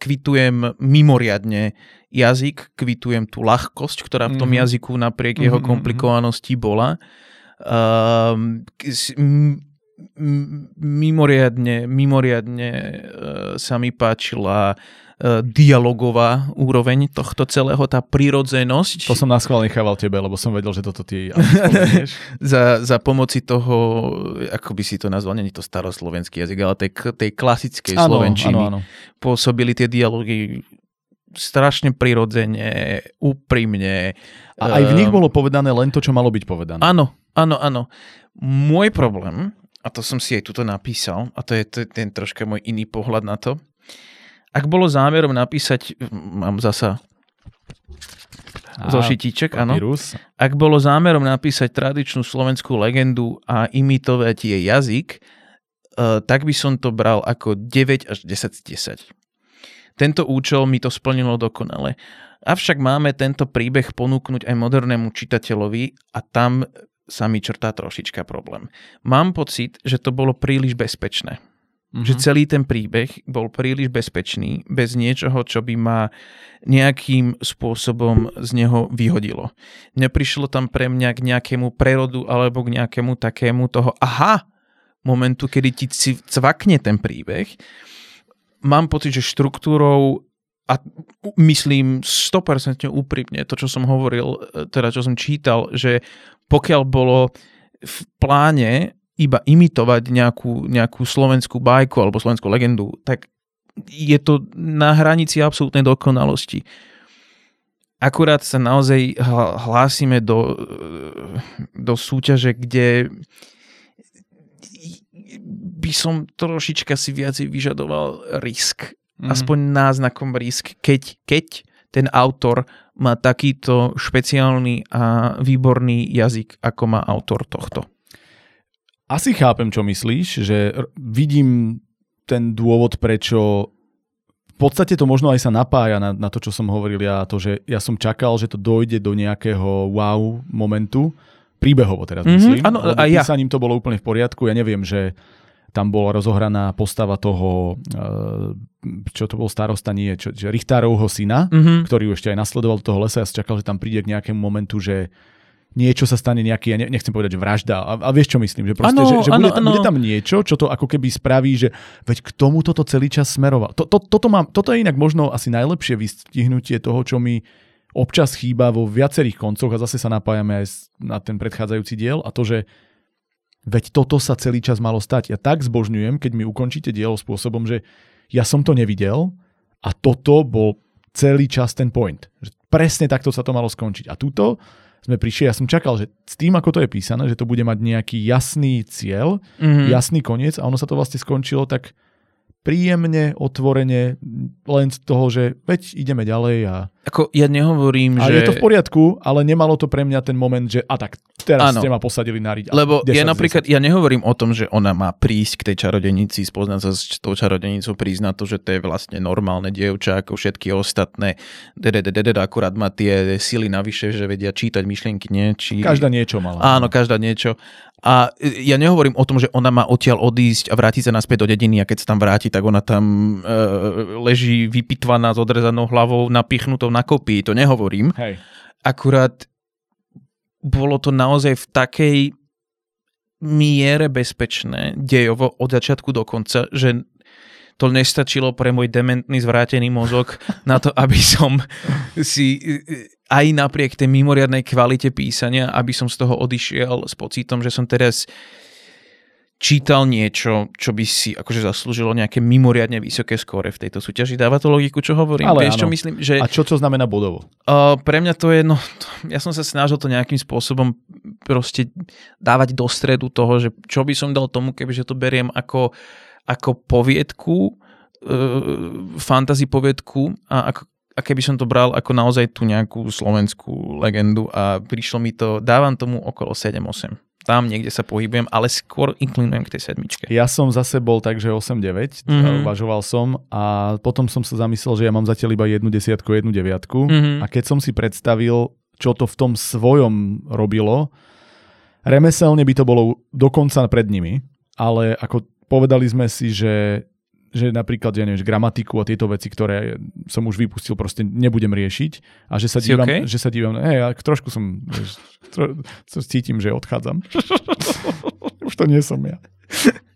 kvitujem mimoriadne jazyk, kvitujem tú ľahkosť, ktorá v tom jazyku napriek jeho komplikovanosti bola. Mimoriadne sa mi páčila dialogová úroveň tohto celého, tá prirodzenosť. To som naschvál nechával tebe, lebo som vedel, že toto ty spomenieš. za pomoci toho, ako by si to nazval, nie je to staroslovenský jazyk, ale tej klasickej slovenčiny. Pôsobili tie dialógy strašne prirodzene, úprimne. A aj v nich bolo povedané len to, čo malo byť povedané. Áno. Môj problém, a to som si aj tuto napísal, a to je ten troška môj iný pohľad na to. Ak bolo zámerom napísať, mám zasa zošitíček, áno. Ak bolo zámerom napísať tradičnú slovenskú legendu a imitovať jej jazyk, tak by som to bral ako 9 až 10 z 10. Tento účel mi to splnilo dokonale. Avšak máme tento príbeh ponúknuť aj modernému čitateľovi a tam sa mi črtá trošička problém. Mám pocit, že to bolo príliš bezpečné. Že celý ten príbeh bol príliš bezpečný, bez niečoho, čo by ma nejakým spôsobom z neho vyhodilo. Neprišlo tam pre mňa k nejakému prerodu alebo k nejakému takému toho momentu, kedy ti cvakne ten príbeh. Mám pocit, že štruktúrou a myslím 100% úprimne to, čo som hovoril, teda čo som čítal, že pokiaľ bolo v pláne iba imitovať nejakú slovenskú bajku alebo slovenskú legendu, tak je to na hranici absolútnej dokonalosti. Akurát sa naozaj hlásime do súťaže, kde by som trošička si viac vyžadoval risk. Aspoň náznakom risk, keď ten autor má takýto špeciálny a výborný jazyk, ako má autor tohto. Asi chápem, čo myslíš, že vidím ten dôvod, prečo v podstate to možno aj sa napája na to, čo som hovoril ja, to, že ja som čakal, že to dojde do nejakého wow momentu, príbehovo teraz myslím, ale písaním to bolo úplne v poriadku, ja neviem, že Tam bola rozohraná postava toho, čo to bol starosta, nie, Richtárovho syna, ktorý ju ešte aj nasledoval do toho lesa. Ja som čakal, že tam príde k nejakému momentu, že niečo sa stane, nejaký, ja nechcem povedať, že vražda, ale vieš, čo myslím, že proste, ano, že ano, bude tam niečo, čo to ako keby spraví, že veď k tomu toto celý čas smeroval. Toto je inak možno asi najlepšie vystihnutie toho, čo mi občas chýba vo viacerých koncoch a zase sa napájame aj na ten predchádzajúci diel a to, že veď toto sa celý čas malo stať. Ja tak zbožňujem, keď mi ukončíte dielo spôsobom, že ja som to nevidel a toto bol celý čas ten point. Že presne takto sa to malo skončiť. A túto sme prišli, ja som čakal, že s tým, ako to je písané, že to bude mať nejaký jasný cieľ, jasný koniec a ono sa to vlastne skončilo tak príjemne, otvorene, len z toho, že veď ideme ďalej a... Ako ja nehovorím, že... A je to v poriadku, ale nemalo to pre mňa ten moment, že a tak, teraz ste ma posadili na riť. Lebo ja napríklad, ja nehovorím o tom, že ona má prísť k tej čarodenici, spoznať sa s tou čarodenicou, priznať to, že to je vlastne normálne dievča, ako všetky ostatné, akurát má tie sily navyše, že vedia čítať myšlienky, nie? Či... Každá niečo mala. Áno, každá niečo. A ja nehovorím o tom, že ona má odtiaľ odísť a vrátiť sa naspäť do dediny a keď sa tam vráti, tak ona tam leží vypitvaná s odrezanou hlavou, napichnutou na kopii, to nehovorím. Hej. Akurát bolo to naozaj v takej miere bezpečné, dejovo od začiatku do konca, že to nestačilo pre môj dementný zvrátený mozog na to, aby som si... aj napriek tej mimoriadnej kvalite písania, aby som z toho odišiel s pocitom, že som teraz čítal niečo, čo by si akože zaslúžilo nejaké mimoriadne vysoké skóre v tejto súťaži. Dáva to logiku, čo hovorím? Ale vieš, čo myslím, že... A čo to znamená bodovo? Pre mňa to je, ja som sa snažil to nejakým spôsobom proste dávať do stredu toho, že čo by som dal tomu, kebyže to beriem ako poviedku, fantasy poviedku a ako... A keby som to bral ako naozaj tú nejakú slovenskú legendu a prišlo mi to, dávam tomu okolo 7-8. Tam niekde sa pohybujem, ale skôr inklinujem k tej sedmičke. Ja som zase bol tak, že 8-9, uvažoval som a potom som sa zamyslel, že ja mám zatiaľ iba 1 10, 1 9. A keď som si predstavil, čo to v tom svojom robilo, remeselne by to bolo dokonca pred nimi, ale ako povedali sme si, že napríklad, ja neviem, gramatiku a tieto veci, ktoré som už vypustil, proste nebudem riešiť a že sa dívam, okay? Že sa dívam, ja trošku som, cítim, že odchádzam. Už to nie som ja.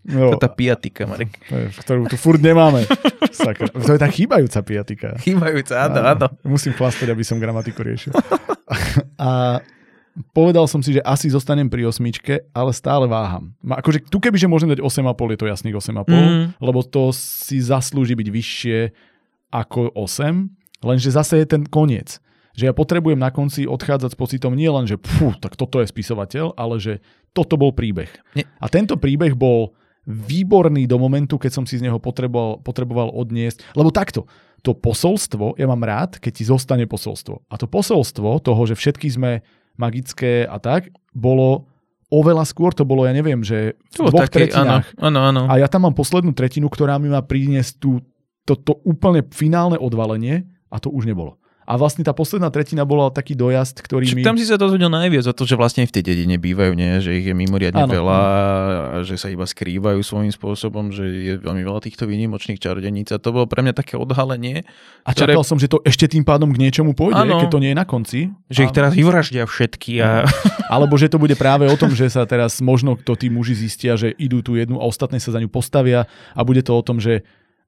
No, to tá piatika, Marek. Ktorú tu furt nemáme. Sakra. To je tá chýbajúca piatika. Chýbajúca, áno. Musím chlastať, aby som gramatiku riešil. A povedal som si, že asi zostanem pri 8, ale stále váham. Akože tu kebyže môžem dať 8,5, je to jasných 8,5, lebo to si zaslúži byť vyššie ako 8, lenže zase je ten koniec. Že ja potrebujem na konci odchádzať s pocitom nie len, že pfú, tak toto je spisovateľ, ale že toto bol príbeh. Nie. A tento príbeh bol výborný do momentu, keď som si z neho potreboval odniesť. Lebo takto, to posolstvo, ja mám rád, keď ti zostane posolstvo. A to posolstvo toho, že všetky sme magické a tak, bolo oveľa skôr, to bolo, ja neviem, že v 2 tretinách. Áno. A ja tam mám poslednú tretinu, ktorá mi má priniesť to úplne finálne odvalenie a to už nebolo. A vlastne tá posledná tretina bola taký dojazd, ktorý mi... Tam si sa dozvedel najviac o to, že vlastne v tej dedine bývajú, nie? Že ich je mimoriadne veľa, že sa iba skrývajú svojím spôsobom, že je veľmi veľa týchto výnimočných čarodeníc a to bolo pre mňa také odhalenie. A čakal som, že to ešte tým pádom k niečomu pôjde, keď to nie je na konci. Že ich teraz vyvraždia všetky. A... Alebo že to bude práve o tom, že sa teraz možno tí muži zistia, že idú tu jednu a ostatné sa za ňu postavia a bude to o tom,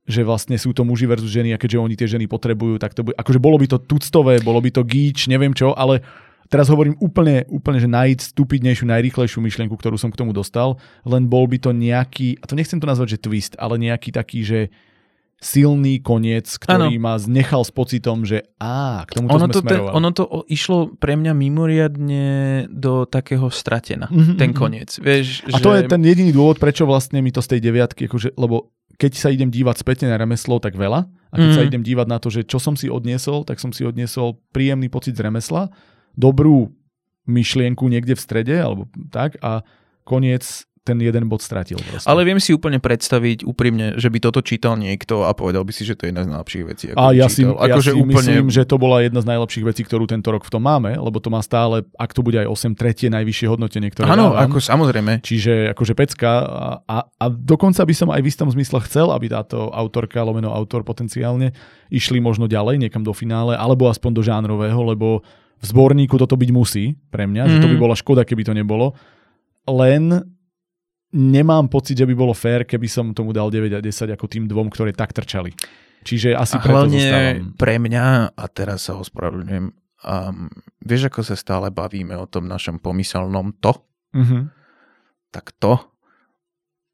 že vlastne sú to muži versus ženy a keďže oni tie ženy potrebujú, tak to bude, akože bolo by to tuctové, bolo by to gíč, neviem čo, ale teraz hovorím úplne že najstupidnejšiu, najrýchlejšiu myšlienku, ktorú som k tomu dostal, len bol by to nejaký, a to nechcem to nazvať, že twist, ale nejaký taký, že silný koniec, ktorý ma znechal s pocitom, že k tomuto sme smerovali. Ono to išlo pre mňa mimoriadne do takého stratena, ten koniec. Vieš, a to je ten jediný dôvod, prečo vlastne mi to z tej 9, akože, lebo keď sa idem dívať späť na remeslo, tak veľa. A keď sa idem dívať na to, že čo som si odniesol, tak som si odniesol príjemný pocit z remesla, dobrú myšlienku niekde v strede, alebo tak, a koniec ten jeden bod stratil. Proste. Ale viem si úplne predstaviť úprimne, že by toto čítal niekto a povedal by si, že to je jedna z najlepších vecí. Ako a ja si úplne... myslím, že to bola jedna z najlepších vecí, ktorú tento rok v tom máme, lebo to má stále, ak to bude aj 8/3 najvyššie hodnotenie, ktoré áno, dávam, ako samozrejme. Čiže akože pecka a dokonca by som aj v istom zmysle chcel, aby táto autorka, lomeno autor potenciálne, išli možno ďalej, niekam do finále, alebo aspoň do žánrového, lebo v zborníku toto byť musí pre mňa, že to by bola škoda, keby to nebolo. Len nemám pocit, že by bolo fér, keby som tomu dal 9 a 10 ako tým dvom, ktoré tak trčali. Čiže asi preto zostávam. Pre mňa, a teraz sa ospravedlňujem, vieš, ako sa stále bavíme o tom našom pomyselnom to? Uh-huh. Tak to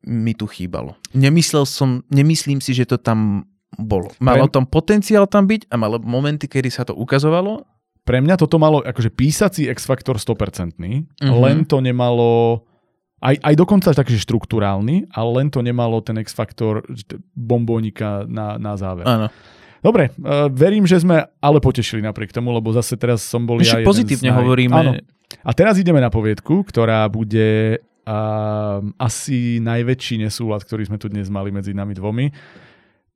mi tu chýbalo. Nemyslím si, že to tam bolo. Malo tam potenciál tam byť a malo momenty, kedy sa to ukazovalo. Pre mňa toto malo akože písací X-faktor 100%, len to nemalo, aj dokonca taký štruktúrálny, ale len to nemalo ten X-faktor bombónika na záver. Áno. Dobre, verím, že sme ale potešili napriek tomu, lebo zase teraz som bol ja jeden pozitívne hovoríme. Áno. A teraz ideme na poviedku, ktorá bude asi najväčší nesúlad, ktorý sme tu dnes mali medzi nami dvomi.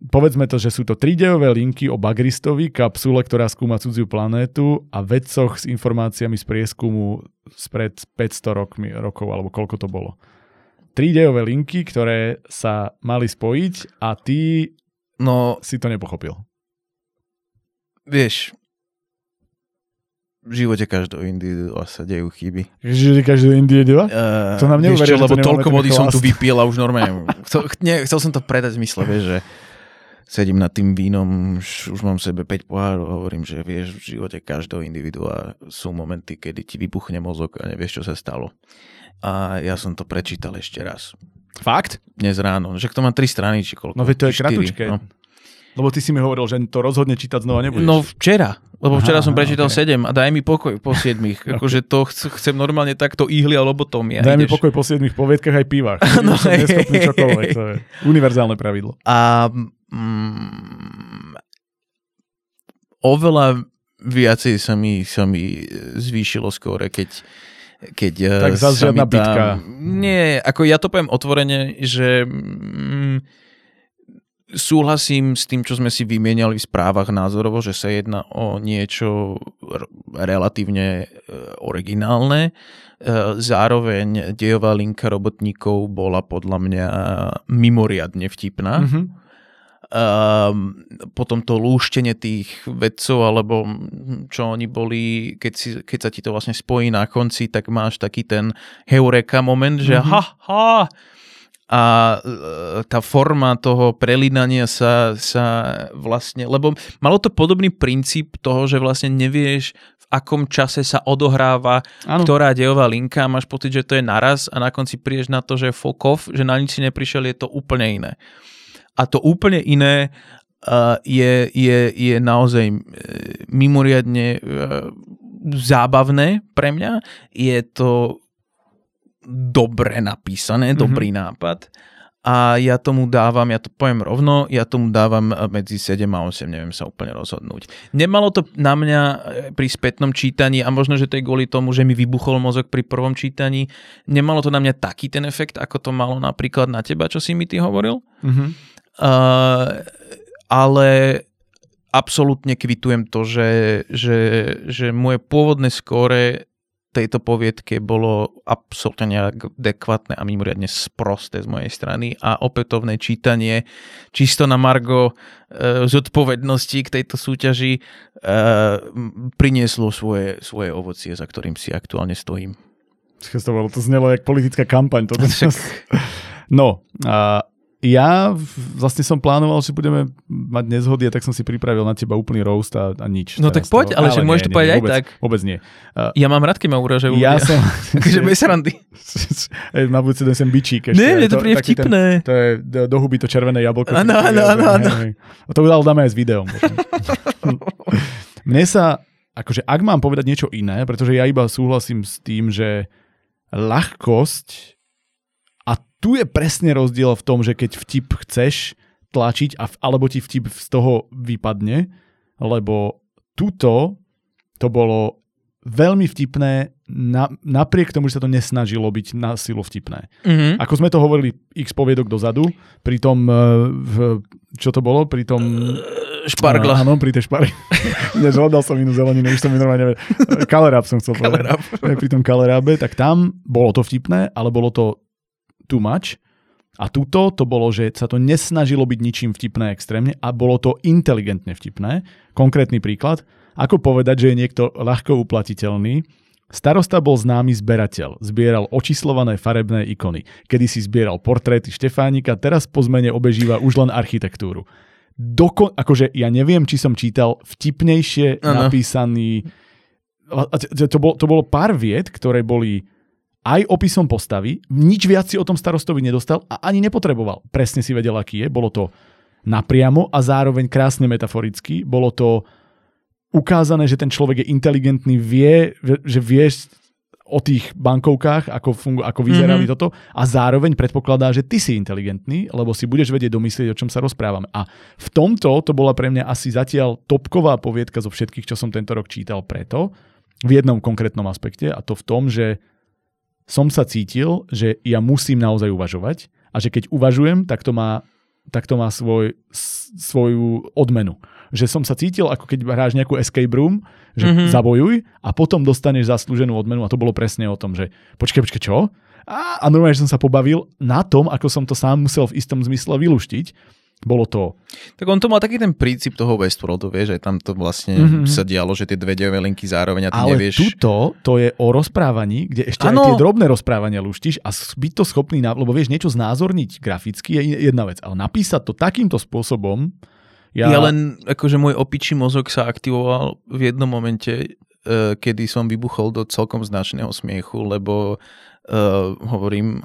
Povedzme to, že sú to 3D-ové linky o bagristovi, kapsule, ktorá skúma cudziu planétu a vedcoch s informáciami z prieskumu spred 500 rokov, alebo koľko to bolo. 3D-ové linky, ktoré sa mali spojiť a ty si to nepochopil. Vieš, v živote každého individua sa dejú chyby. V živote každého individua? To nám neuveria, lebo toľko vody som tu vypiel a už normálne. Chcel som to predať v mysle, vieš, že sedím nad tým vínom, už mám v sebe 5 pohárov, hovorím, že vieš, v živote každého individua sú momenty, kedy ti vybuchne mozog a nevieš, čo sa stalo. A ja som to prečítal ešte raz. Fakt? Dnes ráno. Však to má 3 strany, či koľko? No veď to je 4, kratučké. No. Lebo ty si mi hovoril, že to rozhodne čítať znova nebudeš. No včera. Lebo včera som prečítal 7 a daj mi pokoj po 7. Akože to chcem normálne takto ihli a lobotomia. Daj mi pokoj po 7 poviedkach aj pivách. No, som neschopný čokoľvek. To je univerzálne pravidlo. A oveľa viacej sa mi zvýšilo skôr, keď tak zase žiadna bitka. Nie, ako ja to poviem otvorene, že súhlasím s tým, čo sme si vymieniali v správach názorovo, že sa jedná o niečo relatívne originálne. Zároveň dejová linka robotníkov bola podľa mňa mimoriadne vtipná. Mm-hmm. Potom to lúštenie tých vedcov, alebo čo oni boli, keď sa ti to vlastne spojí na konci, tak máš taký ten heureka moment, že ha. A tá forma toho prelínania sa vlastne, lebo malo to podobný princíp toho, že vlastne nevieš, v akom čase sa odohráva ktorá dejová linka, máš pocit, že to je naraz a na konci prídeš na to, že fuck off, že na nič si neprišiel, je to úplne iné. A to úplne iné je naozaj mimoriadne zábavné pre mňa. Je to dobre napísané, dobrý nápad a ja tomu dávam medzi 7 a 8, neviem sa úplne rozhodnúť. Nemalo to na mňa pri spätnom čítaní a možno, že to je kvôli tomu, že mi vybuchol mozog pri prvom čítaní, nemalo to na mňa taký ten efekt, ako to malo napríklad na teba, čo si mi ty hovoril. Ale absolútne kvitujem to, že moje pôvodné skóre tejto poviedke bolo absolútne adekvátne a mimoriadne sprosté z mojej strany a opätovné čítanie čisto na margo zodpovednosti k tejto súťaži prinieslo svoje ovocie, za ktorým si aktuálne stojím. To znelo jak politická kampaň. Toto. No, ja vlastne som plánoval, že budeme mať nezhody a tak som si pripravil na teba úplný roast a nič. No tak poď, ale že môžeš to povedať aj tak. Vôbec nie. Ja mám rád, keď ma uražajú. Ja som... Takže bez randy. Na budúce sem bičík. Nie, je to príde vtipné. To je do huby to červené jablko. Áno. A to dáme aj s videom. Mne sa, akože ak mám povedať niečo iné, pretože ja iba súhlasím s tým, že ľahkosť. Tu je presne rozdiel v tom, že keď vtip chceš tlačiť, alebo ti vtip z toho vypadne, lebo tuto to bolo veľmi vtipné, napriek tomu, že sa to nesnažilo byť na silu vtipné. Mm-hmm. Ako sme to hovorili x poviedok dozadu, pri tom, čo to bolo? Pri tom... Špargla. Áno, pri tej špargla. Nežľadal som inú zeleninu, už som normálne nevedel. Kaleráb som chcel povedať. Pri tom kalerábe, tak tam bolo to vtipné, ale bolo to too much. A tuto to bolo, že sa to nesnažilo byť ničím vtipné extrémne a bolo to inteligentne vtipné. Konkrétny príklad, ako povedať, že je niekto ľahko uplatiteľný. Starosta bol známy zberateľ. Zbieral očíslované farebné ikony. Kedysi zbieral portréty Štefánika, teraz po zmene obežíva už len architektúru. Akože ja neviem, či som čítal vtipnejšie napísaný... To bolo pár vied, ktoré boli aj opisom postavy, nič viac si o tom starostovi nedostal a ani nepotreboval. Presne si vedel, aký je. Bolo to napriamo a zároveň krásne metaforicky. Bolo to ukázané, že ten človek je inteligentný, vie, že vie o tých bankovkách, ako vyzerali toto a zároveň predpokladá, že ty si inteligentný, lebo si budeš vedieť domyslieť, o čom sa rozprávame. A v tomto to bola pre mňa asi zatiaľ topková poviedka zo všetkých, čo som tento rok čítal preto, v jednom konkrétnom aspekte a to v tom, že som sa cítil, že ja musím naozaj uvažovať a že keď uvažujem, tak to má svoju odmenu. Že som sa cítil, ako keď hráš nejakú escape room, že zabojuj a potom dostaneš zaslúženú odmenu a to bolo presne o tom, že počkaj, čo? A normálne, že som sa pobavil na tom, ako som to sám musel v istom zmysle vyluštiť. Bolo to... Tak on to mal taký ten princíp toho Westworldu, vieš, že tam to vlastne sa dialo, že tie dve develinky zároveň a ty ale nevieš... Ale tuto, to je o rozprávaní, kde ešte aj tie drobné rozprávania luštíš a byť to schopný, lebo vieš, niečo znázorniť graficky je jedna vec, ale napísať to takýmto spôsobom... Ja len, akože môj opičí mozog sa aktivoval v jednom momente, kedy som vybuchol do celkom značného smiechu, lebo... hovorím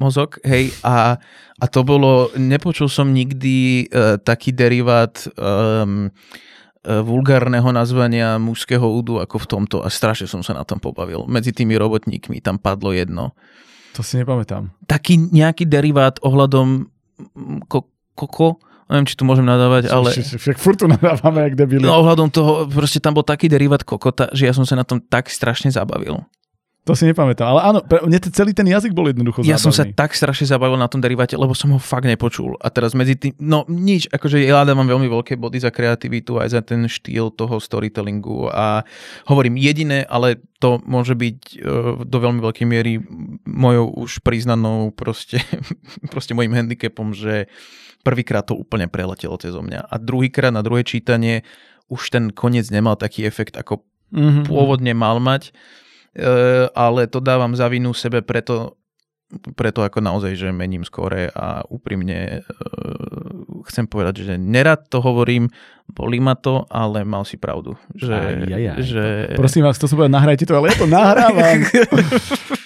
mozog, hej, a to bolo, nepočul som nikdy taký derivát vulgárneho nazvania mužského údu ako v tomto a strašne som sa na tom pobavil. Medzi tými robotníkmi tam padlo jedno. To si nepamätám. Taký nejaký derivát ohľadom koko, neviem, či tu môžem nadávať, ale... Však furt tu nadávame, jak debili. No ohľadom toho, proste tam bol taký derivát kokota, že ja som sa na tom tak strašne zabavil. To si nepamätám, ale áno, mne celý ten jazyk bol jednoducho zábavný. Ja som sa tak strašne zabavil na tom deriváte, lebo som ho fakt nepočul. A teraz medzi tým, no nič, akože ja dávam veľmi veľké body za kreativitu, aj za ten štýl toho storytellingu a hovorím jediné, ale to môže byť do veľmi veľkej miery mojou už priznanou proste mojim handicapom, že prvýkrát to úplne preletelo cezo mňa. A druhýkrát na druhé čítanie už ten koniec nemal taký efekt, ako pôvodne mal mať. Ale to dávam za vinu sebe preto ako naozaj, že mením skóre a úprimne chcem povedať, že nerad to hovorím, bolí ma to, ale mal si pravdu. Že... Prosím vás, to som povedal, nahrajte to, ale ja to nahrávam.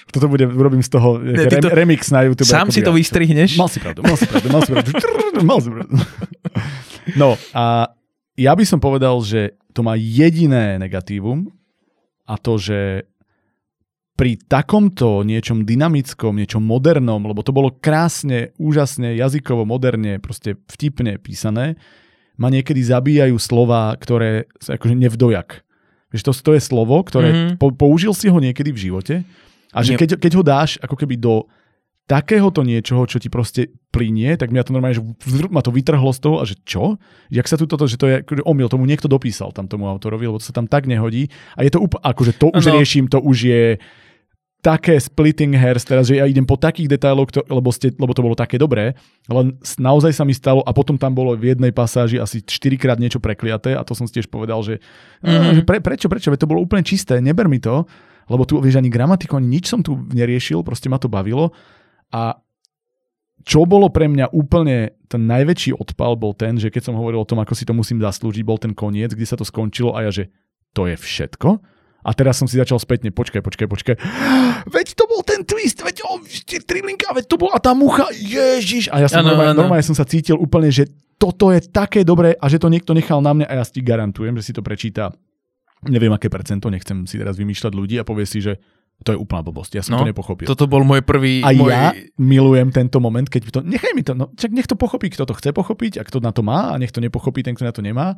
Toto bude, robím z toho remix na YouTube. Sám si to vystrihneš? Mal si pravdu. No a ja by som povedal, že to má jediné negatívum a to, že pri takomto niečom dynamickom, niečom modernom, lebo to bolo krásne, úžasne, jazykovo, moderne, proste vtipne písané, ma niekedy zabíjajú slova, ktoré sa akože nevdojak. Že to je slovo, ktoré použil si ho niekedy v živote a že keď ho dáš ako keby do takéhoto niečoho, čo ti proste plinie, tak mňa to normálne, že ma to vytrhlo z toho a že čo? Jak sa tu toto, že to je omyl, tomu niekto dopísal tam tomu autorovi, lebo to sa tam tak nehodí. A je to akože to už riešim, to už je také splitting hairs teraz, že ja idem po takých detailoch, lebo to bolo také dobré, len naozaj sa mi stalo a potom tam bolo v jednej pasáži asi 4-krát niečo prekliaté a to som si tiež povedal, že prečo? To bolo úplne čisté, neber mi to, lebo tu vieš ani gramatiku, ani nič som tu neriešil, proste ma to bavilo. A čo bolo pre mňa úplne ten najväčší odpal bol ten, že keď som hovoril o tom, ako si to musím zaslúžiť, bol ten koniec, kde sa to skončilo a ja, že to je všetko? A teraz som si začal spätne, počkaj. Veď to bol ten twist, veď trilinka, veď to bola tá mucha, ježiš. A ja som normálne som sa cítil úplne, že toto je také dobré a že to niekto nechal na mňa a ja si garantujem, že si to prečíta neviem aké percento, nechcem si teraz vymýšľať ľudí a povie si, že to je úplná blbosť, ja som to nepochopil. Toto bol môj prvý... Ja milujem tento moment, keď to... Nech to pochopí, kto to chce pochopiť a kto na to má a nech to nepochopí ten, kto na to nemá.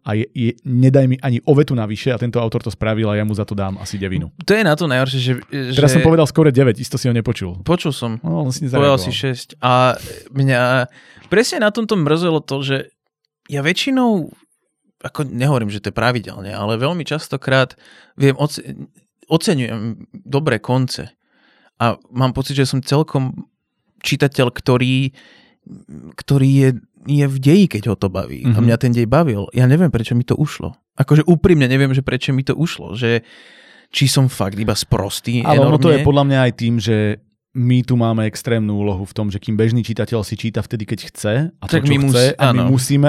a nedaj mi ani o vetu navyše a tento autor to spravil a ja mu za to dám asi 9. To je na to najhoršie, že... Teraz som povedal skôr 9, isto si ho nepočul. Počul som. No, on si povedal si 6 a mňa presne na tomto mrzelo to, že ja väčšinou, ako nehovorím, že to je pravidelne, ale veľmi častokrát viem, oceňujem dobré konce a mám pocit, že som celkom čitateľ, ktorý je v deji, keď ho to baví. Mm-hmm. A mňa ten dej bavil. Ja neviem, prečo mi to ušlo. Akože úprimne neviem, že prečo mi to ušlo. Že či som fakt iba sprostý. Ale enormne. Ono to je podľa mňa aj tým, že my tu máme extrémnu úlohu v tom, že kým bežný čitateľ si číta vtedy, keď chce a to, čo chce a my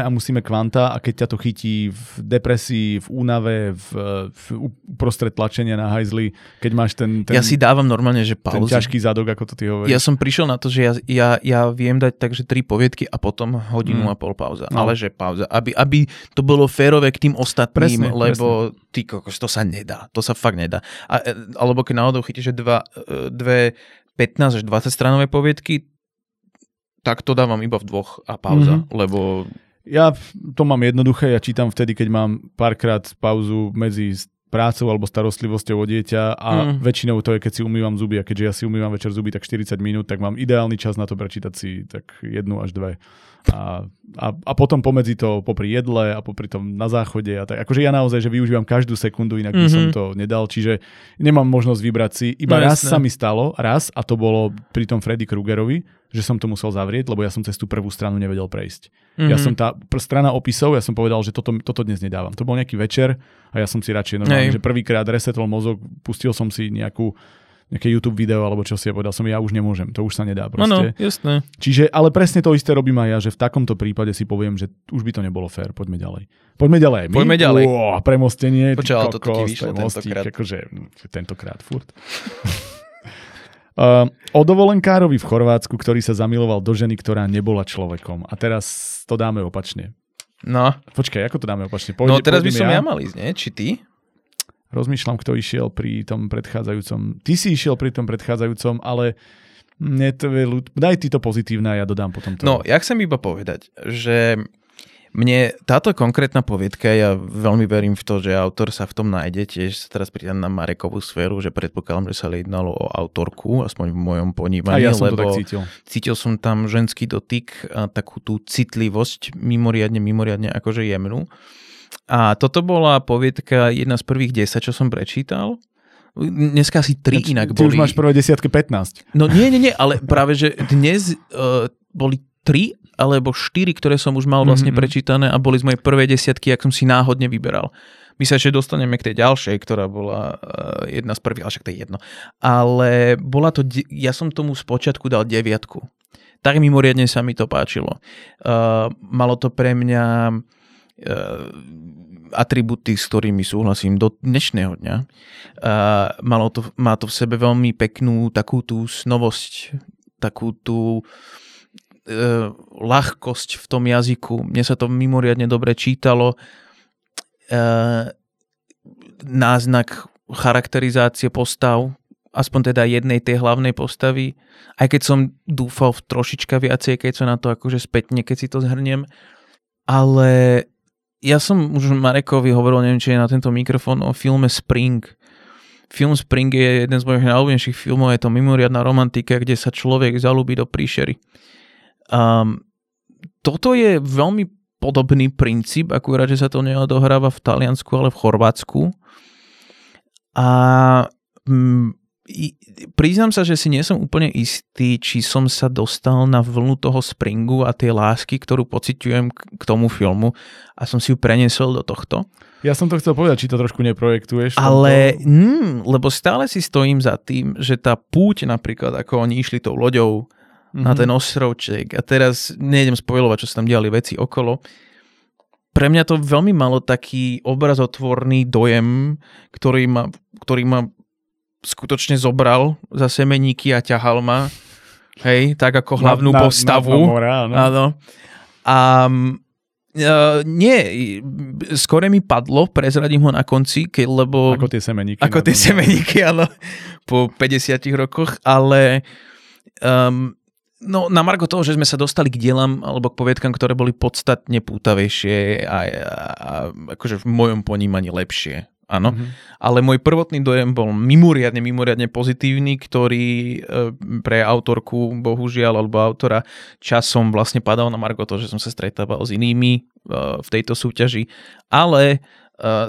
musíme kvanta a keď ťa to chytí v depresii, v únave, v uprostred tlačenia na hajzli, keď máš ten ja si dávam normálne, že pauzu. Ten ťažký zadok, ako to ty hovoríš. Ja som prišiel na to, že ja viem dať takže 3 poviedky a potom hodinu a pol pauza. No. Ale že pauza. Aby to bolo férové k tým ostatným, presne, lebo presne. Ty kokos, to sa nedá. To sa fakt nedá. Alebo keď náhodou chytíš dve 15 až 20 stranové poviedky, tak to dávam iba v 2 a pauza, lebo... Ja to mám jednoduché, ja čítam vtedy, keď mám párkrát pauzu medzi prácou alebo starostlivosťou o dieťa a väčšinou to je, keď si umývam zuby a keďže ja si umývam večer zuby tak 40 minút, tak mám ideálny čas na to prečítať si tak 1 až 2 a potom pomedzi to popri jedle a popri tom na záchode a tak. Akože ja naozaj, že využívam každú sekundu, inak by som to nedal, čiže nemám možnosť vybrať si. Iba raz sa mi stalo, a to bolo pri tom Freddy Kruegerovi, že som to musel zavrieť, lebo ja som cez tú prvú stranu nevedel prejsť. Ja som tá strana opisov, ja som povedal, že toto dnes nedávam. To bol nejaký večer a ja som si radšej normálne, že prvýkrát resetol mozog, pustil som si nejaké YouTube video, alebo čo si ja povedal som, ja už nemôžem, to už sa nedá proste. Áno, jasné. Čiže, ale presne to isté robím aj ja, že v takomto prípade si poviem, že už by to nebolo fér, poďme ďalej. Poďme ďalej. Ó, premostenie. Počúval, toto ti vyšlo tentokrát. Akože, tentokrát furt. O dovolenkárovi v Chorvátsku, ktorý sa zamiloval do ženy, ktorá nebola človekom. A teraz to dáme opačne. No. Počkaj, ako to dáme opačne? No teraz by som ja mal ísť, nie? Či ty? Rozmýšľam, kto išiel pri tom predchádzajúcom. Ty si išiel pri tom predchádzajúcom, ale daj ty to pozitívne a ja dodám potom to. No, ja chcem iba povedať, že mne táto konkrétna poviedka, ja veľmi verím v to, že autor sa v tom nájde, tiež sa teraz pridám na Marekovú sféru, že predpokladám, že sa jednalo o autorku, aspoň v mojom ponímaní, ja lebo cítil som tam ženský dotyk a takú tú citlivosť mimoriadne akože jemnú. A toto bola poviedka jedna z prvých 10, čo som prečítal. Dneska asi 3 inak boli. Ty už máš prvé 10, 15. No nie, ale práve, že dnes boli 3 alebo 4, ktoré som už mal vlastne prečítané a boli z mojej prvej 10, ak som si náhodne vyberal. My sa ešte dostaneme k tej ďalšej, ktorá bola jedna z prvých, ale však to je jedno. Ale bola to, ja som tomu spočiatku dal 9. Tak mimoriadne sa mi to páčilo. Malo to pre mňa... atributy, s ktorými súhlasím do dnešného dňa. Má to v sebe veľmi peknú takú tú snovosť, takú tú ľahkosť v tom jazyku. Mne sa to mimoriadne dobre čítalo. Náznak charakterizácie postav, aspoň teda jednej tej hlavnej postavy, aj keď som dúfal v trošička viacej, keď sa na to akože spätne, keď si to zhrniem. Ale ja som už Marekovi hovoril, neviem, či je na tento mikrofón, o filme Spring. Film Spring je jeden z mojich najľúbenejších filmov, je to mimoriadna romantika, kde sa človek zalúbi do príšery. Toto je veľmi podobný princíp, akurát, že sa to neodohráva v Taliansku, ale v Chorvátsku. A priznám sa, že si nie som úplne istý, či som sa dostal na vlnu toho Springu a tej lásky, ktorú pociťujem k tomu filmu a som si ju preniesol do tohto. Ja som to chcel povedať, či to trošku neprojektuješ. Ale, lebo stále si stojím za tým, že tá púť napríklad, ako oni išli tou loďou na ten ostrovček a teraz nejdem spoilovať, čo sa tam diali veci okolo. Pre mňa to veľmi malo taký obrazotvorný dojem, ktorý ma skutočne zobral za semeníky a ťahal ma, hej, tak ako hlavnú postavu. Áno. Nie, skore mi padlo, prezradím ho na konci, lebo... Ako tie semeníky. Áno, po 50 rokoch, ale No, na margo toho, že sme sa dostali k dielam alebo k poviedkam, ktoré boli podstatne pútavejšie a akože v mojom ponímaní lepšie. Áno. Mm-hmm. Ale môj prvotný dojem bol mimoriadne pozitívny, ktorý pre autorku, bohužiaľ, alebo autora časom vlastne padal na margo toho, že som sa stretával s inými v tejto súťaži. Ale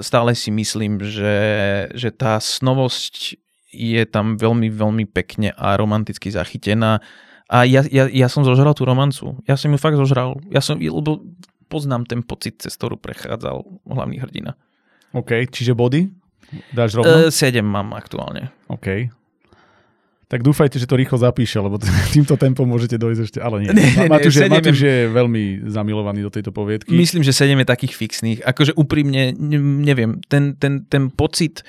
stále si myslím, že tá snovosť je tam veľmi, veľmi pekne a romanticky zachytená. A ja som zožral tú romancu. Ja som ju fakt zožral. Lebo poznám ten pocit, cez ktorú prechádzal hlavný hrdina. OK, čiže body? Dáš rovno? 7 mám aktuálne. OK. Tak dúfajte, že to rýchlo zapíše, lebo týmto tempom môžete dojsť ešte, ale nie. Matúš je veľmi zamilovaný do tejto poviedky. Myslím, že 7 je takých fixných. Akože úprimne, neviem, ten pocit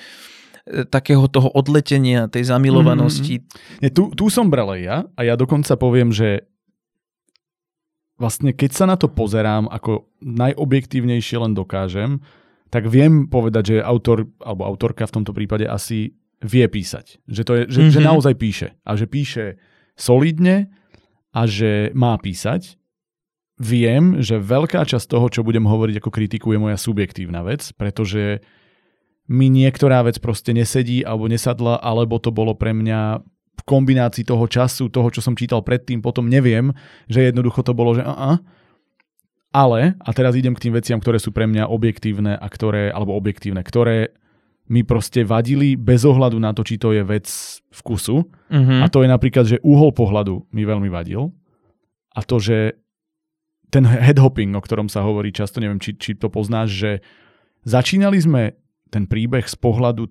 takého toho odletenia, tej zamilovanosti. Nie, tu som bral aj ja a ja dokonca poviem, že vlastne keď sa na to pozerám ako najobjektívnejšie len dokážem, tak viem povedať, že autor alebo autorka v tomto prípade asi vie písať. Že, to je, že naozaj píše. A že píše solidne a že má písať. Viem, že veľká časť toho, čo budem hovoriť ako kritiku, je moja subjektívna vec, pretože mi niektorá vec proste nesedí alebo nesadla, alebo to bolo pre mňa v kombinácii toho času, toho, čo som čítal predtým, potom neviem, že jednoducho to bolo, že Ale, a teraz idem k tým veciam, ktoré sú pre mňa objektívne a ktoré mi proste vadili bez ohľadu na to, či to je vec vkusu. Mm-hmm. A to je napríklad, že uhol pohľadu mi veľmi vadil. A to, že ten headhopping, o ktorom sa hovorí často, neviem, či to poznáš, že začínali sme ten príbeh z pohľadu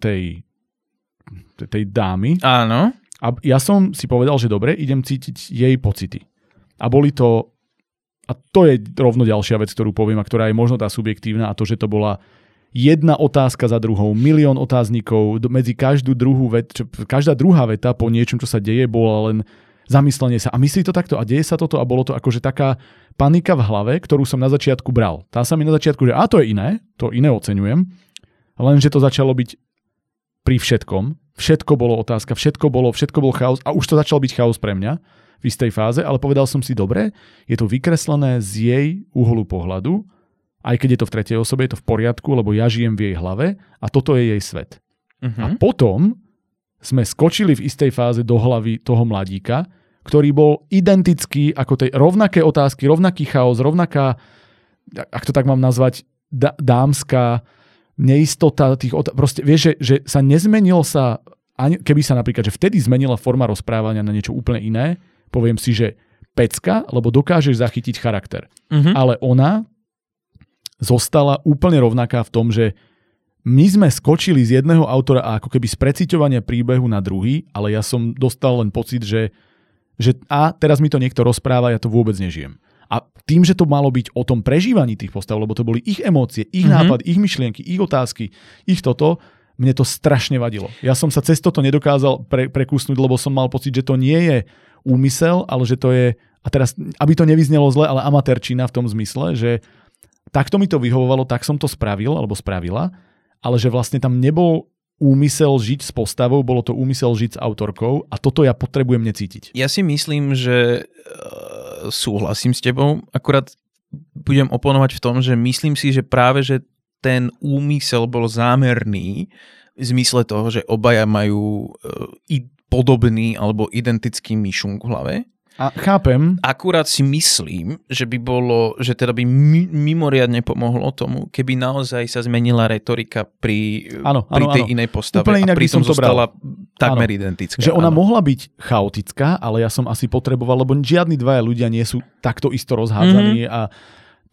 tej dámy. Áno. A ja som si povedal, že dobre, idem cítiť jej pocity. A boli to... A to je rovno ďalšia vec, ktorú poviem a ktorá je možno tá subjektívna a to, že to bola jedna otázka za druhou, milión otáznikov, medzi každá druhá veta po niečom, čo sa deje, bola len zamyslenie sa. A myslí to takto a deje sa toto a bolo to akože taká panika v hlave, ktorú som na začiatku bral. Tá sa mi na začiatku, že to je iné, oceňujem, lenže to začalo byť pri všetkom. Všetko bolo otázka, všetko bol chaos a už to začal byť chaos pre mňa v istej fáze, ale povedal som si, dobre, je to vykreslené z jej uhlu pohľadu, aj keď je to v tretej osobe, je to v poriadku, lebo ja žijem v jej hlave a toto je jej svet. Uh-huh. A potom sme skočili v istej fáze do hlavy toho mladíka, ktorý bol identický ako tej rovnaké otázky, rovnaký chaos, rovnaká, ak to tak mám nazvať, dámska neistota tých otázky. Proste vieš, že sa nezmenil sa, keby sa napríklad, že vtedy zmenila forma rozprávania na niečo úplne iné, poviem si, že pecka, lebo dokážeš zachytiť charakter. Uh-huh. Ale ona zostala úplne rovnaká v tom, že my sme skočili z jedného autora a ako keby z preciťovania príbehu na druhý, ale ja som dostal len pocit, že teraz mi to niekto rozpráva, ja to vôbec nežijem. A tým, že to malo byť o tom prežívaní tých postav, lebo to boli ich emócie, ich nápad, ich myšlienky, ich otázky, ich toto, mne to strašne vadilo. Ja som sa cez toto nedokázal prekusnúť, lebo som mal pocit, že to nie je úmysel, ale že to je, a teraz, aby to nevyznelo zle, ale amatérčina v tom zmysle, že takto mi to vyhovovalo, tak som to spravil, alebo spravila, ale že vlastne tam nebol úmysel žiť s postavou, bolo to úmysel žiť s autorkou a toto ja potrebujem necítiť. Ja si myslím, že súhlasím s tebou, akurát budem oponovať v tom, že myslím si, že práve, že ten úmysel bol zámerný v zmysle toho, že obaja majú podobný alebo identický myšunk v hlave. A chápem. Akurát si myslím, že by bolo, že teda by mimoriadne pomohlo tomu, keby naozaj sa zmenila retorika pri tej inej postave. Úplne inak by som to bral. A pritom zostala takmer identická. Že ona mohla byť chaotická, ale ja som asi potreboval, lebo žiadni dvaja ľudia nie sú takto isto rozhádzaní a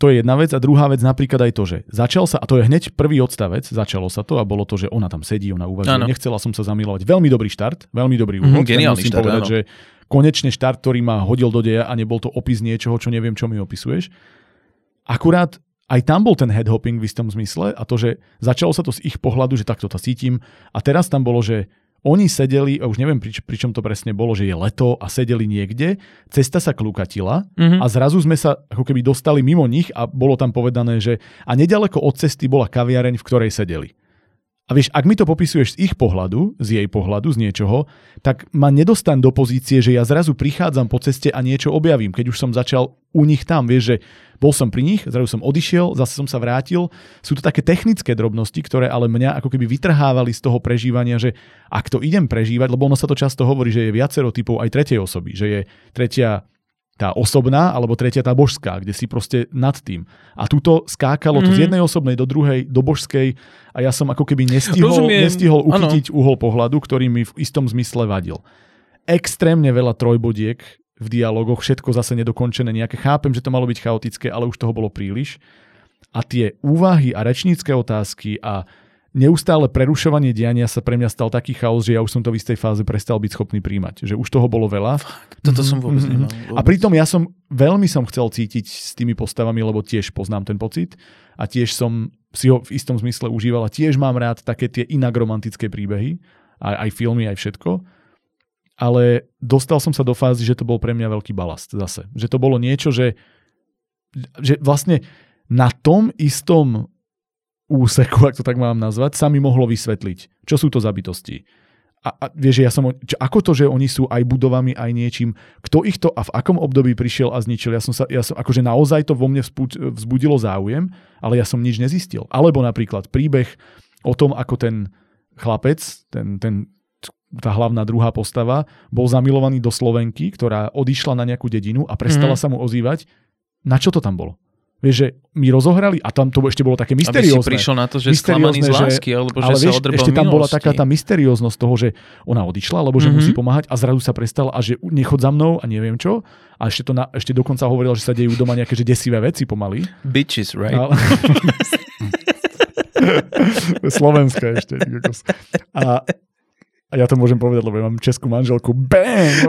to je jedna vec. A druhá vec napríklad aj to, že začal sa, a to je hneď prvý odstavec, začalo sa to a bolo to, že ona tam sedí, ona uvažuje, nechcela som sa zamilovať. Veľmi dobrý štart, veľmi dobrý úvod. Geniálny štart, povedať, že konečne štart, ktorý ma hodil do deja a nebol to opis niečoho, čo neviem, čo mi opisuješ. Akurát aj tam bol ten headhopping v istom zmysle a to, že začalo sa to z ich pohľadu, že takto to cítim a teraz tam bolo, že oni sedeli, a už neviem, pričom to presne bolo, že je leto a sedeli niekde, cesta sa klukatila a zrazu sme sa ako keby dostali mimo nich a bolo tam povedané, že a nedaleko od cesty bola kaviareň, v ktorej sedeli. A A vieš, ak mi to popisuješ z ich pohľadu, z jej pohľadu, z niečoho, tak ma nedostan do pozície, že ja zrazu prichádzam po ceste a niečo objavím. Keď už som začal u nich tam, vieš, že bol som pri nich, zrazu som odišiel, zase som sa vrátil. Sú to také technické drobnosti, ktoré ale mňa ako keby vytrhávali z toho prežívania, že ak to idem prežívať, lebo ono sa to často hovorí, že je viacero typov aj tretej osoby, že je tretia tá osobná, alebo tretia tá božská, kde si proste nad tým. A tuto skákalo to z jednej osobnej do druhej, do božskej a ja som ako keby nestihol uchytiť uhol pohľadu, ktorý mi v istom zmysle vadil. Extrémne veľa trojbodiek v dialogoch, všetko zase nedokončené nejaké. Chápem, že to malo byť chaotické, ale už toho bolo príliš. A tie úvahy a rečnícke otázky a neustále prerušovanie diania sa pre mňa stal taký chaos, že ja už som to v istej fáze prestal byť schopný príjmať. Že už toho bolo veľa. Toto som vôbec nemal. Vôbec. A pritom ja som veľmi chcel cítiť s tými postavami, lebo tiež poznám ten pocit a tiež som si ho v istom zmysle užíval a tiež mám rád také tie inak romantické príbehy, aj filmy, aj všetko. Ale dostal som sa do fázy, že to bol pre mňa veľký balast zase. Že to bolo niečo, že vlastne na tom istom úseku, ak to tak mám nazvať, sa mi mohlo vysvetliť, čo sú to za bytosti. A vieš, ja som, ako to, že oni sú aj budovami, aj niečím, kto ich to a v akom období prišiel a zničil. Ja som akože naozaj to vo mne vzbudilo záujem, ale ja som nič nezistil. Alebo napríklad príbeh o tom, ako ten chlapec, tá hlavná druhá postava, bol zamilovaný do Slovenky, ktorá odišla na nejakú dedinu a prestala sa mu ozývať. Na čo to tam bolo? Vieš, že mi rozohrali a tam to ešte bolo také mysteriózne. Aby si prišiel na to, že sklamaný z lásky, alebo že sa odrbal ešte tam milosti. Bola taká tá mysterióznosť toho, že ona odišla, alebo že musí pomáhať a zrazu sa prestala a že nechod za mnou a neviem čo. A ešte to ešte dokonca hovorila, že sa dejú doma nejaké že desivé veci pomaly. Bitches, right? Slovenska ešte. A ja to môžem povedať, lebo ja mám českú manželku. Bam!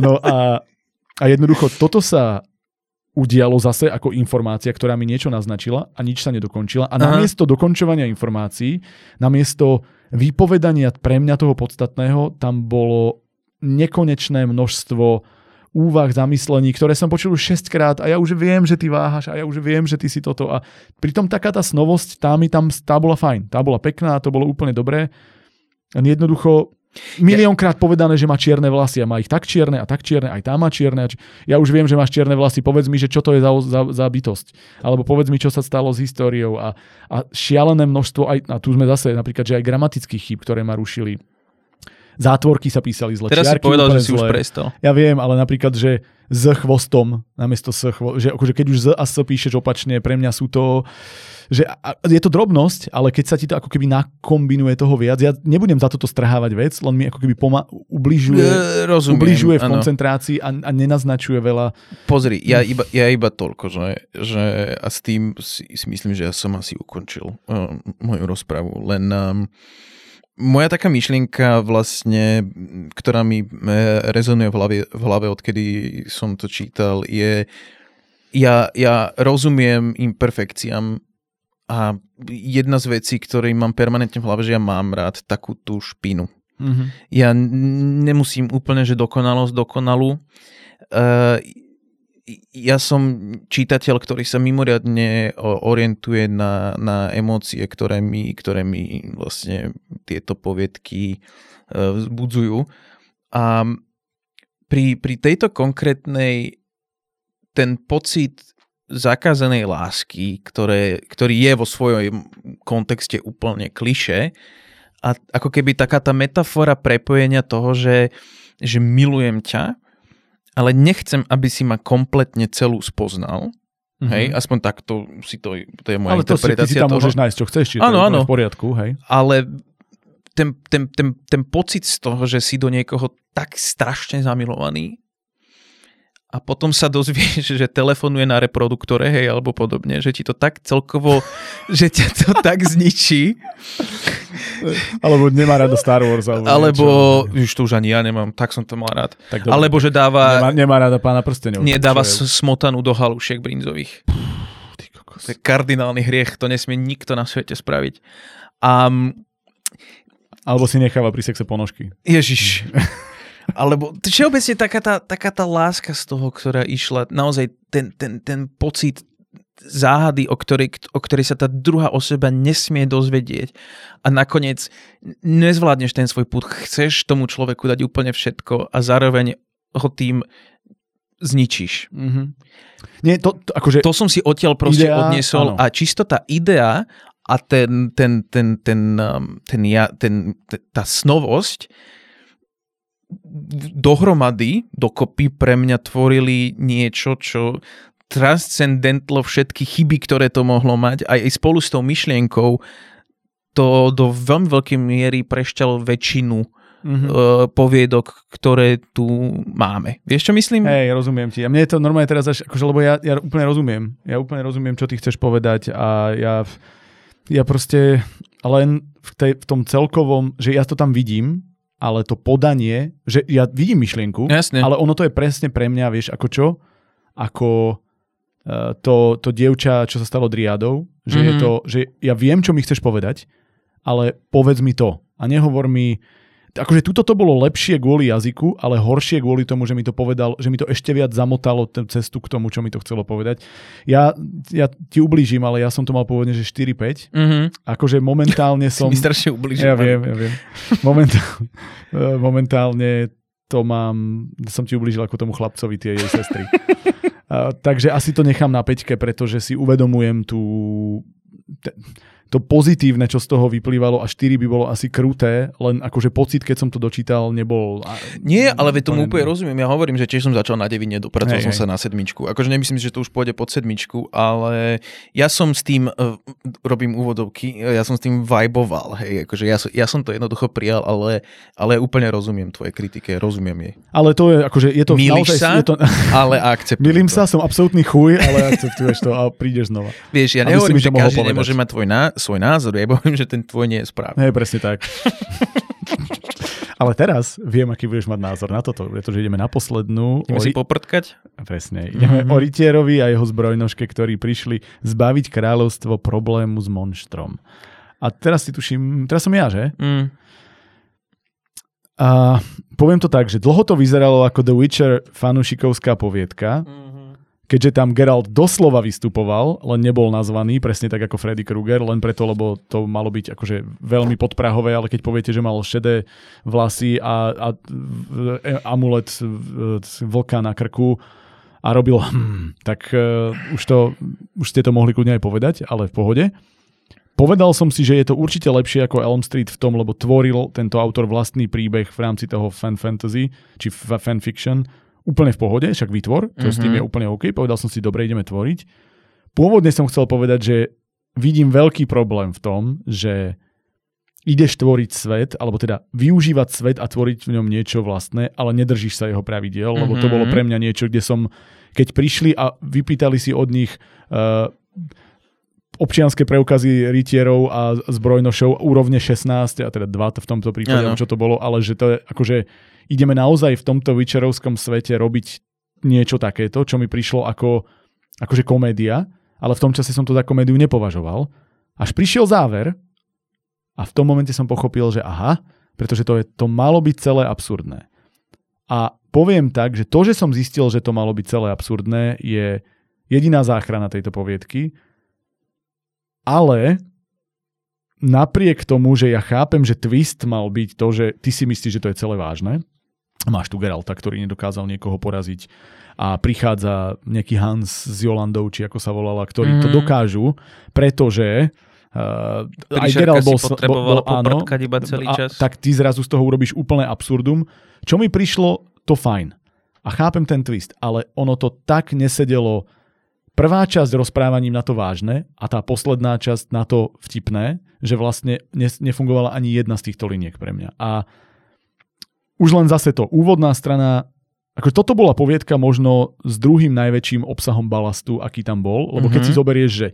No a jednoducho toto sa udialo zase ako informácia, ktorá mi niečo naznačila a nič sa nedokončila. A namiesto dokončovania informácií, namiesto vypovedania pre mňa toho podstatného, tam bolo nekonečné množstvo úvah, zamyslení, ktoré som počul už 6-krát a ja už viem, že ty váhaš a ja už viem, že ty si toto. A pritom taká tá snovosť, tá bola fajn, tá bola pekná, to bolo úplne dobré. A jednoducho miliónkrát povedané, že má čierne vlasy a má ich tak čierne, aj tá má čierne. Ja už viem, že máš čierne vlasy, povedz mi, že čo to je za bytosť. Alebo povedz mi, čo sa stalo s históriou a šialené množstvo, aj, a tu sme zase napríklad, že aj gramatických chýb, ktoré ma rušili. Zátvorky sa písali zle. Teraz si povedal, že si už prestal. Ja viem, ale napríklad, že s chvostom namiesto s chvostom, že akože keď už z a s píšeš opačne, pre mňa sú to, že je to drobnosť, ale keď sa ti to ako keby nakombinuje toho viac, ja nebudem za toto strhávať vec, len mi ako keby ubližuje v koncentrácii a nenaznačuje veľa. Pozri, ja iba toľko, že a s tým si myslím, že ja som asi ukončil moju rozpravu, len moja taká myšlienka vlastne, ktorá mi rezonuje v hlave, odkedy som to čítal, je, ja rozumiem imperfekciám a jedna z vecí, ktoré mám permanentne v hlave, že ja mám rád takú tú špinu. Mm-hmm. Ja nemusím úplne, že dokonalosť dokonalú. Ja som čítateľ, ktorý sa mimoriadne orientuje na emócie, ktoré mi vlastne tieto poviedky vzbudzujú. A pri tejto konkrétnej ten pocit zakázanej lásky, ktorý je vo svojom kontexte úplne klišé, a ako keby taká tá metafora prepojenia toho, že milujem ťa, ale nechcem, aby si ma kompletne celú spoznal. Mm-hmm. Hej, aspoň takto si to je moja interpretácia toho. Ale to si tam môžeš nájsť, čo chceš, či to je v poriadku. Hej. Ale ten pocit z toho, že si do niekoho tak strašne zamilovaný a potom sa dozvieš, že telefonuje na reproduktore, hej, alebo podobne, že ti to tak celkovo, že ťa to tak zničí. Alebo nemá rád Star Wars. Alebo už to už ani ja nemám, tak som to mal rád. Alebo že dáva... Nemá ráda Pána prstenov. Nie, dáva smotanu do halušiek brinzových. Ty kokos. To je kardinálny hriech, to nesmie nikto na svete spraviť. Alebo si necháva pri sexe ponožky. Ježiš. Alebo všeobecne taká tá láska z toho, ktorá išla, naozaj ten pocit záhady, o ktorej sa tá druhá osoba nesmie dozvedieť. A nakoniec nezvládneš ten svoj púd. Chceš tomu človeku dať úplne všetko a zároveň ho tým zničíš. Mm-hmm. Nie, akože to som si odtiaľ proste odnesol. Áno. A čisto tá idea a tá snovosť dohromady, dokopy pre mňa tvorili niečo, čo transcendentlo všetky chyby, ktoré to mohlo mať. Aj spolu s tou myšlienkou to do veľmi veľkej miery prešťalo väčšinu poviedok, ktoré tu máme. Vieš, čo myslím? Hej, rozumiem ti. A mne je to normálne teraz až, akože, lebo ja úplne rozumiem. Ja úplne rozumiem, čo ty chceš povedať a ja proste len v tom celkovom, že ja to tam vidím, ale to podanie, že ja vidím myšlienku, jasne, ale ono to je presne pre mňa, vieš, ako čo? Ako to dievča, čo sa stalo driádou, že je to, že ja viem, čo mi chceš povedať, ale povedz mi to a nehovor mi. Akože tuto to bolo lepšie kvôli jazyku, ale horšie kvôli tomu, že mi to povedal, že mi to ešte viac zamotalo cestu k tomu, čo mi to chcelo povedať. Ja ti ublížim, ale ja som to mal pôvodne, že 4-5. Mm-hmm. Akože momentálne som... Si mi strašne ublížil. Ja viem. Momentálne to mám... Som ti ublížil ako tomu chlapcovi, tie jej sestry. Takže asi to nechám na 5, pretože si uvedomujem tú... To pozitívne, čo z toho vyplývalo, a 4 by bolo asi kruté, len akože pocit, keď som to dočítal, nebol... Nie, ale tomu úplne rozumiem. Ja hovorím, že tiež som začal na 9, dopracoval som sa na 7. Akože nemyslím, že to už pôjde pod 7, ale ja som s tým, robím úvodovky, ja som s tým viboval. Hej, akože ja som to jednoducho prijal, ale úplne rozumiem tvojej kritike, rozumiem jej. Ale to je, akože je to... Mýliš sa, ale akceptuješ. Mýlim sa, som absolútny chuj, ale akceptuješ to a prídeš znova. Vieš, ja nehovorím, že každý nemôže mať svoj názor. Ja poviem, že ten tvoj nie je správny. Nie, presne tak. Ale teraz viem, aký budeš mať názor na toto, pretože ideme na poslednú. Ideme si poprtkať? Presne. Ideme o rytierovi a jeho zbrojnožke, ktorí prišli zbaviť kráľovstvo problému s monštrom. A teraz si tuším, teraz som ja, že? Mm. A poviem to tak, že dlho to vyzeralo ako The Witcher fanúšikovská poviedka, keďže tam Geralt doslova vystupoval, len nebol nazvaný, presne tak ako Freddy Krueger, len preto, lebo to malo byť akože veľmi podprahové, ale keď poviete, že mal šedé vlasy a amulet vlka na krku a robil tak už ste to mohli kľudne aj povedať, ale v pohode. Povedal som si, že je to určite lepšie ako Elm Street v tom, lebo tvoril tento autor vlastný príbeh v rámci toho fan fantasy, či fan fiction. Úplne v pohode, však vytvor, čo s tým je úplne OK. Povedal som si, dobre, ideme tvoriť. Pôvodne som chcel povedať, že vidím veľký problém v tom, že ideš tvoriť svet, alebo teda využívať svet a tvoriť v ňom niečo vlastné, ale nedržíš sa jeho pravidiel, lebo to bolo pre mňa niečo, kde som, keď prišli a vypýtali si od nich občianske preukazy rytierov a zbrojnošov úrovne 16, a teda 2 to v tomto prípade, čo to bolo, ale že to je akože... Ideme naozaj v tomto Witcherovskom svete robiť niečo takéto, čo mi prišlo akože komédia, ale v tom čase som to za komédiu nepovažoval. Až prišiel záver a v tom momente som pochopil, že aha, pretože to malo byť celé absurdné. A poviem tak, že to, že som zistil, že to malo byť celé absurdné, je jediná záchrana tejto poviedky, ale... Napriek tomu, že ja chápem, že twist mal byť to, že ty si myslíš, že to je celé vážne. Máš tu Geralta, ktorý nedokázal niekoho poraziť a prichádza nejaký Hans z Jolandou, či ako sa volala, ktorí to dokážu, pretože aj Geralt bol poprtkať iba celý čas. Tak ty zrazu z toho urobíš úplne absurdum. Čo mi prišlo, to fajn. A chápem ten twist, ale ono to tak nesedelo. Prvá časť rozprávaním na to vážne a tá posledná časť na to vtipné, že vlastne nefungovala ani jedna z týchto liniek pre mňa. A už len zase to, úvodná strana, ako toto bola poviedka možno s druhým najväčším obsahom balastu, aký tam bol, lebo keď si zoberieš, že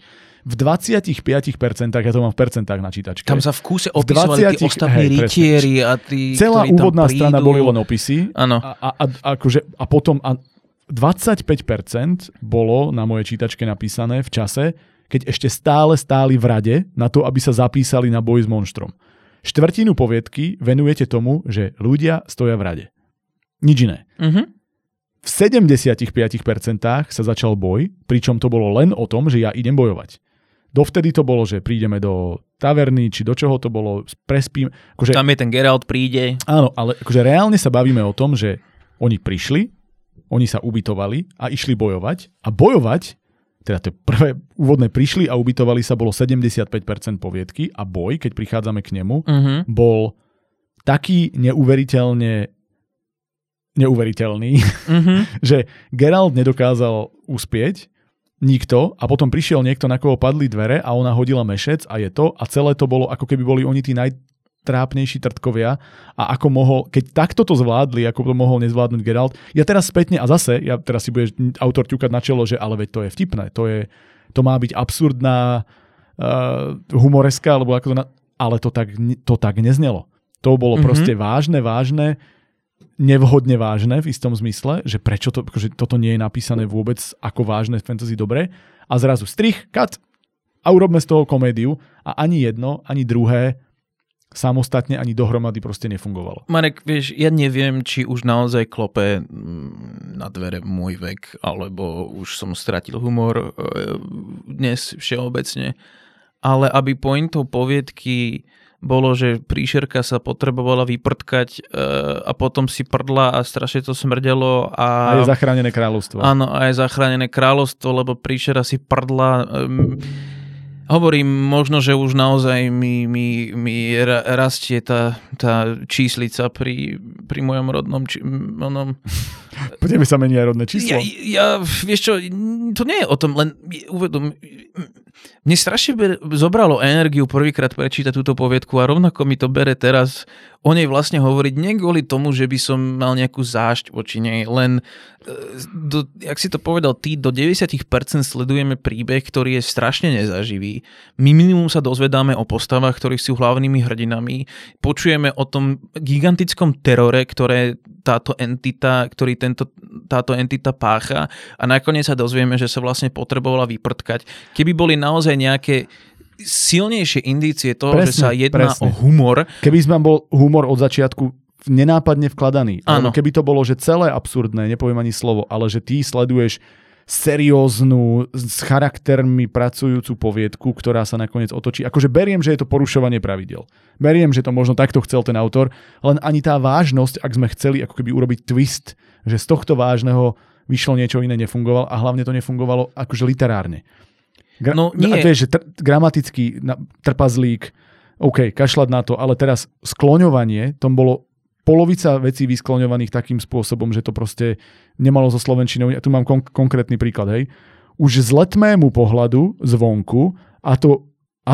v 25%, ja to mám v percentách na čítačke. Tam sa v kúse opisovali tí ostatní rytieri a tí, celá úvodná strana boli len opisy. Áno. A potom... 25% bolo na mojej čítačke napísané v čase, keď ešte stále stáli v rade na to, aby sa zapísali na boj s monštrom. Štvrtinu poviedky venujete tomu, že ľudia stoja v rade. Nič iné. V 75% sa začal boj, pričom to bolo len o tom, že ja idem bojovať. Dovtedy to bolo, že prídeme do taverny, či do čoho to bolo, prespíme. Akože, tam je ten Geralt, príde. Áno, ale akože reálne sa bavíme o tom, že oni prišli, oni sa ubytovali a išli bojovať. A bojovať, teda to prvé úvodné prišli a ubytovali sa, bolo 75% poviedky a boj, keď prichádzame k nemu, bol taký neuveriteľný, že Geralt nedokázal uspieť, nikto, a potom prišiel niekto, na koho padli dvere a ona hodila mešec a je to a celé to bolo, ako keby boli oni tí najtrápnejší trtkovia a ako mohol, keď takto to zvládli, ako to mohol nezvládnuť Geralt. Ja teraz spätne a zase, ja teraz si budeš autor ťukať na čelo, že ale veď to je vtipné, to má byť absurdná humoreska, alebo ako to ale to tak neznelo. To bolo proste vážne, nevhodne vážne v istom zmysle, že prečo to, že toto nie je napísané vôbec ako vážne fantasy dobre a zrazu strich, cut a urobme z toho komédiu a ani jedno, ani druhé samostatne, ani dohromady proste nefungovalo. Marek, vieš, ja neviem, či už naozaj klope na dvere môj vek, alebo už som stratil humor dnes všeobecne, ale aby pointou poviedky bolo, že príšerka sa potrebovala vyprtkať a potom si prdla a strašne to smrdelo. A je zachránené kráľovstvo. Áno, a je zachránené kráľovstvo, lebo príšera si prdla. Hovorím, možno, že už naozaj mi rastie tá číslica pri mojom rodnom... Poďme sa meniť aj rodné číslo. Ja, vieš čo, to nie je o tom, len uvedom... Mne strašne zobralo energiu prvýkrát prečítať túto poviedku a rovnako mi to bere teraz o nej vlastne hovoriť nie kvôli tomu, že by som mal nejakú zášť voči nej, len jak si to povedal ty, do 90% sledujeme príbeh, ktorý je strašne nezaživý. Minimum sa dozvedáme o postavách, ktorých sú hlavnými hrdinami. Počujeme o tom gigantickom terore, ktoré táto entita pácha a nakoniec sa dozvieme, že sa vlastne potrebovala vyprtkať. Keby boli naozaj nejaké silnejšie indície toho, presne, že sa jedná o humor. Keby tam bol humor od začiatku nenápadne vkladaný. Áno. Keby to bolo, že celé absurdné, nepoviem ani slovo, ale že ty sleduješ serióznu, s charaktermi pracujúcu poviedku, ktorá sa nakoniec otočí. Akože beriem, že je to porušovanie pravidel. Beriem, že to možno takto chcel ten autor, len ani tá vážnosť, ak sme chceli ako keby urobiť twist, že z tohto vážneho vyšlo niečo iné, nefungoval a hlavne to nefungovalo akože literárne. To je, že gramatický trpazlík, OK, kašľať na to, ale teraz skloňovanie, tam bolo polovica vecí vyskloňovaných takým spôsobom, že to proste nemalo so slovenčinou. Ja tu mám konkrétny príklad, hej. Už z letmému pohľadu zvonku a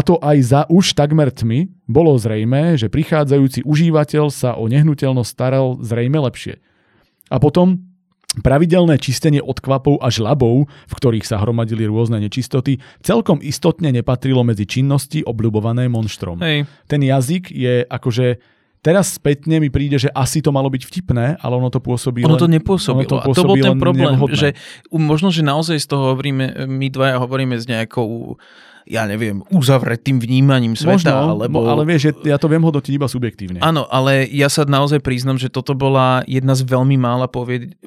to aj za už takmer tmy bolo zrejmé, že prichádzajúci užívateľ sa o nehnuteľnosť staral zrejme lepšie. A potom pravidelné čistenie odkvapov a žlabov, v ktorých sa hromadili rôzne nečistoty, celkom istotne nepatrilo medzi činnosti obľubované monštrom. Hej. Ten jazyk je akože... Teraz spätne mi príde, že asi to malo byť vtipné, ale ono to pôsobí len... Ono to nepôsobilo. Ono to pôsobí, a to bol ten problém, nevhodné. Že možno, že naozaj z toho hovoríme, my dvaja hovoríme s nejakou, ja neviem, uzavretým vnímaním sveta. Možno, alebo... ale vieš, ja to viem hodnotiť iba subjektívne. Áno, ale ja sa naozaj priznam, že toto bola jedna z veľmi mála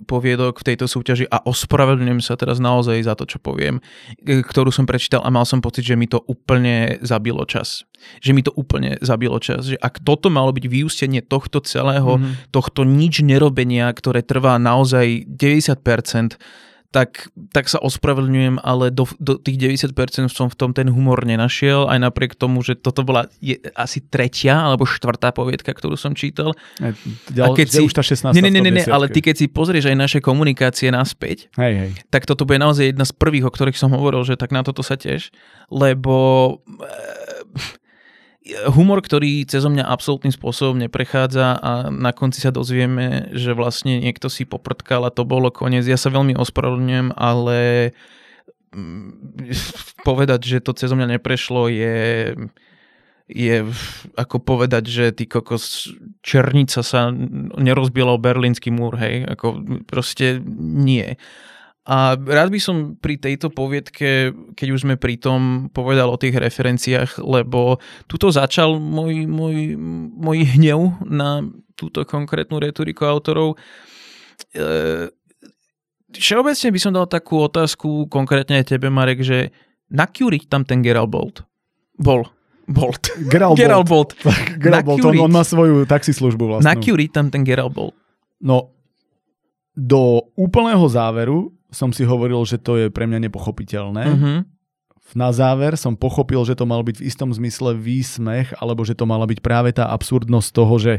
poviedok v tejto súťaži a ospravedlňujem sa teraz naozaj za to, čo poviem, ktorú som prečítal a mal som pocit, že mi to úplne zabilo čas. Že ak toto malo byť vyústenie tohto celého, tohto nič nerobenia, ktoré trvá naozaj 90%, tak sa ospravedlňujem, ale do tých 90% som v tom ten humor nenašiel, aj napriek tomu, že toto bola asi tretia alebo štvrtá poviedka, ktorú som čítal. Už tá 16. Nie, ale ty keď si pozrieš aj naše komunikácie naspäť, hej. Tak toto bude naozaj jedna z prvých, o ktorých som hovoril, že tak na toto sa tiež, lebo... humor, ktorý cezo mňa absolútnym spôsobom neprechádza a na konci sa dozvieme, že vlastne niekto si poprtkal a to bolo koniec. Ja sa veľmi ospravedlňujem, ale povedať, že to cezo mňa neprešlo je ako povedať, že ty kokos, černica sa nerozbila o Berlínsky múr, hej, ako proste nie. A rád by som pri tejto poviedke, keď už sme pri tom, povedal o tých referenciách, lebo tuto začal môj hnev na túto konkrétnu retoriku autorov. všeobecne by som dal takú otázku konkrétne aj tebe, Marek, že na Curiť tam ten Geralt Geralt Bolt. On má svoju taxislužbu vlastnú. Na Curiť tam ten Geralt Bolt. No, do úplného záveru som si hovoril, že to je pre mňa nepochopiteľné. Mm-hmm. Na záver som pochopil, že to mal byť v istom zmysle výsmech, alebo že to mala byť práve tá absurdnosť toho, že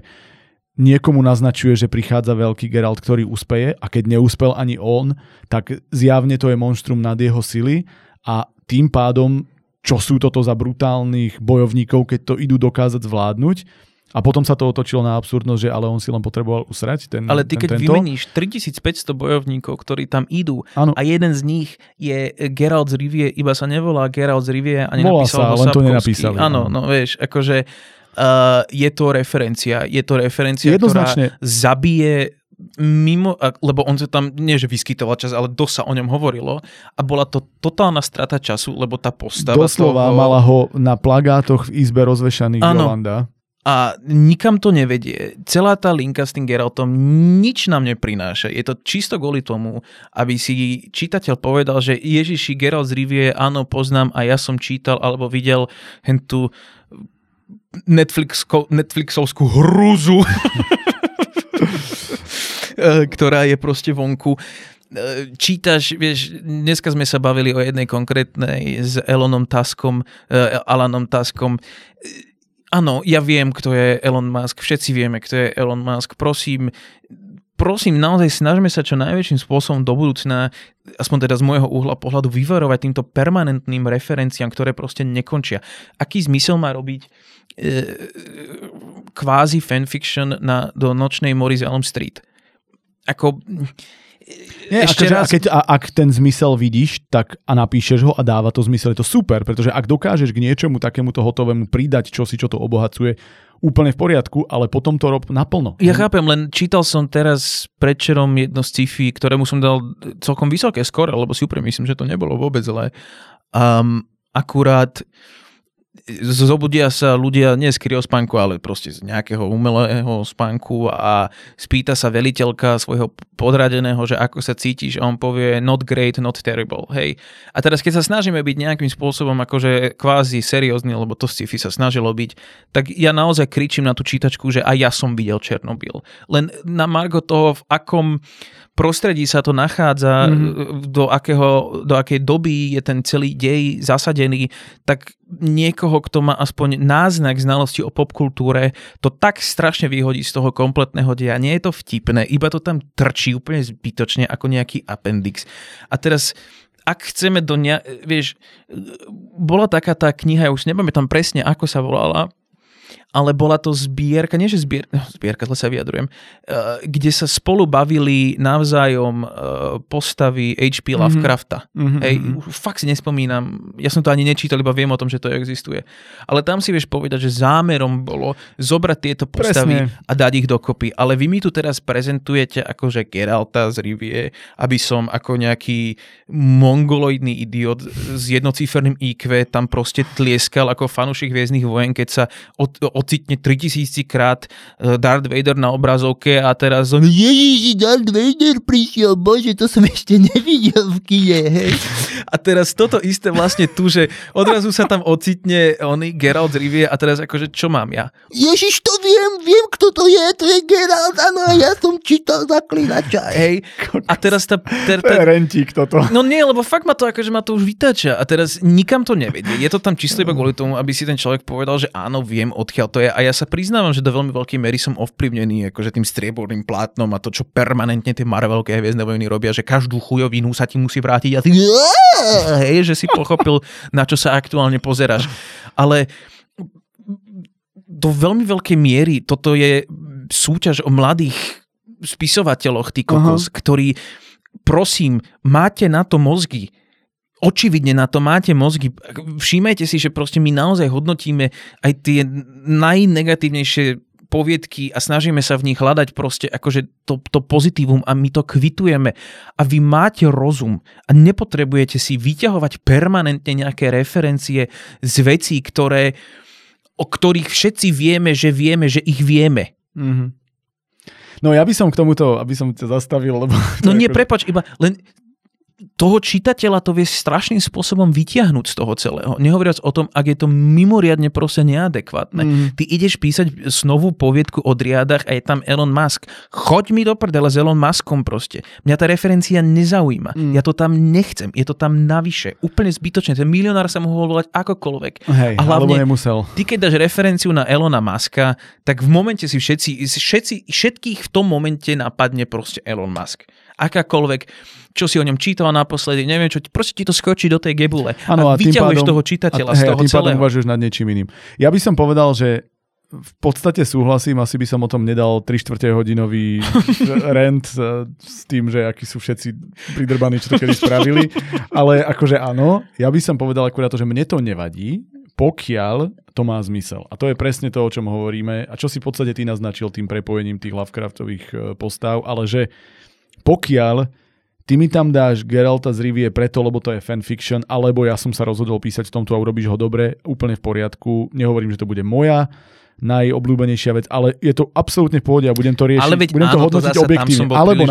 niekomu naznačuje, že prichádza veľký Geralt, ktorý uspeje, a keď neúspel ani on, tak zjavne to je monštrum nad jeho sily a tým pádom, čo sú toto za brutálnych bojovníkov, keď to idú dokázať zvládnuť. A potom sa to otočilo na absurdnosť, že ale on si len potreboval usrať. Ale ty keď vymeníš 3500 bojovníkov, ktorí tam idú, ano. A jeden z nich je Geralt z Rivie, iba sa nevolá Geralt z Rivie a nenapísal ho Sapkowski. Volá sa, len to nenapísali. Áno, no vieš, akože je to referencia, ktorá zabije mimo, lebo on sa tam nie že vyskytoval čas, ale dosť sa o ňom hovorilo a bola to totálna strata času, lebo tá postava... Doslova toho... mala ho na plagátoch v izbe rozvešaných Jolanda. A nikam to nevedie. Celá tá linka s tým Geraltom nič nám neprináša. Je to čisto kvôli tomu, aby si čitateľ povedal, že Ježiši, Geralt z Rivie, áno, poznám a ja som čítal alebo videl hentú Netflixovskú hruzu, ktorá je proste vonku. Čítaš, vieš, dneska sme sa bavili o jednej konkrétnej s Alanom Tuskom. Áno, ja viem, kto je Elon Musk, všetci vieme, kto je Elon Musk. Prosím, naozaj snažme sa čo najväčším spôsobom do budúcna, aspoň teda z môjho uhla pohľadu, vyvarovať týmto permanentným referenciám, ktoré proste nekončia. Aký zmysel má robiť kvázi fanfiction do nočnej Mory z Elm Street? Ako... Nie, ak ten zmysel vidíš, tak a napíšeš ho a dáva to zmysel, je to super, pretože ak dokážeš k niečomu takémuto hotovému pridať čosi, čo to obohacuje, úplne v poriadku, ale potom to rob naplno. Ja chápem, len čítal som teraz predčerom jedno z sci-fi, ktorému som dal celkom vysoké skóre, lebo si úprimne myslím, že to nebolo vôbec zlé. Akurát zobudia sa ľudia nie z kryospánku, ale proste z nejakého umelého spánku a spýta sa veliteľka svojho podradeného, že ako sa cítiš, a on povie not great, not terrible, hej. A teraz keď sa snažíme byť nejakým spôsobom akože kvázi seriózny, lebo to sci-fi sa snažilo byť, tak ja naozaj kričím na tú čítačku, že aj ja som videl Černobyl. Len na margo toho, v akom prostredí sa to nachádza, do akej doby je ten celý dej zasadený, tak niekoho, kto má aspoň náznak znalosti o popkultúre, to tak strašne vyhodí z toho kompletného deja. Nie je to vtipné, iba to tam trčí úplne zbytočne ako nejaký appendix. A teraz... Ak chceme do nej, vieš, bola taká tá kniha, ja už nepamätám presne, ako sa volala, ale bola to zbierka, zle sa vyjadrujem, kde sa spolu bavili navzájom postavy H.P. Lovecrafta. Mm-hmm. Hej, fakt si nespomínam, ja som to ani nečítal, iba viem o tom, že to existuje. Ale tam si vieš povedať, že zámerom bolo zobrať tieto postavy presne a dať ich dokopy. Ale vy mi tu teraz prezentujete akože Geralta z Rivie, aby som ako nejaký mongoloidný idiot s jednociferným IQ tam proste tlieskal ako fanúšik Hviezdnych vojen, keď sa ocitne 3000 krát Darth Vader na obrazovke a teraz on Ježiši, Darth Vader prišiel, bože, to som ešte nevidel v kine, hej. A teraz toto isté vlastne tu, že odrazu sa tam ocitne oný Geralt z Rivie a teraz akože, čo mám ja? Ježiš, to viem, kto to je Geralt, áno, a ja som čítal Zaklinača, hej. A teraz tá... Rentík toto. No nie, lebo fakt ma to akože ma to už vytáča a teraz nikam to nevedie. Je to tam čisto iba kvôli tomu, aby si ten človek povedal, že áno, viem, odkiaľ to je. A ja sa priznávam, že do veľmi veľkej mery som ovplyvnený akože tým strieborným plátnom a to, čo permanentne tie Marvelke a Hviezdne vojny robia, že každú chujovinu sa ti musí vrátiť a ty hej, že si pochopil, na čo sa aktuálne pozeráš. Ale do veľmi veľkej miery toto je súťaž o mladých spisovateľoch, ty kokos, ktorí, prosím, máte na to mozgy. Očividne na to máte mozgy. Všímajte si, že proste my naozaj hodnotíme aj tie najnegatívnejšie poviedky a snažíme sa v nich hľadať proste akože to pozitívum a my to kvitujeme. A vy máte rozum a nepotrebujete si vyťahovať permanentne nejaké referencie z vecí, o ktorých všetci vieme, že ich vieme. Mhm. No ja by som k tomuto, aby som ťa zastavil, lebo... No nie, prepáč, iba len... toho čitateľa to vie strašným spôsobom vytiahnuť z toho celého. Nehovoriac o tom, ak je to mimoriadne proste neadekvátne. Ty ideš písať snovú poviedku o driadach a je tam Elon Musk. Choď mi do prdele s Elon Muskom proste. Mňa tá referencia nezaujíma. Ja to tam nechcem. Je to tam navyše. Úplne zbytočne. Ten milionár sa mohol volať akokoľvek. Hej, a hlavne, alebo nemusel. Ty keď dáš referenciu na Elona Muska, tak v momente si všetkých v tom momente napadne proste Elon Musk. Akákoľvek, čo si o ňom čítal naposledy, neviem čo, proste ti to skočí do tej gebule. Ano, a vyťahuješ toho čitateľa z toho celého. A tým pádom uvažuješ nad niečím iným. Ja by som povedal, že v podstate súhlasím, asi by som o tom nedal 3/4-hodinový rant s tým, že akí sú všetci pridrbaní, čo to kedy spravili. Ale akože áno, ja by som povedal akurát to, že mne to nevadí, pokiaľ to má zmysel. A to je presne to, o čom hovoríme a čo si v podstate ty naznačil tým prepojením tých Lovecraftových postav, ale že pokiaľ ty mi tam dáš Geralta z Rivie preto, lebo to je fanfiction, alebo ja som sa rozhodol písať v tomto a urobíš ho dobre, úplne v poriadku. Nehovorím, že to bude moja najobľúbenejšia vec, ale je to absolútne v pohode a budem to riešiť. Veď, budem to hodnotiť objektívne. Alebo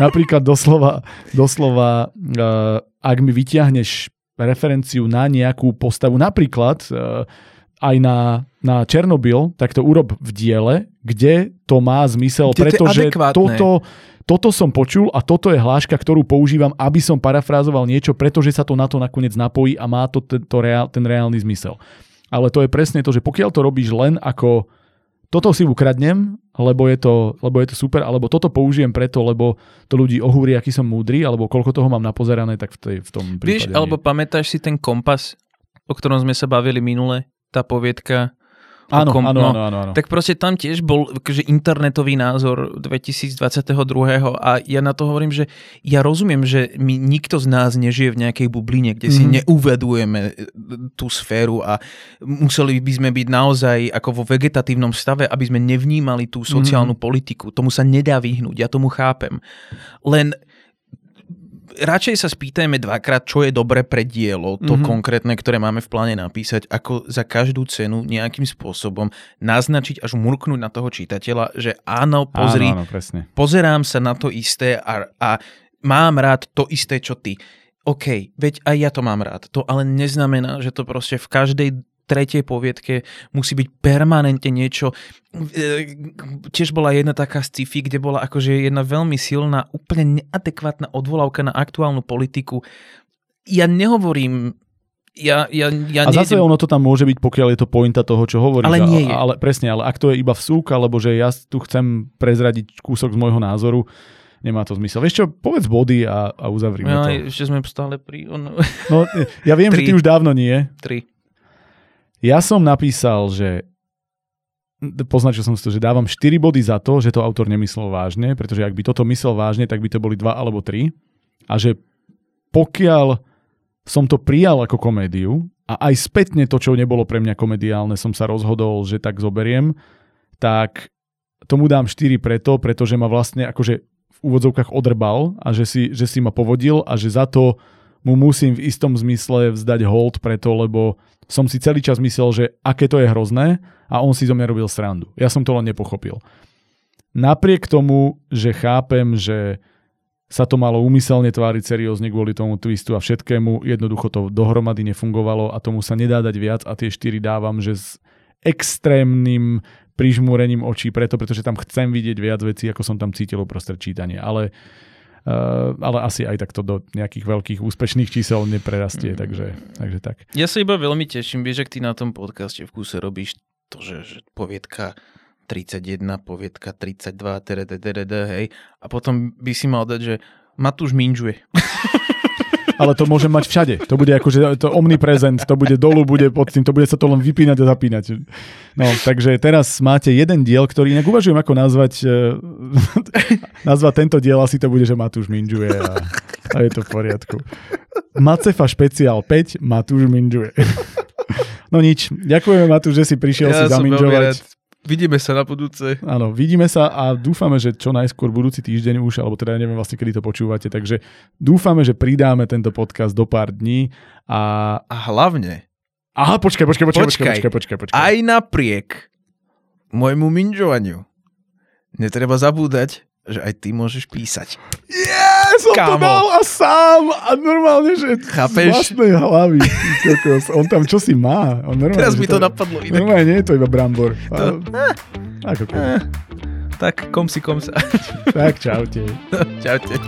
napríklad doslova ak mi vyťahneš referenciu na nejakú postavu, napríklad aj na Černobyl, tak to urob v diele, kde to má zmysel, pretože toto som počul a toto je hláška, ktorú používam, aby som parafrázoval niečo, pretože sa to na to nakoniec napojí a má to ten reálny zmysel. Ale to je presne to, že pokiaľ to robíš len ako toto si ukradnem, lebo je to super, alebo toto použijem preto, lebo to ľudí ohúri, aký som múdry, alebo koľko toho mám napozerané, tak v tom prípade... Vieš, alebo pamätáš si ten kompas, o ktorom sme sa bavili minule, tá poviedka... Áno. Tak proste tam tiež bol internetový názor 2022. A ja na to hovorím, že ja rozumiem, že my nikto z nás nežije v nejakej bubline, kde si neuvedujeme tú sféru a museli by sme byť naozaj ako vo vegetatívnom stave, aby sme nevnímali tú sociálnu politiku. Tomu sa nedá vyhnúť, ja tomu chápem. Len radšej sa spýtajme dvakrát, čo je dobre pre dielo, to konkrétne, ktoré máme v pláne napísať, ako za každú cenu nejakým spôsobom naznačiť až murknúť na toho čitateľa, že áno, pozri, áno, pozerám sa na to isté a mám rád to isté, čo ty. OK, veď aj ja to mám rád. To ale neznamená, že to proste v každej tretej poviedke musí byť permanentne niečo. Tiež bola jedna taká sci-fi, kde bola akože jedna veľmi silná, úplne neadekvátna odvolávka na aktuálnu politiku. Ja nehovorím... Ja a zase ono to tam môže byť, pokiaľ je to pointa toho, čo hovoríš. Ale nie je. Ale, presne, ale ak to je iba vsúk, alebo že ja tu chcem prezradiť kúsok z môjho názoru, nemá to zmysel. Vieš čo, povedz body a uzavrime to. Ešte sme stále pri... No, ja viem, 3. Že ty už dávno nie. 3. Ja som napísal, že poznačil som si to, že dávam 4 body za to, že to autor nemyslel vážne, pretože ak by toto myslel vážne, tak by to boli 2 alebo 3. A že pokiaľ som to prijal ako komédiu a aj spätne to, čo nebolo pre mňa komediálne, som sa rozhodol, že tak zoberiem, tak tomu dám 4 preto, pretože ma vlastne akože v úvodzovkách odrbal a že si ma povodil a že za to mu musím v istom zmysle vzdať hold preto, lebo som si celý čas myslel, že aké to je hrozné a on si zo mňa robil srandu. Ja som to len nepochopil. Napriek tomu, že chápem, že sa to malo úmyselne tváriť seriózne kvôli tomu twistu a všetkému, jednoducho to dohromady nefungovalo a tomu sa nedá dať viac a tie 4 dávam, že s extrémnym prižmúrením očí pretože tam chcem vidieť viac vecí, ako som tam cítil uprostred čítania. Ale asi aj takto do nejakých veľkých úspešných čísel neprerastie, takže tak. Ja sa iba veľmi teším, vieš, ak ty na tom podcaste v kúse robíš to, že poviedka 31, poviedka 32, hej, a potom by si mal dať, že Matúš minžuje. Ale to môžem mať všade. To bude akože to omniprezent, to bude dolu, bude pod tým, to bude sa to len vypínať a zapínať. No, takže teraz máte jeden diel, ktorý inak uvažujem, ako nazvať tento diel, asi to bude, že Matúš minžuje a je to v poriadku. Macefa špeciál 5, Matúš minžuje. No nič, ďakujeme Matúš, že si prišiel si zaminžovať. Vidíme sa na budúce. Áno, vidíme sa a dúfame, že čo najskôr budúci týždeň už, alebo teda neviem vlastne, kedy to počúvate, takže dúfame, že pridáme tento podcast do pár dní a hlavne... Aha, počkaj. Aj napriek môjmu minžovaniu netreba zabúdať, že aj ty môžeš písať. Som to dal a sám a normálne, že chápeš? Z vlastnej hlavy. On tam čosi má. Teraz mi to napadlo inak. Normálne nie je to iba brambor. To... Tak, kom si, kom sa. Tak, čaute. Čaute.